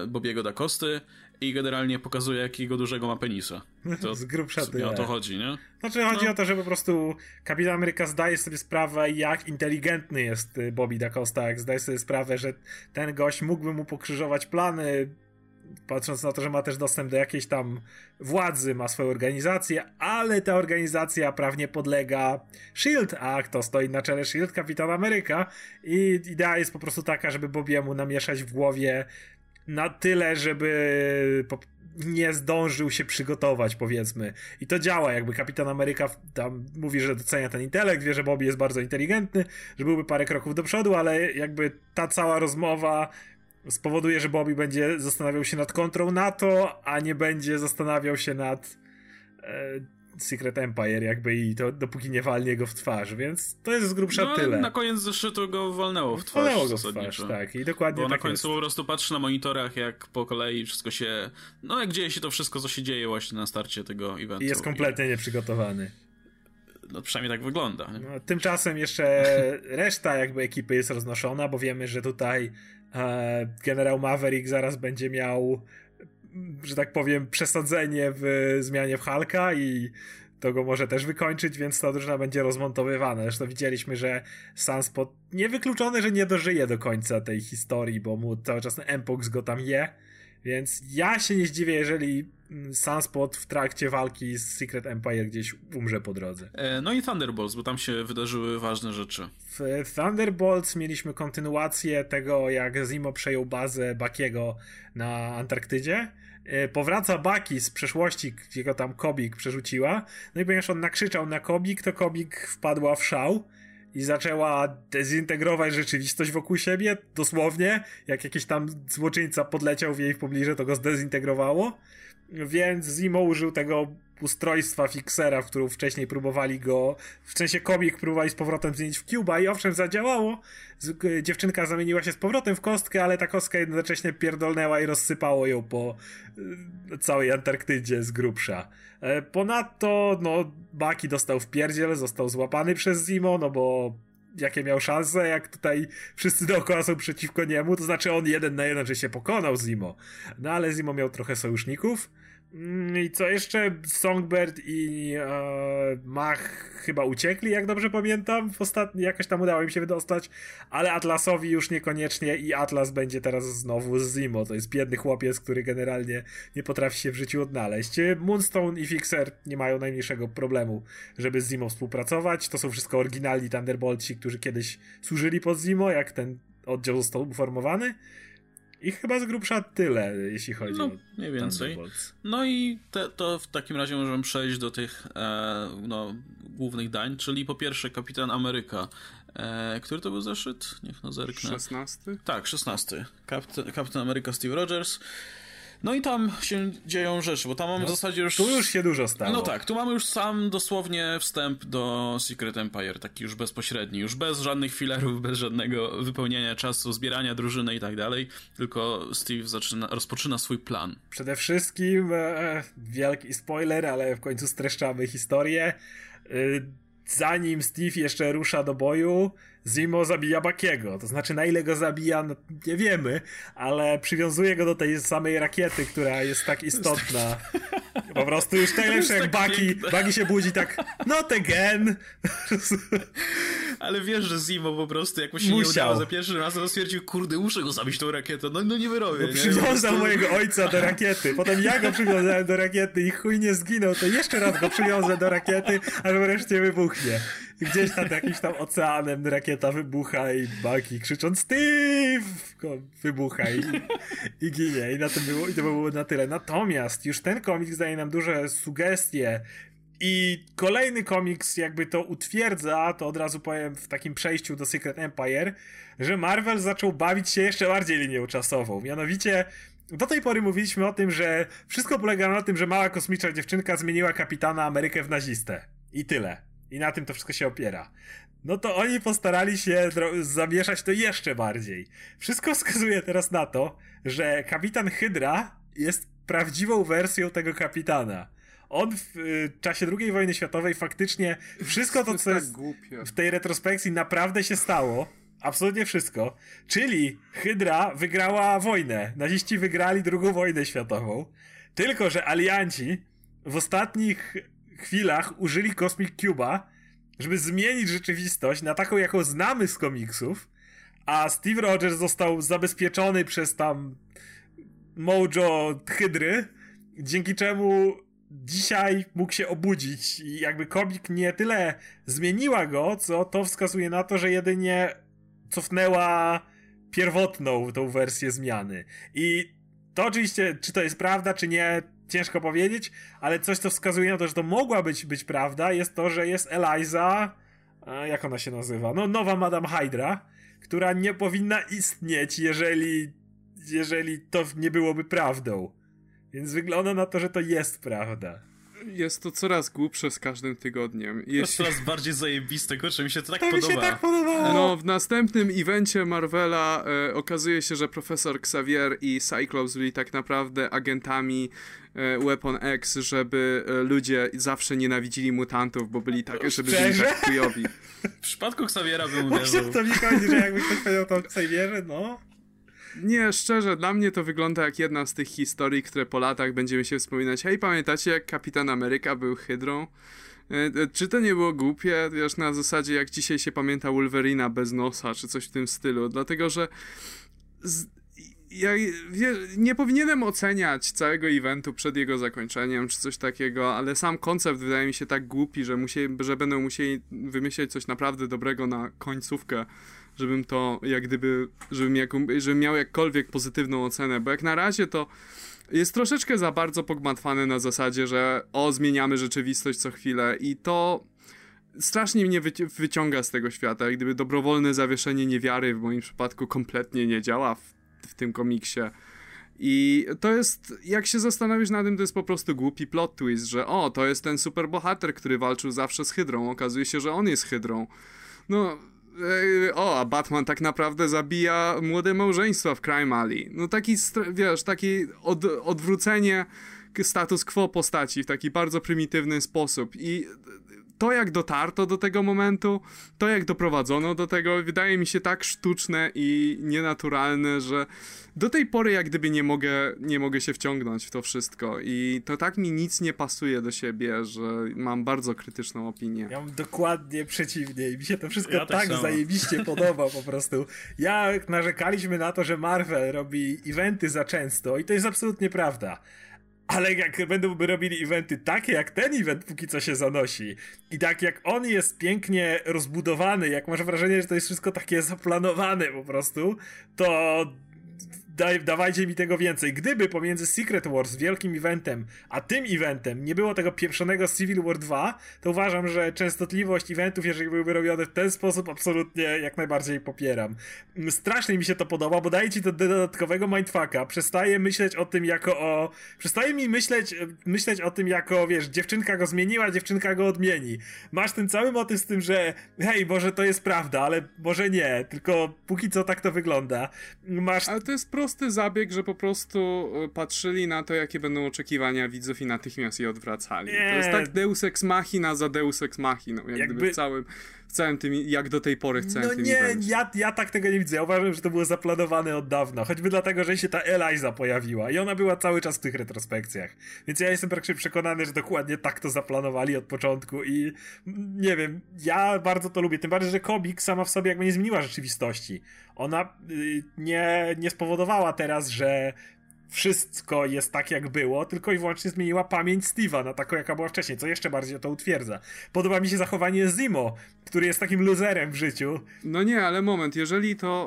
Bobiego da Costy i generalnie pokazuje, jakiego dużego ma penisa. To z grubsza tyle. O to chodzi, nie? Znaczy chodzi o to, że po prostu Kapitan Ameryka zdaje sobie sprawę, jak inteligentny jest Bobby da Costa, jak zdaje sobie sprawę, że ten gość mógłby mu pokrzyżować plany, patrząc na to, że ma też dostęp do jakiejś tam władzy, ma swoją organizację, ale ta organizacja prawnie podlega SHIELD, a kto stoi na czele SHIELD? Kapitan Ameryka. I idea jest po prostu taka, żeby Bobiemu namieszać w głowie na tyle, żeby nie zdążył się przygotować, powiedzmy. I to działa, jakby Kapitan Ameryka tam mówi, że docenia ten intelekt, wie, że Bobby jest bardzo inteligentny, że byłby parę kroków do przodu, ale jakby ta cała rozmowa spowoduje, że Bobby będzie zastanawiał się nad kontrą NATO, a nie będzie zastanawiał się nad Secret Empire jakby i to dopóki nie walnie go w twarz, więc to jest z grubsza tyle. Na koniec zeszytu go walnęło w twarz. Walnęło go w twarz, tak. I dokładnie bo tak na końcu jest. Po prostu patrzy na monitorach, jak po kolei wszystko się... No jak dzieje się to wszystko, co się dzieje właśnie na starcie tego eventu. I jest kompletnie nieprzygotowany. No przynajmniej tak wygląda. Nie? No, tymczasem jeszcze reszta jakby ekipy jest roznoszona, bo wiemy, że tutaj generał Maverick zaraz będzie miał... że tak powiem, przesadzenie w zmianie w Hulka i to go może też wykończyć, więc ta drużyna będzie rozmontowywana. Zresztą widzieliśmy, że Sunspot niewykluczony, że nie dożyje do końca tej historii, bo mu cały czas Mpox go tam je, więc ja się nie zdziwię, jeżeli Sunspot w trakcie walki z Secret Empire gdzieś umrze po drodze. No i Thunderbolts, bo tam się wydarzyły ważne rzeczy. W Thunderbolts mieliśmy kontynuację tego, jak Zemo przejął bazę Bucky'ego na Antarktydzie. Powraca Bucky z przeszłości, gdzie go tam Kobik przerzuciła. No i ponieważ on nakrzyczał na Kobik, to Kobik wpadła w szał i zaczęła dezintegrować rzeczywistość wokół siebie, dosłownie, jak jakiś tam złoczyńca podleciał w jej pobliże, to go zdezintegrowało, więc Zemo użył tego ustrojstwa fiksera, w którym wcześniej próbowali go, w sensie komik próbowali z powrotem zmienić w Cuba i owszem zadziałało, dziewczynka zamieniła się z powrotem w kostkę, ale ta kostka jednocześnie pierdolnęła i rozsypało ją po całej Antarktydzie z grubsza. Ponadto no, Bucky dostał w pierdziel, został złapany przez Zemo, no bo jakie miał szanse, jak tutaj wszyscy dookoła są przeciwko niemu, to znaczy on 1 na 1, że się pokonał Zemo, no ale Zemo miał trochę sojuszników. I co jeszcze? Songbird i Mach chyba uciekli, jak dobrze pamiętam. Jakoś tam udało im się wydostać, ale Atlasowi już niekoniecznie i Atlas będzie teraz znowu z Zemo. To jest biedny chłopiec, który generalnie nie potrafi się w życiu odnaleźć. Moonstone i Fixer nie mają najmniejszego problemu, żeby z Zemo współpracować. To są wszystko oryginalni Thunderboltsi, którzy kiedyś służyli pod Zemo, jak ten oddział został uformowany. I chyba z grubsza tyle, jeśli chodzi o mniej więcej. No i to w takim razie możemy przejść do tych głównych dań, czyli po pierwsze Kapitan Ameryka. Który to był zeszyt? Niech no zerknę. 16? Tak, 16. Kapitan Ameryka Steve Rogers. No i tam się dzieją rzeczy, bo tam mamy w zasadzie już... Tu już się dużo stało. No tak, tu mamy już sam dosłownie wstęp do Secret Empire, taki już bezpośredni, już bez żadnych filerów, bez żadnego wypełniania czasu, zbierania drużyny i tak dalej, tylko Steve rozpoczyna swój plan. Przede wszystkim, wielki spoiler, ale w końcu streszczamy historię. Zanim Steve jeszcze rusza do boju, Zemo zabija Bucky'ego, to znaczy na ile go zabija, no, nie wiemy, ale przywiązuje go do tej samej rakiety, która jest tak istotna. Po prostu już najlepsze jak tak Bucky się budzi tak, not again. Ale wiesz, że Zemo po prostu jak mu się nie udało za pierwszym razem, stwierdził, kurde, muszę go zabić tą rakietą, no nie wyrobię. No, przywiązał mojego ojca do rakiety, potem ja go przywiązałem do rakiety i chuj nie zginął, to jeszcze raz go przywiązę do rakiety, aż wreszcie wybuchnie. I gdzieś nad jakimś tam oceanem rakieta wybucha i Bucky krzycząc Steve wybucha i ginie. I to było na tyle. Natomiast już ten komiks daje nam duże sugestie i kolejny komiks jakby to utwierdza, to od razu powiem w takim przejściu do Secret Empire, że Marvel zaczął bawić się jeszcze bardziej linią czasową. Mianowicie do tej pory mówiliśmy o tym, że wszystko polegało na tym, że mała kosmiczna dziewczynka zmieniła Kapitana Amerykę w nazistę. I tyle. I na tym to wszystko się opiera. No to oni postarali się zamieszać to jeszcze bardziej. Wszystko wskazuje teraz na to, że kapitan Hydra jest prawdziwą wersją tego kapitana. On w czasie II wojny światowej faktycznie wszystko to, co jest w tej retrospekcji naprawdę się stało. Absolutnie wszystko. Czyli Hydra wygrała wojnę. Naziści wygrali II wojnę światową. Tylko że alianci w ostatnich chwilach użyli Cosmic Cuba, żeby zmienić rzeczywistość na taką, jaką znamy z komiksów, a Steve Rogers został zabezpieczony przez tam mojo Hydry, dzięki czemu dzisiaj mógł się obudzić i jakby komik nie tyle zmieniła go, co to wskazuje na to, że jedynie cofnęła pierwotną tą wersję zmiany. I to oczywiście, czy to jest prawda, czy nie, ciężko powiedzieć, ale coś, co wskazuje na to, że to mogła być prawda, jest to, że jest Eliza, jak ona się nazywa? No, nowa Madame Hydra, która nie powinna istnieć, jeżeli to nie byłoby prawdą. Więc wygląda na to, że to jest prawda. Jest to coraz głupsze z każdym tygodniem. Coraz bardziej zajebiste, kurczę, mi się to tak podoba. To mi się tak podobało. No, w następnym evencie Marvela okazuje się, że profesor Xavier i Cyclops byli tak naprawdę agentami Weapon X, żeby ludzie zawsze nienawidzili mutantów, bo byli tak, żeby byli tak chujowi. W przypadku Xaviera bym uderzył. Właśnie to mi chodzi, że jakby ktoś powiedział to o Xavierze, no... Nie, szczerze, dla mnie to wygląda jak jedna z tych historii, które po latach będziemy się wspominać. Hej, pamiętacie jak Kapitan Ameryka był Hydrą? Czy to nie było głupie? Wiesz, na zasadzie jak dzisiaj się pamięta Wolverina bez nosa, czy coś w tym stylu. Dlatego, że nie powinienem oceniać całego eventu przed jego zakończeniem, czy coś takiego, ale sam koncept wydaje mi się tak głupi, że będą musieli wymyśleć coś naprawdę dobrego na końcówkę. Żebym to, żebym miał jakkolwiek pozytywną ocenę, bo jak na razie to jest troszeczkę za bardzo pogmatwane na zasadzie, że zmieniamy rzeczywistość co chwilę i to strasznie mnie wyciąga z tego świata. Jak gdyby dobrowolne zawieszenie niewiary w moim przypadku kompletnie nie działa w tym komiksie. I to jest, jak się zastanowisz nad tym, to jest po prostu głupi plot twist, że o, to jest ten superbohater, który walczył zawsze z Hydrą, okazuje się, że on jest Hydrą. No, a Batman tak naprawdę zabija młode małżeństwa w Crime Alley. No taki, wiesz, takie odwrócenie status quo postaci w taki bardzo prymitywny sposób. I to, jak dotarto do tego momentu, to, jak doprowadzono do tego, wydaje mi się tak sztuczne i nienaturalne, że do tej pory jak gdyby nie mogę się wciągnąć w to wszystko. I to tak mi nic nie pasuje do siebie, że mam bardzo krytyczną opinię. Ja mam dokładnie przeciwnie i mi się to wszystko tak zajebiście podoba po prostu. Jak narzekaliśmy na to, że Marvel robi eventy za często i to jest absolutnie prawda. Ale jak będą robili eventy takie jak ten event póki co się zanosi i tak jak on jest pięknie rozbudowany, jak masz wrażenie, że to jest wszystko takie zaplanowane po prostu, to dawajcie mi tego więcej. Gdyby pomiędzy Secret Wars, wielkim eventem, a tym eventem nie było tego pieprzonego Civil War 2, to uważam, że częstotliwość eventów, jeżeli byłyby robione w ten sposób, absolutnie jak najbardziej popieram. Strasznie mi się to podoba, bo daje ci to dodatkowego mindfucka. Przestaję myśleć o tym jako o... Przestaję mi myśleć o tym jako, wiesz, dziewczynka go zmieniła, dziewczynka go odmieni. Masz ten cały motyw z tym, że hej, może to jest prawda, ale może nie, tylko póki co tak to wygląda. Masz... Ale to jest prosty zabieg, że po prostu patrzyli na to, jakie będą oczekiwania widzów i natychmiast je odwracali. Nie. To jest tak Deus Ex Machina za Deus Ex Machiną, jakby w całym tym, jak do tej pory chcemy tym evencie. Nie, ja tak tego nie widzę. Ja uważam, że to było zaplanowane od dawna. Choćby dlatego, że się ta Eliza pojawiła i ona była cały czas w tych retrospekcjach. Więc ja jestem praktycznie przekonany, że dokładnie tak to zaplanowali od początku i nie wiem, ja bardzo to lubię. Tym bardziej, że komik sama w sobie jakby nie zmieniła rzeczywistości. Ona nie spowodowała teraz, że wszystko jest tak jak było, tylko i wyłącznie zmieniła pamięć Steve'a na taką jaka była wcześniej, co jeszcze bardziej to utwierdza. Podoba mi się zachowanie Zimo, który jest takim luzerem w życiu. No nie, ale moment,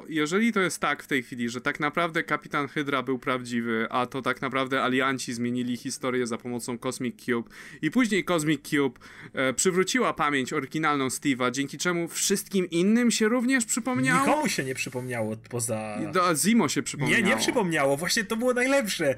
jeżeli to jest tak w tej chwili, że tak naprawdę Kapitan Hydra był prawdziwy, a to tak naprawdę alianci zmienili historię za pomocą Cosmic Cube i później Cosmic Cube przywróciła pamięć oryginalną Steve'a, dzięki czemu wszystkim innym się również przypomniało? Nikomu się nie przypomniało poza... A Zimo się przypomniało. Nie przypomniało, właśnie to było najlepsze.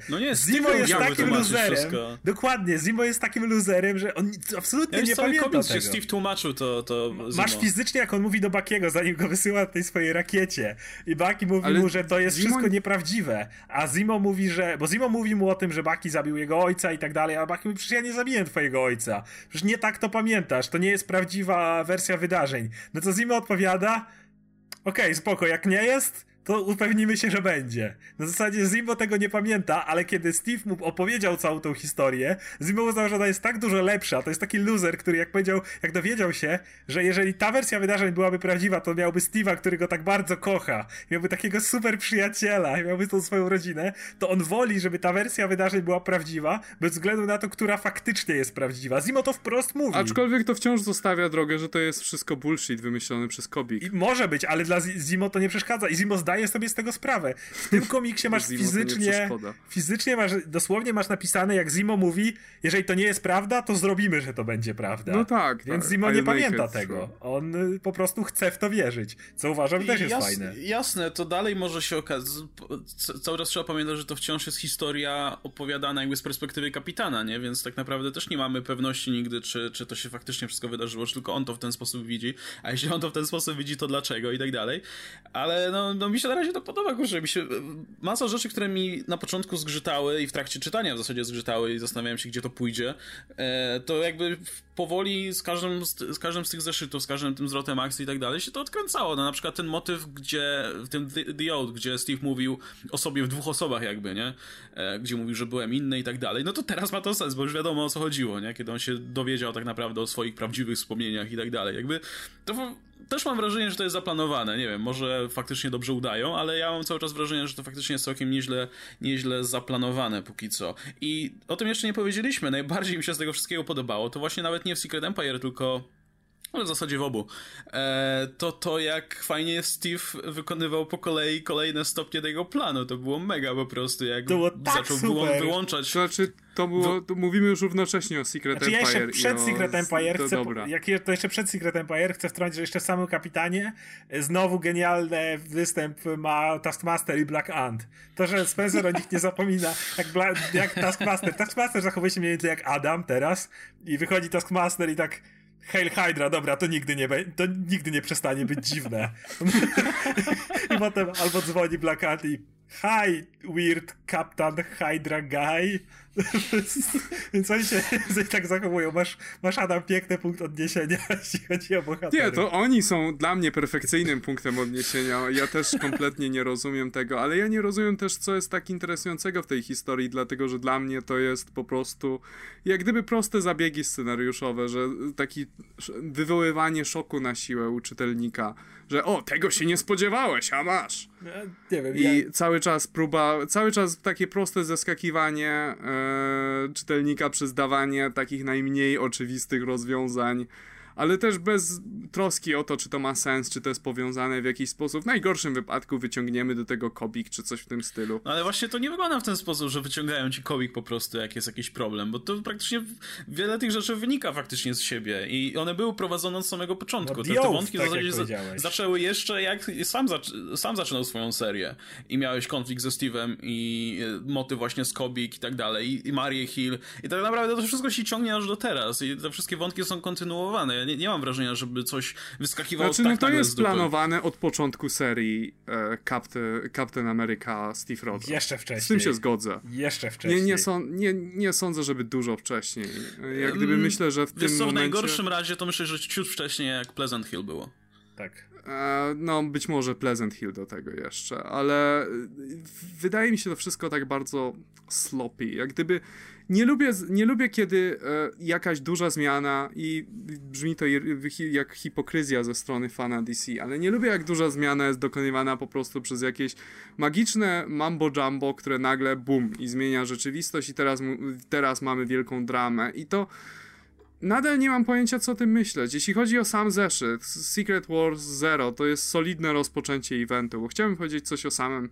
No nie, Zimo jest takim luzerem. Wszystko. Dokładnie, Zimo jest takim luzerem, że on absolutnie nie pamięta tego. Się Steve tłumaczył to Zimo. Masz fizycznie, jak on mówi do Buckiego, zanim go wysyła na tej swojej rakiecie. I Bucky mówi mu, że to jest wszystko nieprawdziwe. A Zimo mówi, że... Bo Zimo mówi mu o tym, że Bucky zabił jego ojca i tak dalej, a Bucky mówi, przecież ja nie zabiję twojego ojca. Przecież nie tak to pamiętasz. To nie jest prawdziwa wersja wydarzeń. No co Zimo odpowiada? Okej, spoko, jak nie jest... to upewnimy się, że będzie. Na zasadzie Zimo tego nie pamięta, ale kiedy Steve mu opowiedział całą tą historię, Zimo uznał, że ona jest tak dużo lepsza. To jest taki loser, który jak dowiedział się, że jeżeli ta wersja wydarzeń byłaby prawdziwa, to miałby Steve'a, który go tak bardzo kocha, miałby takiego super przyjaciela, miałby tą swoją rodzinę, to on woli, żeby ta wersja wydarzeń była prawdziwa, bez względu na to, która faktycznie jest prawdziwa. Zimo to wprost mówi. Aczkolwiek to wciąż zostawia drogę, że to jest wszystko bullshit wymyślony przez Kobik. I może być, ale dla Zimo to nie przeszkadza. I Zimo daję sobie z tego sprawę. W tym komiksie masz fizycznie masz, dosłownie masz napisane, jak Zimo mówi, jeżeli to nie jest prawda, to zrobimy, że to będzie prawda. No tak. Więc Zimo nie pamięta tego. On po prostu chce w to wierzyć, co uważam też jest fajne. Jasne, to dalej może się okazać. Cały czas trzeba pamiętać, że to wciąż jest historia opowiadana jakby z perspektywy kapitana, nie? Więc tak naprawdę też nie mamy pewności nigdy, czy to się faktycznie wszystko wydarzyło, czy tylko on to w ten sposób widzi. A jeśli on to w ten sposób widzi, to dlaczego? I tak dalej. Ale no mi się na razie to podoba, kurczę, mi się... Masa rzeczy, które mi na początku zgrzytały i w trakcie czytania w zasadzie zgrzytały i zastanawiałem się, gdzie to pójdzie, to jakby powoli z każdym z tych zeszytów, z każdym tym zwrotem akcji i tak dalej się to odkręcało. No, na przykład ten motyw, gdzie w tym The Oath, gdzie Steve mówił o sobie w dwóch osobach jakby, nie? Gdzie mówił, że byłem inny i tak dalej. No to teraz ma to sens, bo już wiadomo, o co chodziło, nie? Kiedy on się dowiedział tak naprawdę o swoich prawdziwych wspomnieniach i tak dalej. Jakby to... Też mam wrażenie, że to jest zaplanowane, nie wiem, może faktycznie dobrze udają, ale ja mam cały czas wrażenie, że to faktycznie jest całkiem nieźle zaplanowane póki co. I o tym jeszcze nie powiedzieliśmy, najbardziej mi się z tego wszystkiego podobało, to właśnie nawet nie w Secret Empire, tylko no w zasadzie w obu, to jak fajnie Steve wykonywał po kolei kolejne stopnie tego planu, to było mega po prostu, jak tak zaczął wyłączać... Znaczy, to było, to mówimy już równocześnie o Secret Empire. Ja jeszcze przed Secret Empire chcę wtrącić, że jeszcze w samym Kapitanie znowu genialny występ ma Taskmaster i Black Ant. To, że Spencer o nich nie zapomina, jak Taskmaster. Taskmaster zachowuje się mniej więcej jak Adam teraz i wychodzi Taskmaster i tak... Hail Hydra, dobra, to nigdy nie przestanie być dziwne. I potem albo dzwoni Black Ant i hi, weird Captain Hydra guy. Więc oni się tak zachowują. Masz Adam piękny punkt odniesienia, jeśli chodzi o bohaterów. Nie, to oni są dla mnie perfekcyjnym punktem odniesienia. Ja też kompletnie nie rozumiem tego, ale ja nie rozumiem też, co jest tak interesującego w tej historii, dlatego, że dla mnie to jest po prostu jak gdyby proste zabiegi scenariuszowe, że taki wywoływanie szoku na siłę u czytelnika, że o, tego się nie spodziewałeś, a masz. No, nie wiem, i cały czas takie proste zeskakiwanie czytelnika przez dawanie takich najmniej oczywistych rozwiązań, ale też bez troski o to, czy to ma sens, czy to jest powiązane w jakiś sposób. W najgorszym wypadku wyciągniemy do tego komik, czy coś w tym stylu. Ale właśnie to nie wygląda w ten sposób, że wyciągają ci komik po prostu, jak jest jakiś problem, bo to praktycznie wiele tych rzeczy wynika faktycznie z siebie i one były prowadzone od samego początku. Te wątki tak zaczęły jeszcze jak sam zaczynał swoją serię i miałeś konflikt ze Steve'em i motyw właśnie z komik i tak dalej i Marię Hill i tak naprawdę to wszystko się ciągnie aż do teraz i te wszystkie wątki są kontynuowane. Nie mam wrażenia, żeby coś wyskakiwało z tak. To jest planowane od początku serii Captain America Steve Rogers. Jeszcze wcześniej. Z tym się zgodzę. Jeszcze wcześniej. Nie sądzę, żeby dużo wcześniej. Jak gdyby myślę, że w tym momencie... W najgorszym razie to myślę, że ciut wcześniej jak Pleasant Hill było. Tak. No, być może Pleasant Hill do tego jeszcze, ale wydaje mi się to wszystko tak bardzo sloppy. Jak gdyby nie lubię kiedy jakaś duża zmiana, i brzmi to jak hipokryzja ze strony fana DC, ale nie lubię, jak duża zmiana jest dokonywana po prostu przez jakieś magiczne mambo jumbo, które nagle bum i zmienia rzeczywistość i teraz mamy wielką dramę i to... Nadal nie mam pojęcia, co o tym myśleć. Jeśli chodzi o sam zeszyt, Secret Wars 0 to jest solidne rozpoczęcie eventu, bo chciałbym powiedzieć coś o samym,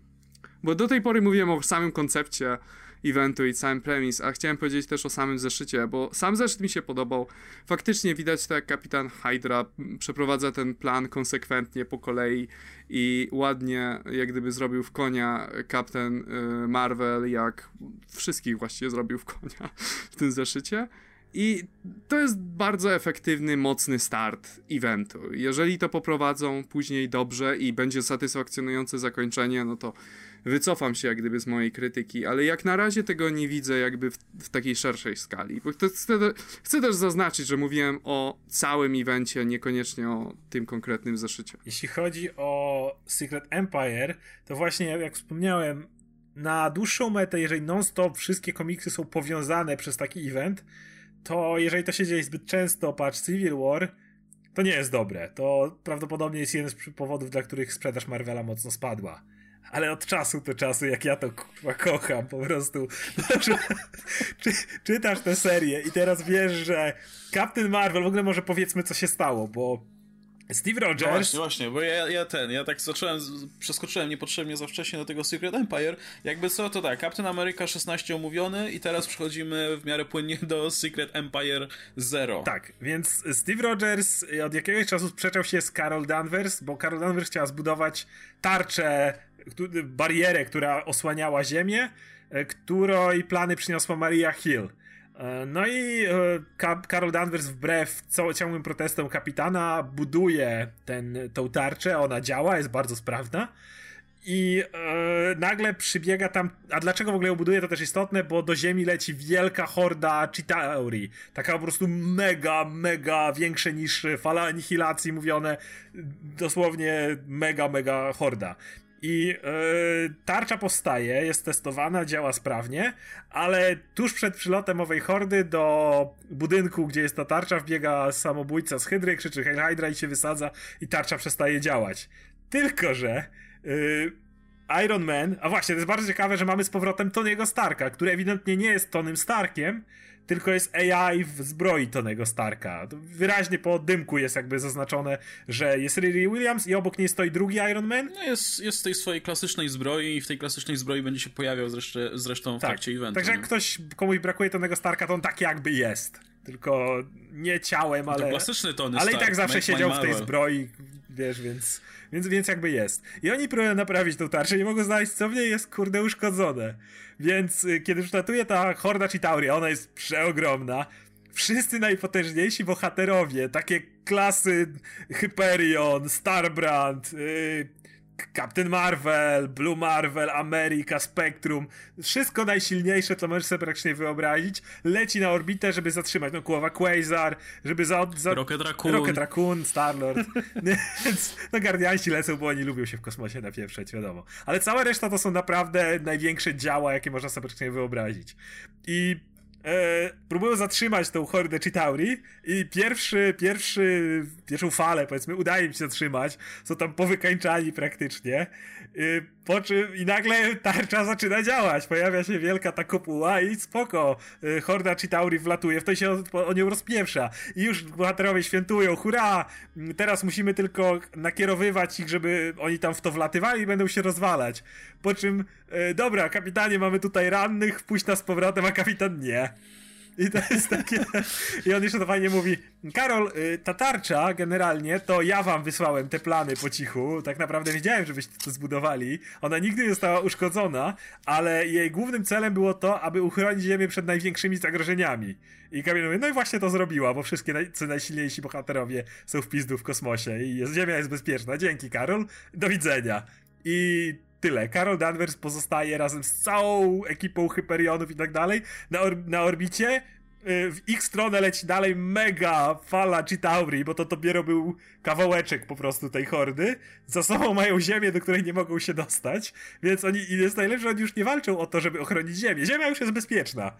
bo do tej pory mówiłem o samym koncepcie eventu i całym premis, a chciałem powiedzieć też o samym zeszycie, bo sam zeszyt mi się podobał. Faktycznie widać to, jak kapitan Hydra przeprowadza ten plan konsekwentnie po kolei i ładnie jak gdyby zrobił w konia Captain Marvel, jak wszystkich właściwie zrobił w konia w tym zeszycie. I to jest bardzo efektywny, mocny start eventu. Jeżeli to poprowadzą później dobrze i będzie satysfakcjonujące zakończenie, no to wycofam się jak gdyby z mojej krytyki, ale jak na razie tego nie widzę jakby w takiej szerszej skali. Bo chcę też zaznaczyć, że mówiłem o całym evencie, niekoniecznie o tym konkretnym zeszycie. Jeśli chodzi o Secret Empire, to właśnie jak wspomniałem, na dłuższą metę, jeżeli non-stop wszystkie komiksy są powiązane przez taki event, to jeżeli to się dzieje zbyt często, patrz Civil War, to nie jest dobre. To prawdopodobnie jest jeden z powodów, dla których sprzedaż Marvela mocno spadła. Ale od czasu do czasu, jak ja to kocham, po prostu czytasz tę serię i teraz wiesz, że Captain Marvel, w ogóle może powiedzmy, co się stało, bo Steve Rogers... No właśnie, bo ja tak zacząłem, przeskoczyłem niepotrzebnie za wcześnie do tego Secret Empire, jakby co, to tak, Captain America 16 omówiony i teraz przechodzimy w miarę płynnie do Secret Empire 0. Tak, więc Steve Rogers od jakiegoś czasu sprzeczał się z Carol Danvers, bo Carol Danvers chciała zbudować tarczę, barierę, która osłaniała ziemię, której plany przyniosła Maria Hill. No i Carol Danvers wbrew ciągłym protestom kapitana buduje tą tarczę, ona działa, jest bardzo sprawna i nagle przybiega tam, a dlaczego w ogóle ją buduje, to też istotne, bo do ziemi leci wielka horda Chitauri, taka po prostu mega większe niż fala anihilacji mówione, dosłownie mega horda. I tarcza powstaje, jest testowana, działa sprawnie, ale tuż przed przylotem owej hordy do budynku, gdzie jest ta tarcza, wbiega samobójca z Hydry, krzyczy Hail Hydra i się wysadza i tarcza przestaje działać. Tylko że Iron Man, a właśnie, to jest bardzo ciekawe, że mamy z powrotem Tony'ego Starka, który ewidentnie nie jest Tonym Starkiem, tylko jest AI w zbroi Tonego Starka. Wyraźnie po dymku jest jakby zaznaczone, że jest Riri Williams i obok niej stoi drugi Iron Man. No jest w tej swojej klasycznej zbroi i w tej klasycznej zbroi będzie się pojawiał zresztą w trakcie eventu. Także jak ktoś, komuś brakuje Tonego Starka, to on tak jakby jest. Tylko nie ciałem, ale... To klasyczny Tony Stark. Ale i tak zawsze siedział w tej zbroi, wiesz, więc jakby jest. I oni próbują naprawić tą tarczę, nie mogą znaleźć, co w niej jest, kurde, uszkodzone. Więc kiedy przylatuje ta horda Chitauri, ona jest przeogromna. Wszyscy najpotężniejsi bohaterowie, takie klasy Hyperion, Starbrand, Captain Marvel, Blue Marvel, America, Spectrum, wszystko najsilniejsze, co możesz sobie praktycznie wyobrazić, leci na orbitę, żeby zatrzymać, no Kuowa Quasar, żeby Rocket Raccoon, Star-Lord. Więc no Guardiansi lecą, bo oni lubią się w kosmosie napieprzać, wiadomo. Ale cała reszta to są naprawdę największe działa, jakie można sobie praktycznie wyobrazić. I próbują zatrzymać tą hordę Chitauri i pierwszą falę, powiedzmy, udaje im się zatrzymać, są tam powykańczani praktycznie, po czym i nagle tarcza zaczyna działać, pojawia się wielka ta kopuła i spoko, horda Chitauri wlatuje, w to się o nią rozpieprza i już bohaterowie świętują, hurra, teraz musimy tylko nakierowywać ich, żeby oni tam w to wlatywali i będą się rozwalać, po czym dobra, kapitanie, mamy tutaj rannych, wpuść nas z powrotem, a kapitan nie. I to jest takie... I on jeszcze to fajnie mówi, Karol, ta tarcza generalnie, to ja wam wysłałem te plany po cichu, tak naprawdę wiedziałem, żebyście to zbudowali, ona nigdy nie została uszkodzona, ale jej głównym celem było to, aby uchronić Ziemię przed największymi zagrożeniami. I Kamil mówi, no i właśnie to zrobiła, bo wszystkie najsilniejsi bohaterowie są w pizdu w kosmosie i Ziemia jest bezpieczna, dzięki Karol, do widzenia. I... tyle. Carol Danvers pozostaje razem z całą ekipą Hyperionów i tak dalej na orbicie. W ich stronę leci dalej mega fala Chitauri, bo to dopiero był kawałeczek po prostu tej hordy. Za sobą mają Ziemię, do której nie mogą się dostać, więc oni, i jest najlepsze, że oni już nie walczą o to, żeby ochronić Ziemię. Ziemia już jest bezpieczna.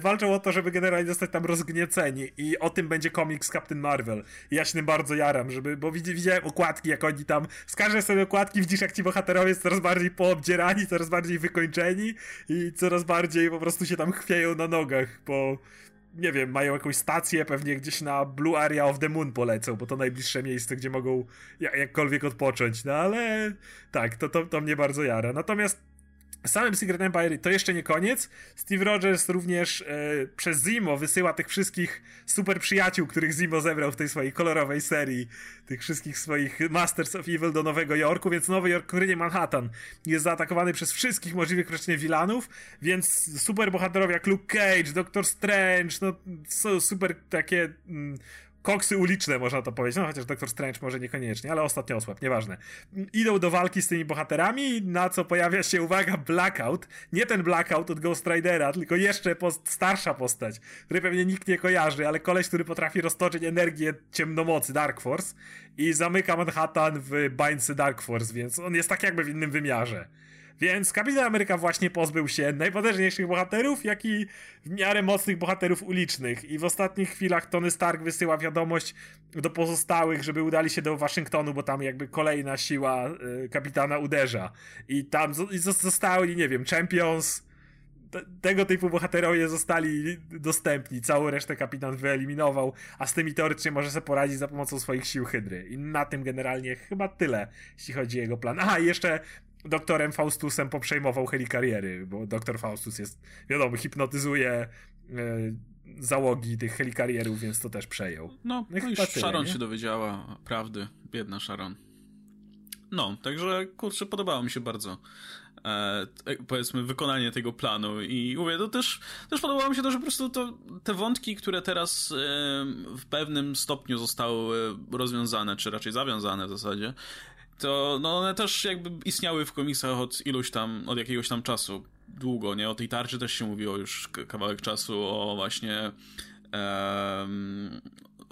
Walczą o to, żeby generalnie zostać tam rozgnieceni i o tym będzie komiks Captain Marvel. I ja się tym bardzo jaram, bo widziałem okładki, jak oni tam, z każdej strony okładki widzisz, jak ci bohaterowie są coraz bardziej poobdzierani, coraz bardziej wykończeni i coraz bardziej po prostu się tam chwieją na nogach, bo... nie wiem, mają jakąś stację, pewnie gdzieś na Blue Area of the Moon polecą, bo to najbliższe miejsce, gdzie mogą jakkolwiek odpocząć, no ale tak, to mnie bardzo jara. Natomiast samym Secret Empire to jeszcze nie koniec. Steve Rogers również przez Zemo wysyła tych wszystkich super przyjaciół, których Zemo zebrał w tej swojej kolorowej serii, tych wszystkich swoich Masters of Evil do Nowego Jorku, więc Nowy Jork, nie Manhattan, jest zaatakowany przez wszystkich możliwych praktycznie wilanów, więc super bohaterowie jak Luke Cage, Doctor Strange, no są super takie... koksy uliczne, można to powiedzieć, no chociaż Doktor Strange może niekoniecznie, ale ostatnio osłab, nieważne. Idą do walki z tymi bohaterami, na co pojawia się, uwaga, Blackout. Nie ten Blackout od Ghost Ridera, tylko jeszcze starsza postać, której pewnie nikt nie kojarzy, ale koleś, który potrafi roztoczyć energię ciemnomocy, Dark Force, i zamyka Manhattan w bańce Dark Force, więc on jest tak jakby w innym wymiarze. Więc Kapitan Ameryka właśnie pozbył się najpotężniejszych bohaterów, jak i w miarę mocnych bohaterów ulicznych. I w ostatnich chwilach Tony Stark wysyła wiadomość do pozostałych, żeby udali się do Waszyngtonu, bo tam jakby kolejna siła kapitana uderza. I tam zostali, nie wiem, Champions, tego typu bohaterowie zostali dostępni. Całą resztę kapitan wyeliminował, a z tymi teoretycznie może sobie poradzić za pomocą swoich sił Hydry. I na tym generalnie chyba tyle, jeśli chodzi o jego plan. Aha, i jeszcze... doktorem Faustusem poprzejmował helikariery, bo doktor Faustus jest, wiadomo, hipnotyzuje załogi tych helikarierów, więc to też przejął. No i Sharon się dowiedziała prawdy, biedna Sharon. No, także kurczę, podobało mi się bardzo powiedzmy wykonanie tego planu i mówię, to też podobało mi się to, że po prostu te wątki, które teraz w pewnym stopniu zostały rozwiązane, czy raczej zawiązane w zasadzie, to no one też jakby istniały w komiksach od jakiegoś tam czasu. Długo, nie? O tej tarczy też się mówiło już kawałek czasu, o właśnie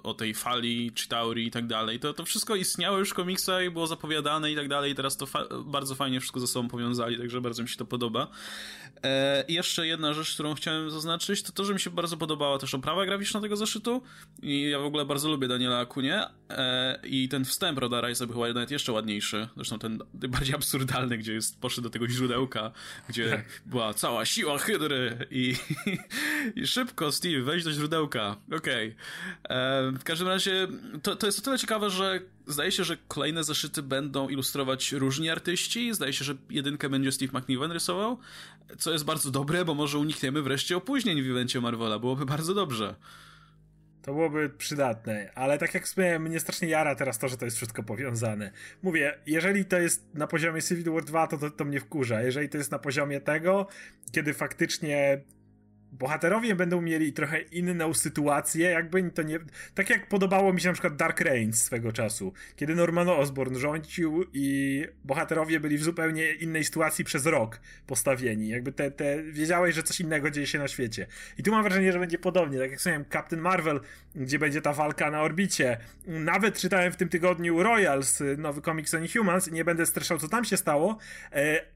o tej fali, Chitauri i tak dalej, to wszystko istniało już w komiksach i było zapowiadane i tak dalej, i teraz to bardzo fajnie wszystko ze sobą powiązali, także bardzo mi się to podoba. Jeszcze jedna rzecz, którą chciałem zaznaczyć, to że mi się bardzo podobała też oprawa graficzna tego zeszytu i ja w ogóle bardzo lubię Daniela Akunię i ten wstęp Roda Rice'a był chyba nawet jeszcze ładniejszy, zresztą ten bardziej absurdalny, gdzie poszedł do tego źródełka, gdzie była cała siła Hydry i szybko, Steve, wejdź do źródełka. Okej. W każdym razie to jest o tyle ciekawe, że zdaje się, że kolejne zeszyty będą ilustrować różni artyści. Zdaje się, że jedynkę będzie Steve McNiven rysował, co jest bardzo dobre, bo może unikniemy wreszcie opóźnień w evencie Marvela. Byłoby bardzo dobrze. To byłoby przydatne, ale tak jak wspomniałem, mnie strasznie jara teraz to, że to jest wszystko powiązane. Mówię, jeżeli to jest na poziomie Civil War 2, to mnie wkurza. Jeżeli to jest na poziomie tego, kiedy faktycznie bohaterowie będą mieli trochę inną sytuację, jakby to nie... Tak jak podobało mi się na przykład Dark Reigns swego czasu, kiedy Norman Osborn rządził i bohaterowie byli w zupełnie innej sytuacji przez rok postawieni. Jakby wiedziałeś, że coś innego dzieje się na świecie. I tu mam wrażenie, że będzie podobnie. Tak jak wspomniałem, Captain Marvel, gdzie będzie ta walka na orbicie. Nawet czytałem w tym tygodniu Royals, nowy komiks o Inhumans, nie będę streszał, co tam się stało,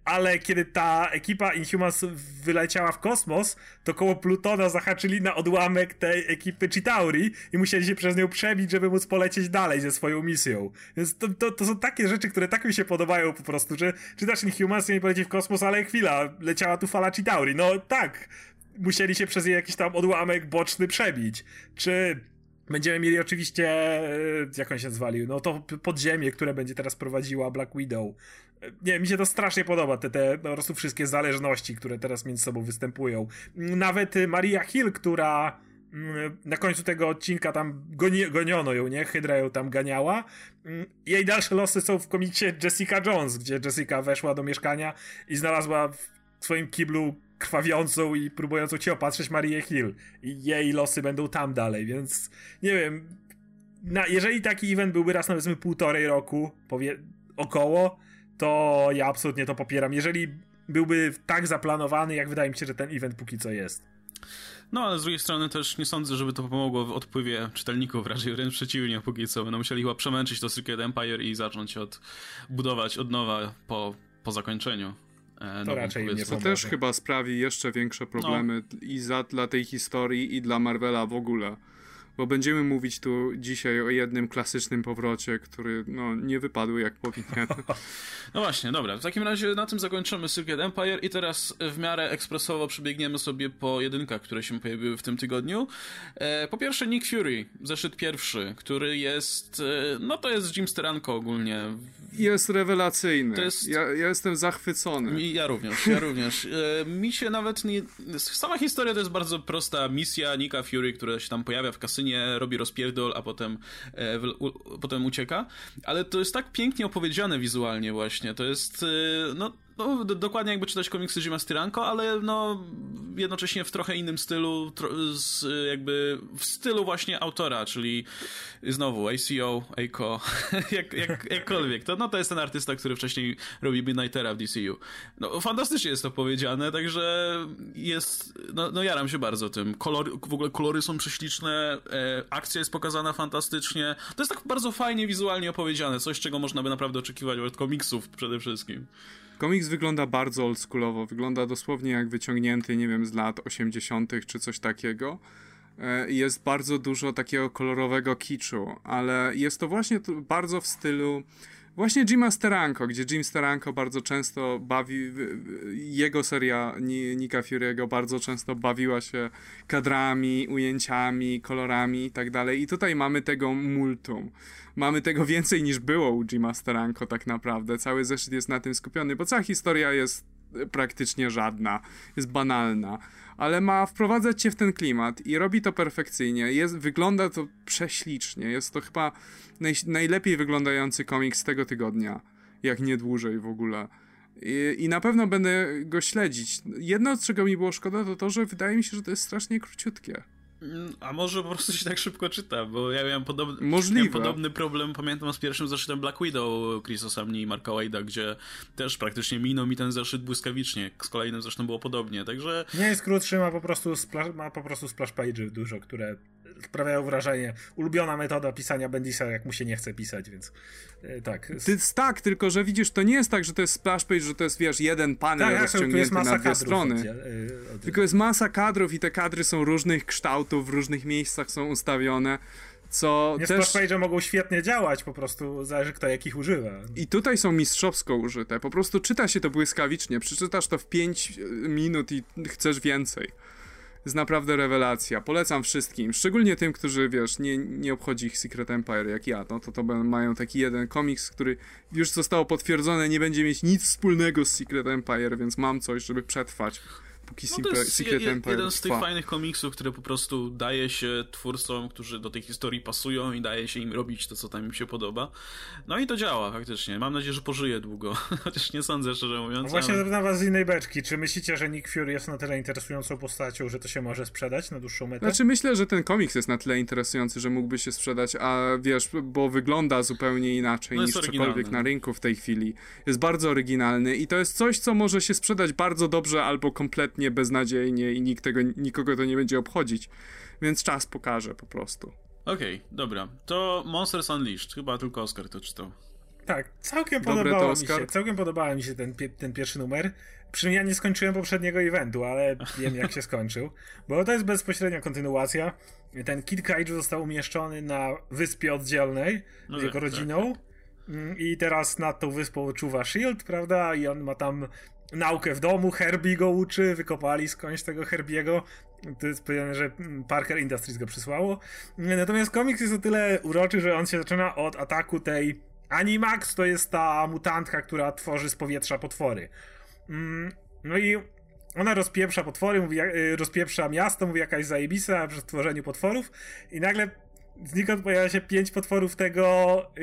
ale kiedy ta ekipa Inhumans wyleciała w kosmos, to koło Plutona zahaczyli na odłamek tej ekipy Chitauri i musieli się przez nią przebić, żeby móc polecieć dalej ze swoją misją. Więc to są takie rzeczy, które tak mi się podobają po prostu, że czytasz Inhumans i nie poleci w kosmos, ale chwila, leciała tu fala Chitauri. No tak, musieli się przez jej jakiś tam odłamek boczny przebić. Czy... Będziemy mieli oczywiście, jak on się zwalił, no to podziemie, które będzie teraz prowadziła Black Widow. Nie, mi się to strasznie podoba, te po prostu wszystkie zależności, które teraz między sobą występują. Nawet Maria Hill, która na końcu tego odcinka tam goniono ją, nie? Hydra ją tam ganiała. Jej dalsze losy są w komiksie Jessica Jones, gdzie Jessica weszła do mieszkania i znalazła w swoim kiblu krwawiącą i próbującą cię opatrzyć Marię Hill. I jej losy będą tam dalej, więc nie wiem. Jeżeli taki event byłby raz na powiedzmy 1,5 roku około, to ja absolutnie to popieram. Jeżeli byłby tak zaplanowany, jak wydaje mi się, że ten event póki co jest. No, ale z drugiej strony też nie sądzę, żeby to pomogło w odpływie czytelników, raczej wręcz przeciwnie, póki co. Będą musieli chyba przemęczyć to Secret Empire i zacząć budować od nowa po zakończeniu. To raczej nie to też chyba sprawi jeszcze większe problemy dla tej historii i dla Marvela w ogóle, bo będziemy mówić tu dzisiaj o jednym klasycznym powrocie, który nie wypadł jak powinien. No właśnie, dobra, w takim razie na tym zakończymy Secret Empire i teraz w miarę ekspresowo przebiegniemy sobie po jedynkach, które się pojawiły w tym tygodniu. Po pierwsze Nick Fury, zeszyt pierwszy, który jest, to jest Jim Steranko ogólnie. Jest rewelacyjny, to jest... Ja jestem zachwycony. Ja również. Mi się nawet nie... Sama historia to jest bardzo prosta misja Nicka Fury, która się tam pojawia w kasynie, nie robi rozpierdol, a potem ucieka, ale to jest tak pięknie opowiedziane wizualnie właśnie, to jest, dokładnie jakby czytać komiksy Jima Steranko, ale jednocześnie w trochę innym stylu, jakby w stylu właśnie autora, czyli znowu ACO, jakkolwiek. To jest ten artysta, który wcześniej robi Midnightera w DCU. Fantastycznie jest to powiedziane, także jest, jaram się bardzo tym. W ogóle kolory są prześliczne, akcja jest pokazana fantastycznie. To jest tak bardzo fajnie wizualnie opowiedziane, coś czego można by naprawdę oczekiwać od komiksów przede wszystkim. Komiks wygląda bardzo oldschoolowo, wygląda dosłownie jak wyciągnięty, nie wiem, z lat 80. czy coś takiego. Jest bardzo dużo takiego kolorowego kiczu, ale jest to właśnie bardzo w stylu właśnie Jima Steranko, gdzie Jim Steranko bardzo często bawi, jego seria Nicka Fury'ego bardzo często bawiła się kadrami, ujęciami, kolorami i tak dalej. I tutaj mamy tego multum. Mamy tego więcej niż było u Jima Steranko tak naprawdę. Cały zeszyt jest na tym skupiony, bo cała historia jest praktycznie żadna, jest banalna, ale ma wprowadzać cię w ten klimat i robi to perfekcyjnie, wygląda to prześlicznie, jest to chyba najlepiej wyglądający komiks tego tygodnia, jak nie dłużej w ogóle. I na pewno będę go śledzić. Jedno, z czego mi było szkoda, to że wydaje mi się, że to jest strasznie króciutkie. A może po prostu się tak szybko czyta, bo ja miałem podobny problem, pamiętam, z pierwszym zeszytem Black Widow Chrisa Samnee i Marka Wade'a, gdzie też praktycznie minął mi ten zeszyt błyskawicznie, z kolejnym zresztą było podobnie, także... Nie jest krótszy, ma po prostu splash page'ów dużo, które sprawiają wrażenie. Ulubiona metoda pisania Bendisa, jak mu się nie chce pisać, więc tak. Tak, tylko że widzisz, to nie jest tak, że to jest splash page, że to jest, wiesz, jeden panel rozciągnięty na dwie strony. Tylko jest masa kadrów i te kadry są różnych kształtów, w różnych miejscach są ustawione. Co nie też... splash page'e mogą świetnie działać, po prostu zależy kto jakich używa. I tutaj są mistrzowsko użyte, po prostu czyta się to błyskawicznie, przeczytasz to w 5 minut i chcesz więcej. Jest naprawdę rewelacja, polecam wszystkim, szczególnie tym, którzy, wiesz, nie obchodzi ich Secret Empire jak ja, no to mają taki jeden komiks, który już zostało potwierdzone, nie będzie mieć nic wspólnego z Secret Empire, więc mam coś, żeby przetrwać. No to jest jeden z tych fajnych komiksów, które po prostu daje się twórcom, którzy do tej historii pasują i daje się im robić to, co tam im się podoba. No i to działa faktycznie. Mam nadzieję, że pożyje długo. Chociaż nie sądzę, szczerze mówiąc. No właśnie zapytam was z innej beczki. Czy myślicie, że Nick Fury jest na tyle interesującą postacią, że to się może sprzedać na dłuższą metę? Znaczy myślę, że ten komiks jest na tyle interesujący, że mógłby się sprzedać, a wiesz, bo wygląda zupełnie inaczej niż cokolwiek na rynku w tej chwili. Jest bardzo oryginalny i to jest coś, co może się sprzedać bardzo dobrze albo kompletnie beznadziejnie i nikogo to nie będzie obchodzić, więc czas pokaże po prostu. Okej, dobra. To Monsters Unleashed, chyba tylko Oscar to czytał. Tak, całkiem podobał mi się ten pierwszy numer. Przy mnie ja nie skończyłem poprzedniego eventu, ale wiem jak się skończył, bo to jest bezpośrednia kontynuacja. Ten Kid Cage został umieszczony na wyspie oddzielnej z jego rodziną i teraz nad tą wyspą czuwa Shield, prawda? I on ma tam naukę w domu, Herbie go uczy, wykopali skądś tego Herbiego. To jest powiedziane, że Parker Industries go przysłało. Natomiast komiks jest o tyle uroczy, że on się zaczyna od ataku tej Animax, to jest ta mutantka, która tworzy z powietrza potwory. No i ona rozpieprza potwory, rozpieprza miasto, mówi jakaś zajebisa przy tworzeniu potworów i nagle znikąd pojawia się 5 potworów tego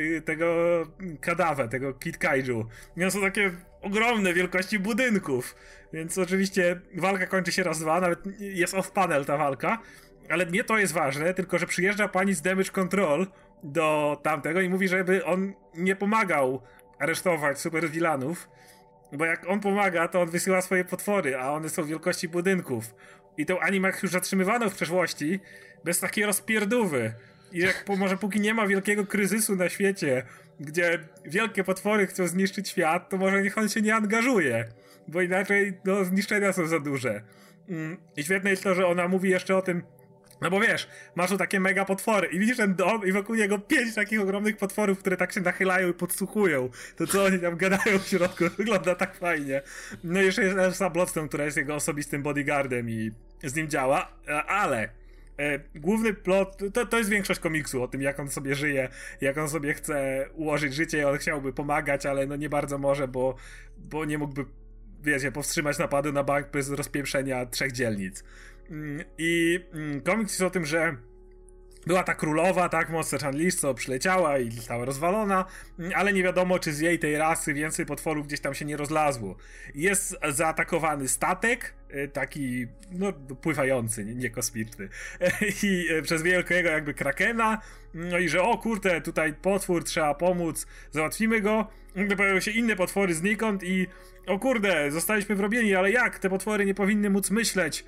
kadawę, tego Kid Kaiju. I one są takie ogromne wielkości budynków, więc oczywiście walka kończy się raz, dwa, nawet jest off-panel ta walka, ale nie to jest ważne, tylko że przyjeżdża pani z Damage Control do tamtego i mówi, żeby on nie pomagał aresztować superwilanów, bo jak on pomaga, to on wysyła swoje potwory, a one są wielkości budynków. I tą Animax już zatrzymywano w przeszłości bez takiej rozpierdówy. I jak może póki nie ma wielkiego kryzysu na świecie, gdzie wielkie potwory chcą zniszczyć świat, to może niech on się nie angażuje, bo inaczej no, zniszczenia są za duże. I świetne jest to, że ona mówi jeszcze o tym, no bo wiesz, masz tu takie mega potwory i widzisz ten dom i wokół niego 5 takich ogromnych potworów, które tak się nachylają i podsłuchują to, co oni tam gadają w środku, wygląda tak fajnie. No i jeszcze jest Elsa Bloodstone, która jest jego osobistym bodyguardem i z nim działa, ale główny plot, to jest większość komiksu o tym, jak on sobie żyje, jak on sobie chce ułożyć życie, on chciałby pomagać, ale no nie bardzo może, bo nie mógłby, wiecie, powstrzymać napadu na bank bez rozpieprzenia 3 dzielnic. I komiks jest o tym, że była ta królowa, tak, Monsters Unleashed, co przyleciała i została rozwalona, ale nie wiadomo, czy z jej tej rasy więcej potworów gdzieś tam się nie rozlazło. Jest zaatakowany statek, taki, no, pływający, nie kosmiczny, i przez wielkiego jakby krakena, no i że o kurde, tutaj potwór, trzeba pomóc, załatwimy go, pojawiają się inne potwory znikąd i o kurde, zostaliśmy wrobieni, ale jak? Te potwory nie powinny móc myśleć.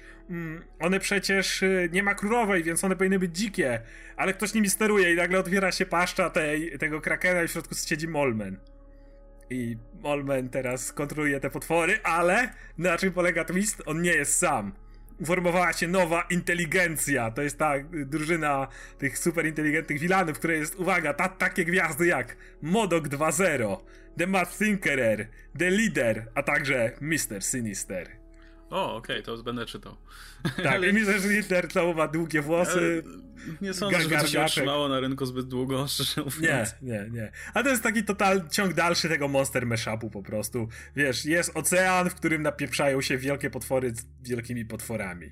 One przecież nie ma królowej, więc one powinny być dzikie. Ale ktoś nimi steruje i nagle otwiera się paszcza tego krakena i w środku siedzi Moleman. I Moleman teraz kontroluje te potwory, ale na czym polega twist? On nie jest sam. Uformowała się nowa inteligencja. To jest ta drużyna tych superinteligentnych wilanów, która jest, uwaga, takie gwiazdy jak MODOK 2.0, The Mad Thinkerer, The Leader, a także Mr. Sinister. O, okej, to już będę czytał. Tak, ale Mr. Sinister znowu ma długie włosy. Nie sądzę, że to się trzymało na rynku zbyt długo, szczerze mówiąc. Nie. A to jest taki ciąg dalszy tego monster mashupu po prostu. Wiesz, jest ocean, w którym napieprzają się wielkie potwory z wielkimi potworami.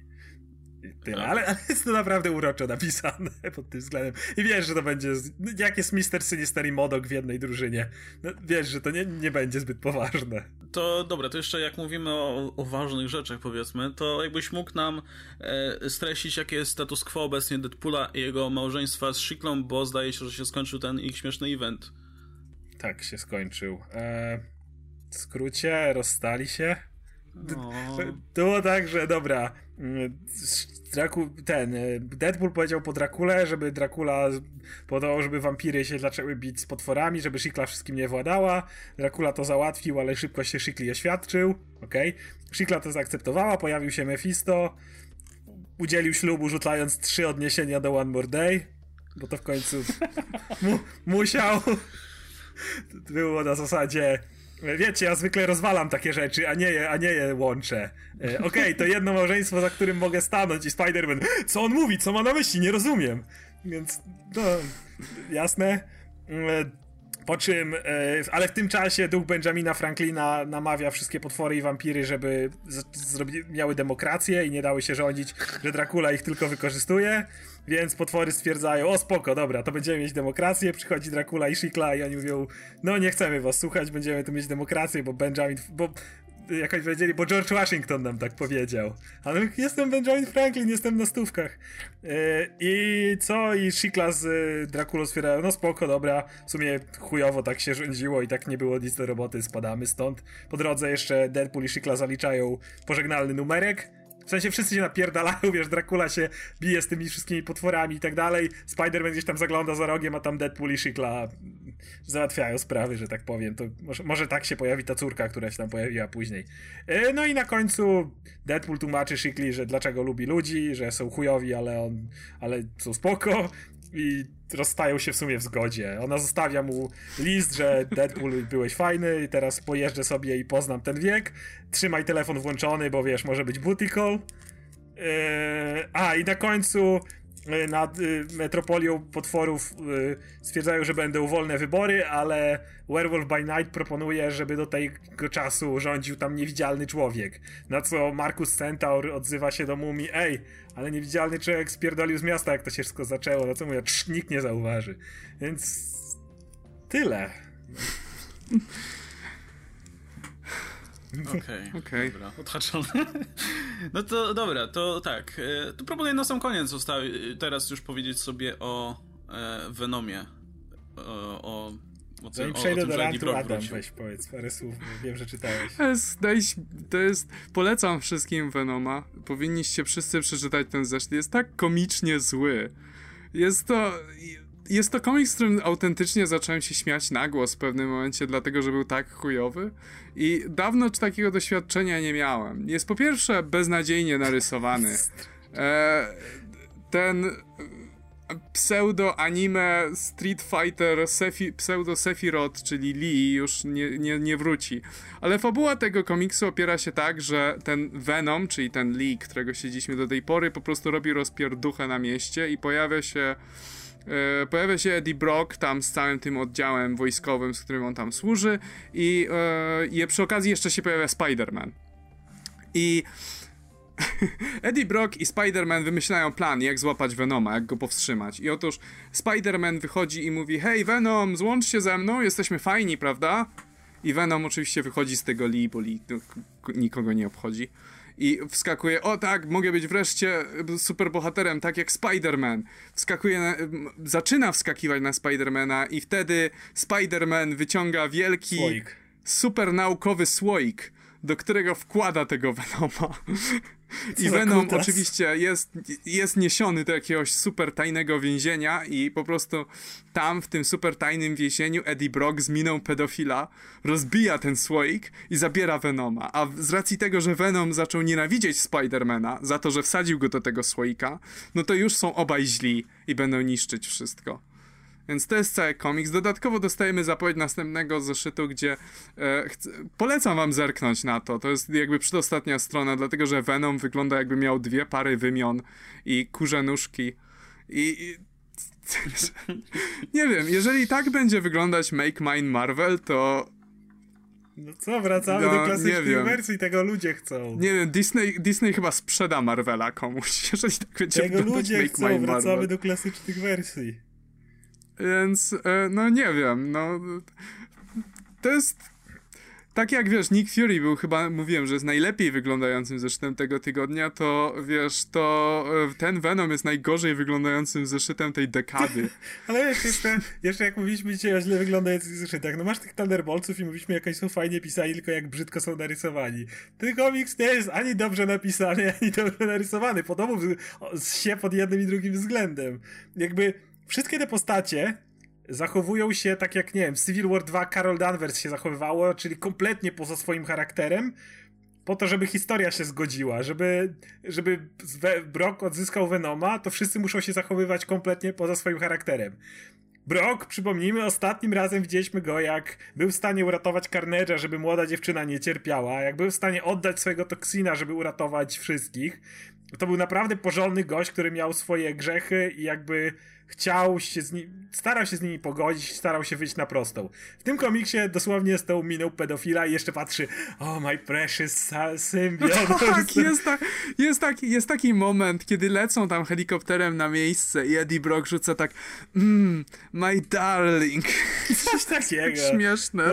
Tyle. Ale jest to naprawdę uroczo napisane pod tym względem. I wiesz, że to będzie... Jak jest Mr. Sinister i MODOK w jednej drużynie? No, wiesz, że to nie będzie zbyt poważne. To dobra, to jeszcze jak mówimy o ważnych rzeczach, powiedzmy, to jakbyś mógł nam streścić, jakie jest status quo obecnie Deadpoola i jego małżeństwa z Shiklą, bo zdaje się, że się skończył ten ich śmieszny event. Tak, się skończył. W skrócie, rozstali się. No. Było tak, że dobra... ten Deadpool powiedział po Drakule, żeby Drakula podał, żeby wampiry się zaczęły bić z potworami, żeby Szykla wszystkim nie władała. Drakula to załatwił, ale szybko się Szykli oświadczył. Okej. Szykla to zaakceptowała, pojawił się Mephisto, udzielił ślubu, rzucając 3 odniesienia do One More Day, bo to w końcu musiał. Było na zasadzie, wiecie, ja zwykle rozwalam takie rzeczy, a nie je łączę. Okej, to jedno małżeństwo, za którym mogę stanąć, i Spider-Man, co on mówi, co ma na myśli, nie rozumiem. Więc, no, jasne. Po czym, ale w tym czasie duch Benjamina Franklina namawia wszystkie potwory i wampiry, żeby miały demokrację i nie dały się rządzić, że Dracula ich tylko wykorzystuje. Więc potwory stwierdzają, o spoko, dobra, to będziemy mieć demokrację. Przychodzi Dracula i Shikla i oni mówią, no nie chcemy was słuchać, będziemy tu mieć demokrację, bo Benjamin, jakoś powiedzieli, bo George Washington nam tak powiedział. Ale jestem Benjamin Franklin, jestem na stówkach. I co? I Shikla z Draculą stwierdzają, no spoko, dobra, w sumie chujowo tak się rządziło i tak nie było nic do roboty, spadamy stąd. Po drodze jeszcze Deadpool i Shikla zaliczają pożegnalny numerek. W sensie wszyscy się napierdalają, wiesz, Dracula się bije z tymi wszystkimi potworami i tak dalej, Spider-Man gdzieś tam zagląda za rogiem, a tam Deadpool i Shikla załatwiają sprawy, że tak powiem. To może tak się pojawi ta córka, która się tam pojawiła później. No i na końcu Deadpool tłumaczy Shikli, że dlaczego lubi ludzi, że są chujowi, ale są spoko, i rozstają się w sumie w zgodzie. Ona zostawia mu list, że Deadpool, byłeś fajny i teraz pojeżdżę sobie i poznam ten wiek. Trzymaj telefon włączony, bo wiesz, może być booty call. I na końcu nad Metropolią Potworów stwierdzają, że będą wolne wybory, ale Werewolf by Night proponuje, żeby do tego czasu rządził tam niewidzialny człowiek. Na co Marcus Centaur odzywa się do Mumii, ej, ale niewidzialny człowiek spierdolił z miasta, jak to się wszystko zaczęło, na co mówię, nikt nie zauważy. Więc tyle. Okej. Dobra, odhaczone. No to dobra, to tak. To proponuję na sam koniec teraz już powiedzieć sobie o Venomie. Zanim przejdę do rantu, Adam, weź powiedz parę słów, wiem, że czytałeś. Polecam wszystkim Venoma. Powinniście wszyscy przeczytać ten zeszyt. Jest tak komicznie zły. Jest to komiks, z którym autentycznie zacząłem się śmiać na głos w pewnym momencie, dlatego że był tak chujowy i dawno takiego doświadczenia nie miałem. Jest po pierwsze beznadziejnie narysowany. Ten pseudo-anime Street Fighter pseudo-Sephiroth, czyli Lee, już nie wróci. Ale fabuła tego komiksu opiera się tak, że ten Venom, czyli ten Lee, którego siedzieliśmy do tej pory, po prostu robi rozpierduchę na mieście i pojawia się Eddie Brock tam z całym tym oddziałem wojskowym, z którym on tam służy, i przy okazji jeszcze się pojawia Spider-Man. I Eddie Brock i Spider-Man wymyślają plan, jak złapać Venoma, jak go powstrzymać. I otóż Spider-Man wychodzi i mówi, hej Venom, złącz się ze mną, jesteśmy fajni, prawda? I Venom oczywiście wychodzi z tego Lee, bo Lee nikogo nie obchodzi. I wskakuje, o tak, mogę być wreszcie superbohaterem, tak jak Spider-Man. Zaczyna wskakiwać na Spider-Mana i wtedy Spider-Man wyciąga wielki słoik, supernaukowy słoik, do którego wkłada tego Venoma. I Venom oczywiście jest niesiony do jakiegoś super tajnego więzienia i po prostu tam w tym super tajnym więzieniu Eddie Brock z miną pedofila rozbija ten słoik i zabiera Venoma, a z racji tego, że Venom zaczął nienawidzieć Spidermana za to, że wsadził go do tego słoika, no to już są obaj źli i będą niszczyć wszystko. Więc to jest cały komiks. Dodatkowo dostajemy zapowiedź następnego zeszytu, gdzie polecam wam zerknąć na to. To jest jakby przedostatnia strona, dlatego że Venom wygląda, jakby miał 2 pary wymion i kurze nóżki. I nie wiem, jeżeli tak będzie wyglądać Make Mine Marvel, to... No co, wracamy do klasycznej wersji, tego ludzie chcą. Nie wiem, Disney chyba sprzeda Marvela komuś, jeżeli tak będzie wyglądać Make Mine Marvel. Tego ludzie chcą, wracamy do klasycznych wersji. Więc, no nie wiem, no to jest tak jak wiesz, Nick Fury był chyba, mówiłem, że jest najlepiej wyglądającym zeszytem tego tygodnia, to wiesz, to ten Venom jest najgorzej wyglądającym zeszytem tej dekady. Ale wiesz, jeszcze jak mówiliśmy dzisiaj o źle wyglądających zeszytach, no masz tych Thunderboltsów i mówiliśmy, jak oni są fajnie pisani, tylko jak brzydko są narysowani. Ten komiks nie jest ani dobrze napisany, ani dobrze narysowany. Podobno się pod jednym i drugim względem. Jakby wszystkie te postacie zachowują się tak jak, nie wiem, Civil War 2 Carol Danvers się zachowywało, czyli kompletnie poza swoim charakterem, po to, żeby historia się zgodziła, żeby Brock odzyskał Venoma, to wszyscy muszą się zachowywać kompletnie poza swoim charakterem. Brock, przypomnijmy, ostatnim razem widzieliśmy go, jak był w stanie uratować Carnage'a, żeby młoda dziewczyna nie cierpiała, jak był w stanie oddać swojego Toksina, żeby uratować wszystkich. To był naprawdę porządny gość, który miał swoje grzechy i jakby chciał się z nimi, starał się z nimi pogodzić, starał się wyjść na prostą. W tym komiksie dosłownie z tą miną pedofila i jeszcze patrzy, oh my precious symbiote. No tak, jest taki moment, kiedy lecą tam helikopterem na miejsce i Eddie Brock rzuca tak, my darling. Coś takiego. Śmieszne.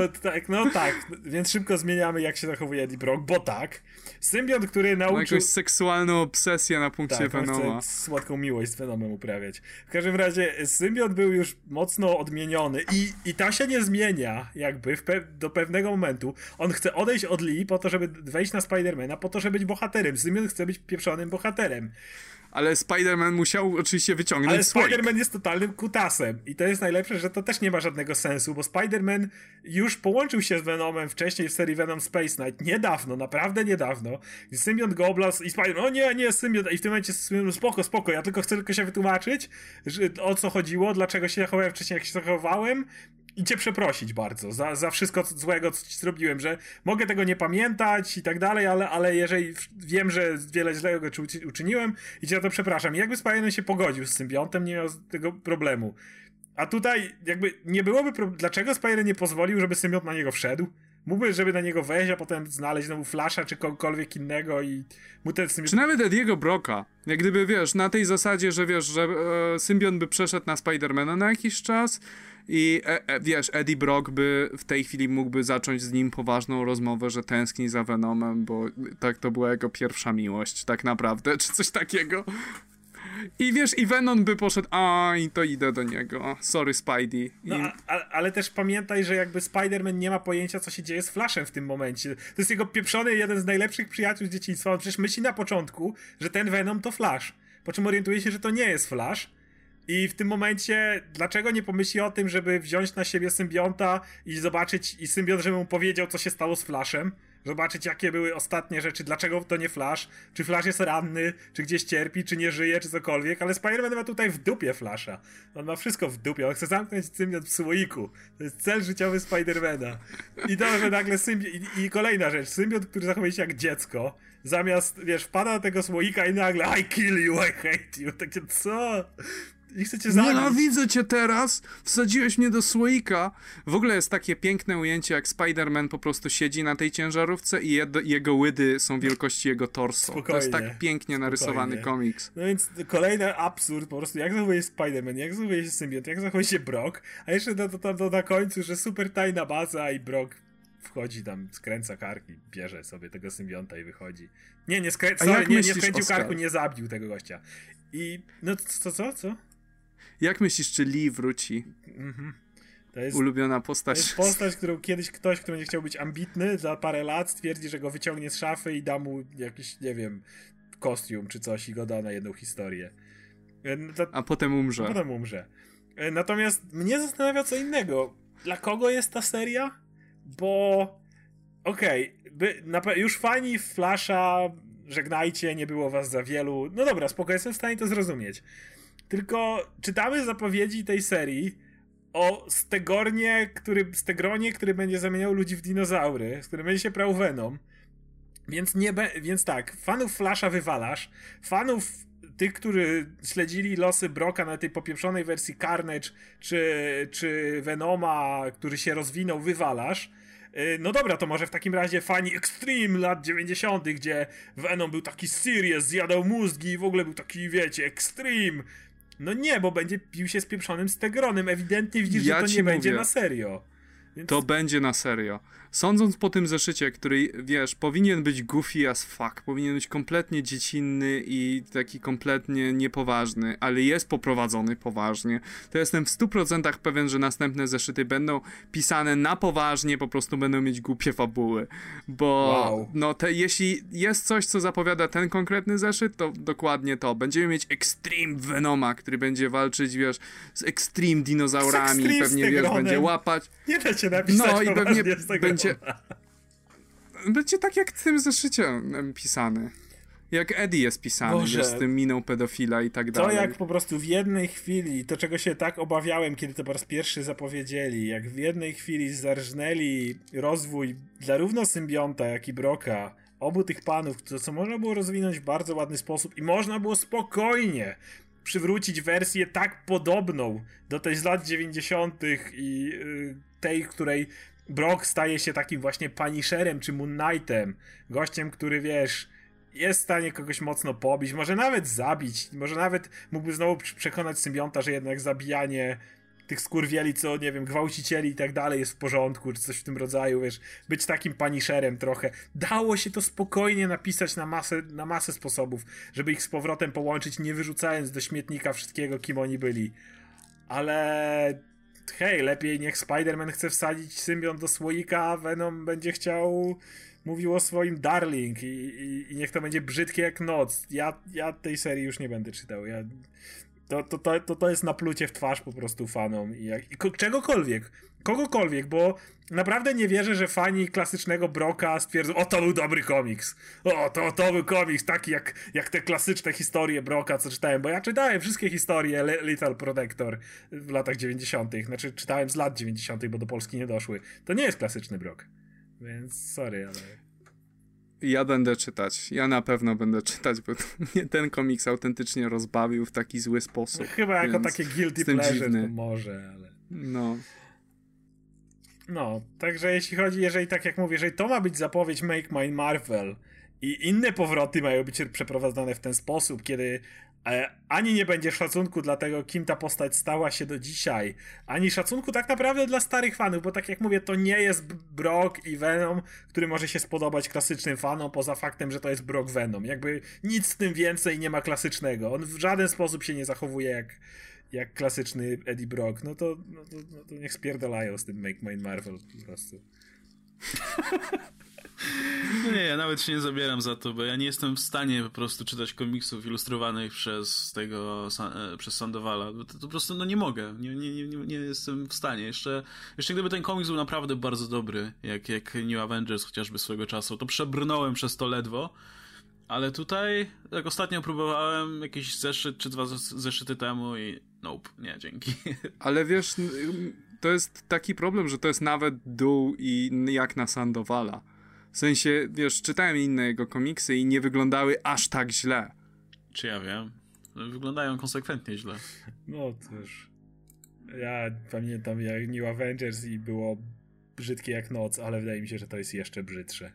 No tak. Więc szybko zmieniamy, jak się zachowuje Eddie Brock, bo tak. Symbiont, który nauczył... jakąś seksualną obsesję na punkcie Venoma. Tak, słodką miłość z Venomem uprawiać. W każdym razie symbiont był już mocno odmieniony i ta się nie zmienia jakby do pewnego momentu. On chce odejść od Lee po to, żeby wejść na Spidermana, po to, żeby być bohaterem. Symbiont chce być pieprzonym bohaterem. Ale Spider-Man musiał oczywiście wyciągnąć swoich. Ale Spider-Man jest totalnym kutasem. I to jest najlepsze, że to też nie ma żadnego sensu, bo Spider-Man już połączył się z Venomem wcześniej w serii Venom Space Knight. Niedawno, naprawdę niedawno. I symbiont go oblazł i Spider-Man, o nie, symbiont. I w tym momencie spoko, ja chcę tylko się wytłumaczyć, o co chodziło, dlaczego się zachowałem wcześniej, jak się zachowywałem. I cię przeprosić bardzo za wszystko złego, co ci zrobiłem, że mogę tego nie pamiętać i tak dalej, ale jeżeli wiem, że wiele złego uczyniłem i cię za to przepraszam. I jakby Spider-Man się pogodził z symbiontem, nie miał tego problemu. A tutaj jakby nie byłoby problemu. Dlaczego Spider-Man nie pozwolił, żeby symbiont na niego wszedł? Mógłby, żeby na niego wejść, a potem znaleźć znowu Flasha czy kogokolwiek innego i mu ten symbiont... Czy nawet Ediego Brocka. Jak gdyby, wiesz, na tej zasadzie, że wiesz, że symbiont by przeszedł na Spider-Mana na jakiś czas... I wiesz, Eddie Brock by w tej chwili mógłby zacząć z nim poważną rozmowę, że tęskni za Venomem, bo tak to była jego pierwsza miłość, tak naprawdę, czy coś takiego. I wiesz, i Venom by poszedł, i to idę do niego, sorry Spidey. Ale też pamiętaj, że jakby Spider-Man nie ma pojęcia, co się dzieje z Flashem w tym momencie. To jest jego pieprzony, jeden z najlepszych przyjaciół z dzieciństwa, on przecież myśli na początku, że ten Venom to Flash, po czym orientuje się, że to nie jest Flash. I w tym momencie, dlaczego nie pomyśli o tym, żeby wziąć na siebie symbionta i zobaczyć, i symbiont, żeby mu powiedział, co się stało z Flashem, zobaczyć, jakie były ostatnie rzeczy, dlaczego to nie Flash, czy Flash jest ranny, czy gdzieś cierpi, czy nie żyje, czy cokolwiek, ale Spider-Man ma tutaj w dupie Flasha. On ma wszystko w dupie, on chce zamknąć symbiont w słoiku. To jest cel życiowy Spider-Mana. I to, że nagle I kolejna rzecz, symbiont, który zachowuje się jak dziecko, zamiast, wiesz, wpada do tego słoika i nagle I kill you, I hate you. Takie, co? I chcę cię zabić. Nienawidzę cię teraz, wsadziłeś mnie do słoika. W ogóle jest takie piękne ujęcie, jak Spider-Man po prostu siedzi na tej ciężarówce i jego łydy są wielkości jego torso. Spokojnie, to jest tak pięknie narysowany komiks. No więc kolejny absurd po prostu, jak zachowuje się Spider-Man, jak zachowuje się symbiont, jak zachowuje się Brock, a jeszcze na końcu, że super tajna baza i Brock wchodzi tam, skręca kark i bierze sobie tego symbionta i wychodzi. Nie skręcił karku, nie zabił tego gościa. I no co? Jak myślisz, czy Lee wróci? To jest ulubiona postać. To jest postać, którą kiedyś ktoś, kto będzie chciał być ambitny za parę lat, stwierdzi, że go wyciągnie z szafy i da mu jakiś, nie wiem, kostium czy coś i go da na jedną historię. A potem umrze. Natomiast mnie zastanawia co innego. Dla kogo jest ta seria? Bo już fani Flasha, żegnajcie, nie było was za wielu. No dobra, spoko, jestem w stanie to zrozumieć. Tylko czytamy zapowiedzi tej serii o Stegronie, który będzie zamieniał ludzi w dinozaury, z którym będzie się prał Venom. Więc tak, fanów Flasha wywalasz, fanów tych, którzy śledzili losy Brocka na tej popieprzonej wersji Carnage czy Venoma, który się rozwinął, wywalasz. No dobra, to może w takim razie fani Extreme lat 90., gdzie Venom był taki serious, zjadał mózgi i w ogóle był taki, wiecie, Extreme. No nie, bo będzie pił się z pieprzonym Stegronem. Ewidentnie widzisz, że to nie będzie na serio. Więc... To będzie na serio. Sądząc po tym zeszycie, który, wiesz, powinien być goofy as fuck, powinien być kompletnie dziecinny i taki kompletnie niepoważny, ale jest poprowadzony poważnie, to jestem w 100% pewien, że następne zeszyty będą pisane na poważnie, po prostu będą mieć głupie fabuły, bo wow. No te, jeśli jest coś, co zapowiada ten konkretny zeszyt, to dokładnie to. Będziemy mieć Extreme Venoma, który będzie walczyć, wiesz, z Extreme dinozaurami, z pewnie, wiesz, będzie łapać. Nie da się napisać no, i pewnie będzie tak jak w tym zeszycie pisany. Jak Eddie jest pisany, Boże, z tym miną pedofila i tak dalej. To jak po prostu w jednej chwili, to czego się tak obawiałem, kiedy to po raz pierwszy zapowiedzieli, jak w jednej chwili zarżnęli rozwój zarówno symbionta, jak i Broka, obu tych panów, co można było rozwinąć w bardzo ładny sposób i można było spokojnie przywrócić wersję tak podobną do tej z lat 90. i tej, której Brock staje się takim właśnie Punisherem czy Moon Knightem, gościem, który, wiesz, jest w stanie kogoś mocno pobić, może nawet zabić, może nawet mógłby znowu przekonać symbionta, że jednak zabijanie tych skurwieli, co, nie wiem, gwałcicieli i tak dalej jest w porządku, czy coś w tym rodzaju, wiesz, być takim Punisherem trochę. Dało się to spokojnie napisać na masę sposobów, żeby ich z powrotem połączyć, nie wyrzucając do śmietnika wszystkiego, kim oni byli. Ale... hej, lepiej niech Spider-Man chce wsadzić symbiont do słoika, a Venom będzie chciał... mówił o swoim darling i niech to będzie brzydkie jak noc. Ja tej serii już nie będę czytał. To jest naplucie w twarz po prostu fanom i czegokolwiek, kogokolwiek, bo naprawdę nie wierzę, że fani klasycznego Broka stwierdzą, o, to był dobry komiks, to był komiks taki jak te klasyczne historie Broka, co czytałem, bo ja czytałem wszystkie historie Lethal Protector w latach 90., znaczy czytałem z lat 90., bo do Polski nie doszły. To nie jest klasyczny Brok, więc sorry, ale... Ja będę czytać. Ja na pewno będę czytać, bo mnie ten komiks autentycznie rozbawił w taki zły sposób. Chyba jako takie guilty pleasure to może, ale... No, także jeżeli tak jak mówię, jeżeli to ma być zapowiedź Make Mine Marvel i inne powroty mają być przeprowadzone w ten sposób, kiedy ani nie będzie szacunku dla tego, kim ta postać stała się do dzisiaj, ani szacunku tak naprawdę dla starych fanów, bo tak jak mówię, to nie jest Brock i Venom, który może się spodobać klasycznym fanom, poza faktem, że to jest Brock Venom. Jakby nic w tym więcej nie ma klasycznego. On w żaden sposób się nie zachowuje jak klasyczny Eddie Brock. No to niech spierdalają z tym Make Mine Marvel po prostu. No nie, ja nawet się nie zabieram za to, bo ja nie jestem w stanie po prostu czytać komiksów ilustrowanych przez Sandowala. To po prostu nie mogę. Nie jestem w stanie. Jeszcze gdyby ten komiks był naprawdę bardzo dobry, jak New Avengers chociażby swego czasu, to przebrnąłem przez to ledwo. Ale tutaj, tak ostatnio próbowałem jakiś zeszyt czy dwa zeszyty temu i nope, nie, dzięki. Ale wiesz, to jest taki problem, że to jest nawet dół i jak na Sandowala. W sensie, wiesz, czytałem inne jego komiksy i nie wyglądały aż tak źle. Czy ja wiem? Wyglądają konsekwentnie źle. No cóż. Ja pamiętam jak New Avengers i było brzydkie jak noc, ale wydaje mi się, że to jest jeszcze brzydsze.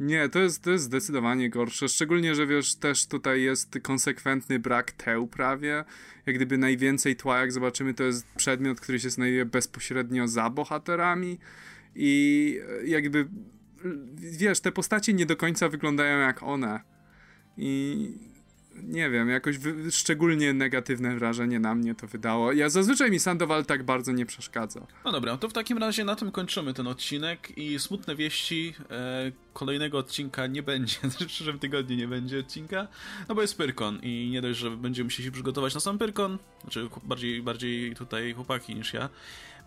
Nie, to jest zdecydowanie gorsze, szczególnie, że wiesz, też tutaj jest konsekwentny brak teł prawie, jak gdyby najwięcej tła, jak zobaczymy, to jest przedmiot, który się znajduje bezpośrednio za bohaterami i jakby, wiesz, te postacie nie do końca wyglądają jak one i nie wiem, jakoś szczególnie negatywne wrażenie na mnie to wydało. Ja zazwyczaj mi Sandoval tak bardzo nie przeszkadza. No dobra, to w takim razie na tym kończymy ten odcinek i smutne wieści, kolejnego odcinka nie będzie, w przyszłym tygodniu nie będzie odcinka, no bo jest Pyrkon i nie dość, że będziemy musieli się przygotować na sam Pyrkon, znaczy bardziej tutaj chłopaki niż ja,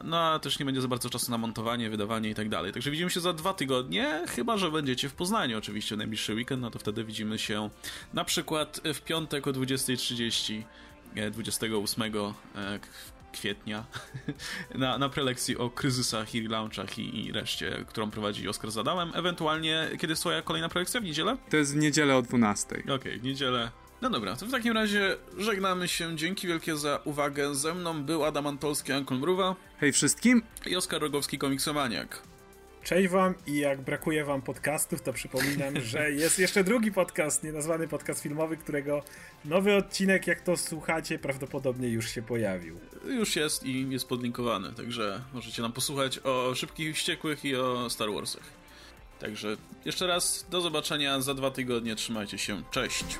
no a też nie będzie za bardzo czasu na montowanie, wydawanie i tak dalej, także widzimy się za 2 tygodnie, chyba że będziecie w Poznaniu oczywiście najbliższy weekend, no to wtedy widzimy się na przykład w piątek o 20:30 28 kwietnia na prelekcji o kryzysach i relaunchach i reszcie, którą prowadzi Oskar z Adamem. Ewentualnie, kiedy jest twoja kolejna prelekcja? W niedzielę? To jest w niedzielę o 12:00. Okej, w niedzielę. No dobra, to w takim razie żegnamy się. Dzięki wielkie za uwagę. Ze mną był Adam Antolski, Uncle Mruwa. Hej wszystkim. I Oskar Rogowski, Komiksomaniak. Cześć wam i jak brakuje wam podcastów, to przypominam, że jest jeszcze drugi podcast, nienazwany podcast filmowy, którego nowy odcinek, jak to słuchacie, prawdopodobnie już się pojawił. Już jest i jest podlinkowany, także możecie nam posłuchać o Szybkich Wściekłych i o Star Warsach. Także jeszcze raz do zobaczenia za 2 tygodnie, trzymajcie się, cześć!